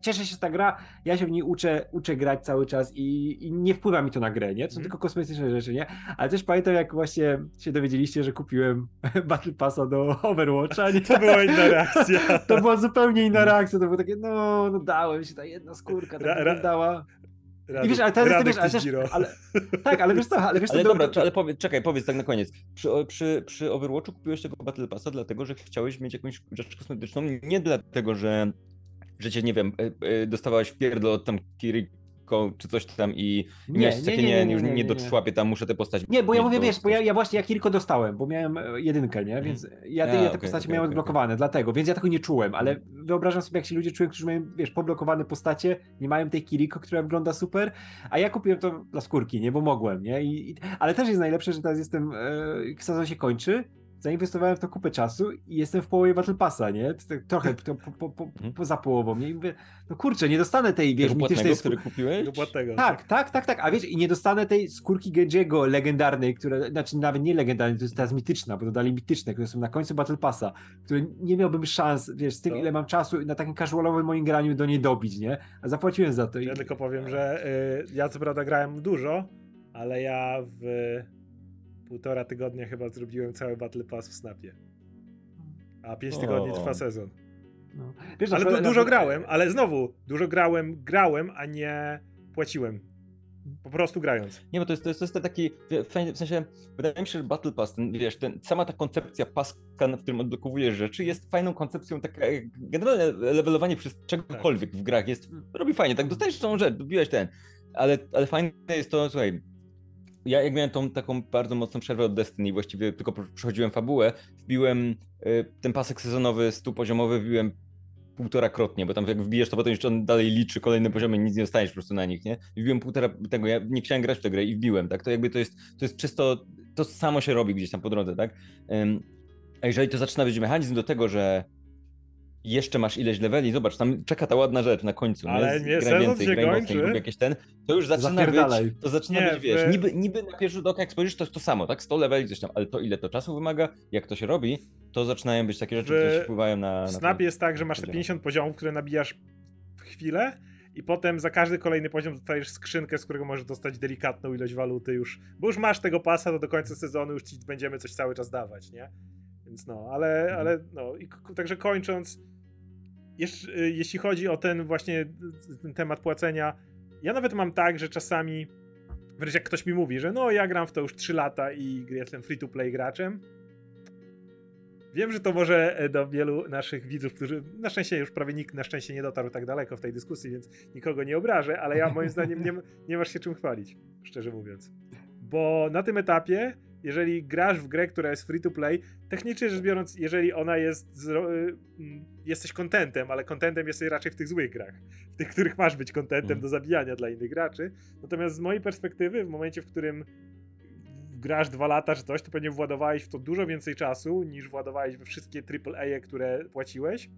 cieszę się, że ta gra, ja się w niej uczę grać cały czas i nie wpływa mi to na grę, nie? To są tylko kosmetyczne rzeczy, nie? Ale też pamiętam, jak właśnie się dowiedzieliście, że kupiłem Battle Passa do Overwatcha, nie? To była inna reakcja. To była zupełnie inna reakcja, to było takie, no dałem się, ta jedna skórka tak wyglądała. I wiesz, ale powiedz tak na koniec. Przy Overwatchu kupiłeś tego Battle Passa dlatego, że chciałeś mieć jakąś rzecz kosmetyczną, nie dlatego, że cię, nie wiem, dostawałeś w pierdol od tam Kiriko czy coś tam i miałeś takie nie dotrzłapie tam, muszę te postaci... Nie, bo ja mówię, wiesz, bo ja właśnie jak Kiriko dostałem, bo miałem jedynkę, nie, więc ja te postacie miałem odblokowane, dlatego, więc ja tego nie czułem, ale wyobrażam sobie, jak się ludzie czują, którzy mają, wiesz, poblokowane postacie, nie mają tej Kiriko, która wygląda super, a ja kupiłem to dla skórki, nie, bo mogłem, nie, ale też jest najlepsze, że teraz jestem, sezon się kończy, zainwestowałem w to kupę czasu i jestem w połowie Battle Passa, nie? Trochę poza połową. I mówię, no kurczę, nie dostanę tej, wiesz, mitycznej skórki. Który kupiłeś? Tak. A wiesz, i nie dostanę tej skórki Genjiego legendarnej, która, znaczy nawet nie legendarnej, to jest teraz mityczna, bo dodali mityczne, które są na końcu Battle Passa, które nie miałbym szans, wiesz, z tym ile mam czasu na takim casualowym moim graniu do niej dobić, nie? A zapłaciłem za to. Ja tylko powiem, że ja co prawda grałem dużo, ale ja w 1,5 tygodnia chyba zrobiłem cały Battle Pass w Snapie. A 5 tygodni trwa sezon. No. Wiesz, ale dużo grałem, ale znowu dużo grałem, a nie płaciłem. Po prostu grając. Nie, bo to jest taki, w sensie, wydaje mi się, że Battle Pass, sama ta koncepcja paska, na którym odblokowujesz rzeczy, jest fajną koncepcją, tak generalne levelowanie przez czegokolwiek w grach jest, robi fajnie, tak dostajesz tą rzecz, dobiłeś ten, ale fajne jest to, słuchaj, ja jak miałem tą taką bardzo mocną przerwę od Destiny, właściwie tylko przechodziłem fabułę, wbiłem ten pasek sezonowy 100-poziomowy, wbiłem 1,5-krotnie, bo tam jak wbijesz, to potem jeszcze on dalej liczy kolejne poziomy, nic nie dostaniesz po prostu na nich, nie? Wbiłem 1,5 tego, ja nie chciałem grać w tę grę i wbiłem, tak? To jakby to jest czysto, to samo się robi gdzieś tam po drodze, tak? A jeżeli to zaczyna być mechanizm do tego, że jeszcze masz ileś leveli, zobacz, tam czeka ta ładna rzecz na końcu, ale nie, graj więcej, graj mocniej lub jakieś ten, to już zaczyna być, wiesz, niby na pierwszy rzut oka, jak spojrzysz, to jest to samo, tak, 100 leveli, coś tam, ale to ile to czasu wymaga, jak to się robi, to zaczynają być takie rzeczy, które się wpływają na... W Snapie jest tak, że masz te 50 poziomów, które nabijasz w chwilę i potem za każdy kolejny poziom dostajesz skrzynkę, z którego możesz dostać delikatną ilość waluty już, bo już masz tego pasa, to do końca sezonu już ci będziemy coś cały czas dawać, nie? Więc no, ale no, i także kończąc, jeśli chodzi o ten właśnie ten temat płacenia, ja nawet mam tak, że czasami wręcz jak ktoś mi mówi, że no ja gram w to już 3 lata i jestem free to play graczem. Wiem, że to może do wielu naszych widzów, którzy na szczęście już prawie nikt na szczęście nie dotarł tak daleko w tej dyskusji, więc nikogo nie obrażę, ale ja moim zdaniem nie masz się czym chwalić, szczerze mówiąc. Bo na tym etapie, jeżeli grasz w grę, która jest free to play, technicznie rzecz biorąc, jeżeli ona jest, jesteś contentem, ale contentem jesteś raczej w tych złych grach, w tych, których masz być contentem do zabijania dla innych graczy. Natomiast z mojej perspektywy, w momencie, w którym grasz 2 lata czy coś, to pewnie władowałeś w to dużo więcej czasu, niż władowałeś we wszystkie AAA, które płaciłeś,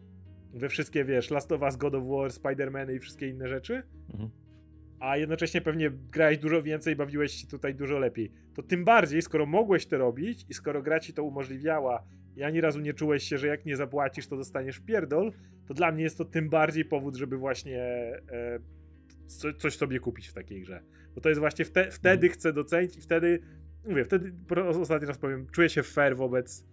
we wszystkie, wiesz, Last of Us, God of War, Spider-Man i wszystkie inne rzeczy. Mhm. A jednocześnie pewnie grałeś dużo więcej, bawiłeś się tutaj dużo lepiej. To tym bardziej, skoro mogłeś to robić i skoro gra ci to umożliwiała i ani razu nie czułeś się, że jak nie zapłacisz, to dostaniesz pierdol, to dla mnie jest to tym bardziej powód, żeby właśnie coś sobie kupić w takiej grze. Bo to jest właśnie wtedy chcę docenić i wtedy, mówię, ostatni raz powiem, czuję się fair wobec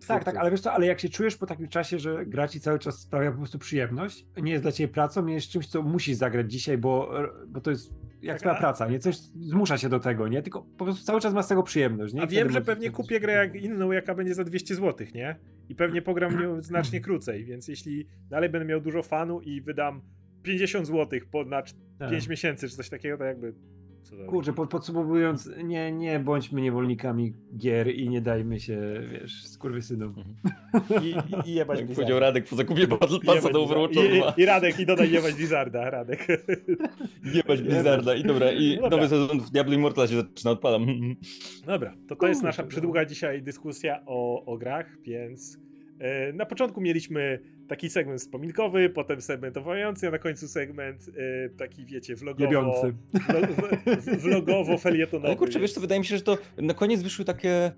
twórców. Tak, ale wiesz co, ale jak się czujesz po takim czasie, że gra ci cały czas sprawia po prostu przyjemność, nie jest dla ciebie pracą, nie jest czymś, co musisz zagrać dzisiaj, bo to jest jak twoja praca, nie? Coś zmusza się do tego, nie? Tylko po prostu cały czas masz z tego przyjemność, nie? A wiem, że pewnie kupię grę jak inną, jaka będzie za 200 zł, nie? I pewnie pogram w nią znacznie krócej, więc jeśli dalej będę miał dużo fanu i wydam 50 zł na 5 miesięcy czy coś takiego, to jakby... Kurczę, podsumowując, nie bądźmy niewolnikami gier i nie dajmy się, wiesz, skurwysynom. I jebać Blizzarda. Powiedział Radek po zakupie Battle Passa do Overwatcha 2. I Radek, i dodaj jebać Blizzarda, Radek. Jebać Blizzarda, i dobra, nowy sezon w Diablo Immortal się zaczyna, odpalam. Dobra, to jest nasza przydługa dzisiaj dyskusja o grach, więc na początku mieliśmy taki segment wspominkowy, potem segment owojący, a na końcu segment taki, wiecie, vlogowo-felietonowy. Ale kurczę, wiesz co, wydaje mi się, że to na koniec wyszły takie...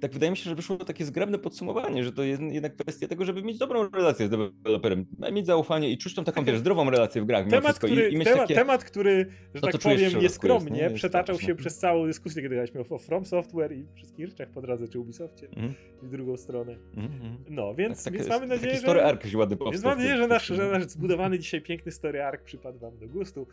Tak wydaje mi się, że wyszło takie zgrabne podsumowanie, że to jest jednak kwestia tego, żeby mieć dobrą relację z deweloperem, mieć zaufanie i czuć tą taką, wiesz, zdrową relację w grach. Temat, który, że tak powiem, nieskromnie przetaczał się przez całą dyskusję, kiedy graliśmy o From Software i wszystkich rzeczach po drodze, czy Ubisoftie, i drugą stronę. No, więc mamy nadzieję, że nasz zbudowany dzisiaj piękny story arc przypadł wam do gustu.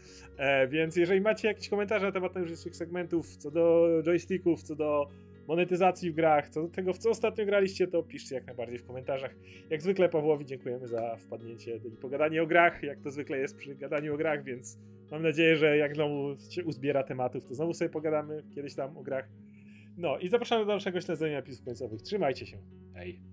Więc jeżeli macie jakieś komentarze na temat najróżniejszych segmentów, co do joysticków, co do monetyzacji w grach, co do tego, w co ostatnio graliście, to piszcie jak najbardziej w komentarzach. Jak zwykle Pawłowi dziękujemy za wpadnięcie i pogadanie o grach, jak to zwykle jest przy gadaniu o grach, więc mam nadzieję, że jak znowu się uzbiera tematów, to znowu sobie pogadamy kiedyś tam o grach. No i zapraszamy do dalszego śledzenia napisów końcowych. Trzymajcie się. Hej!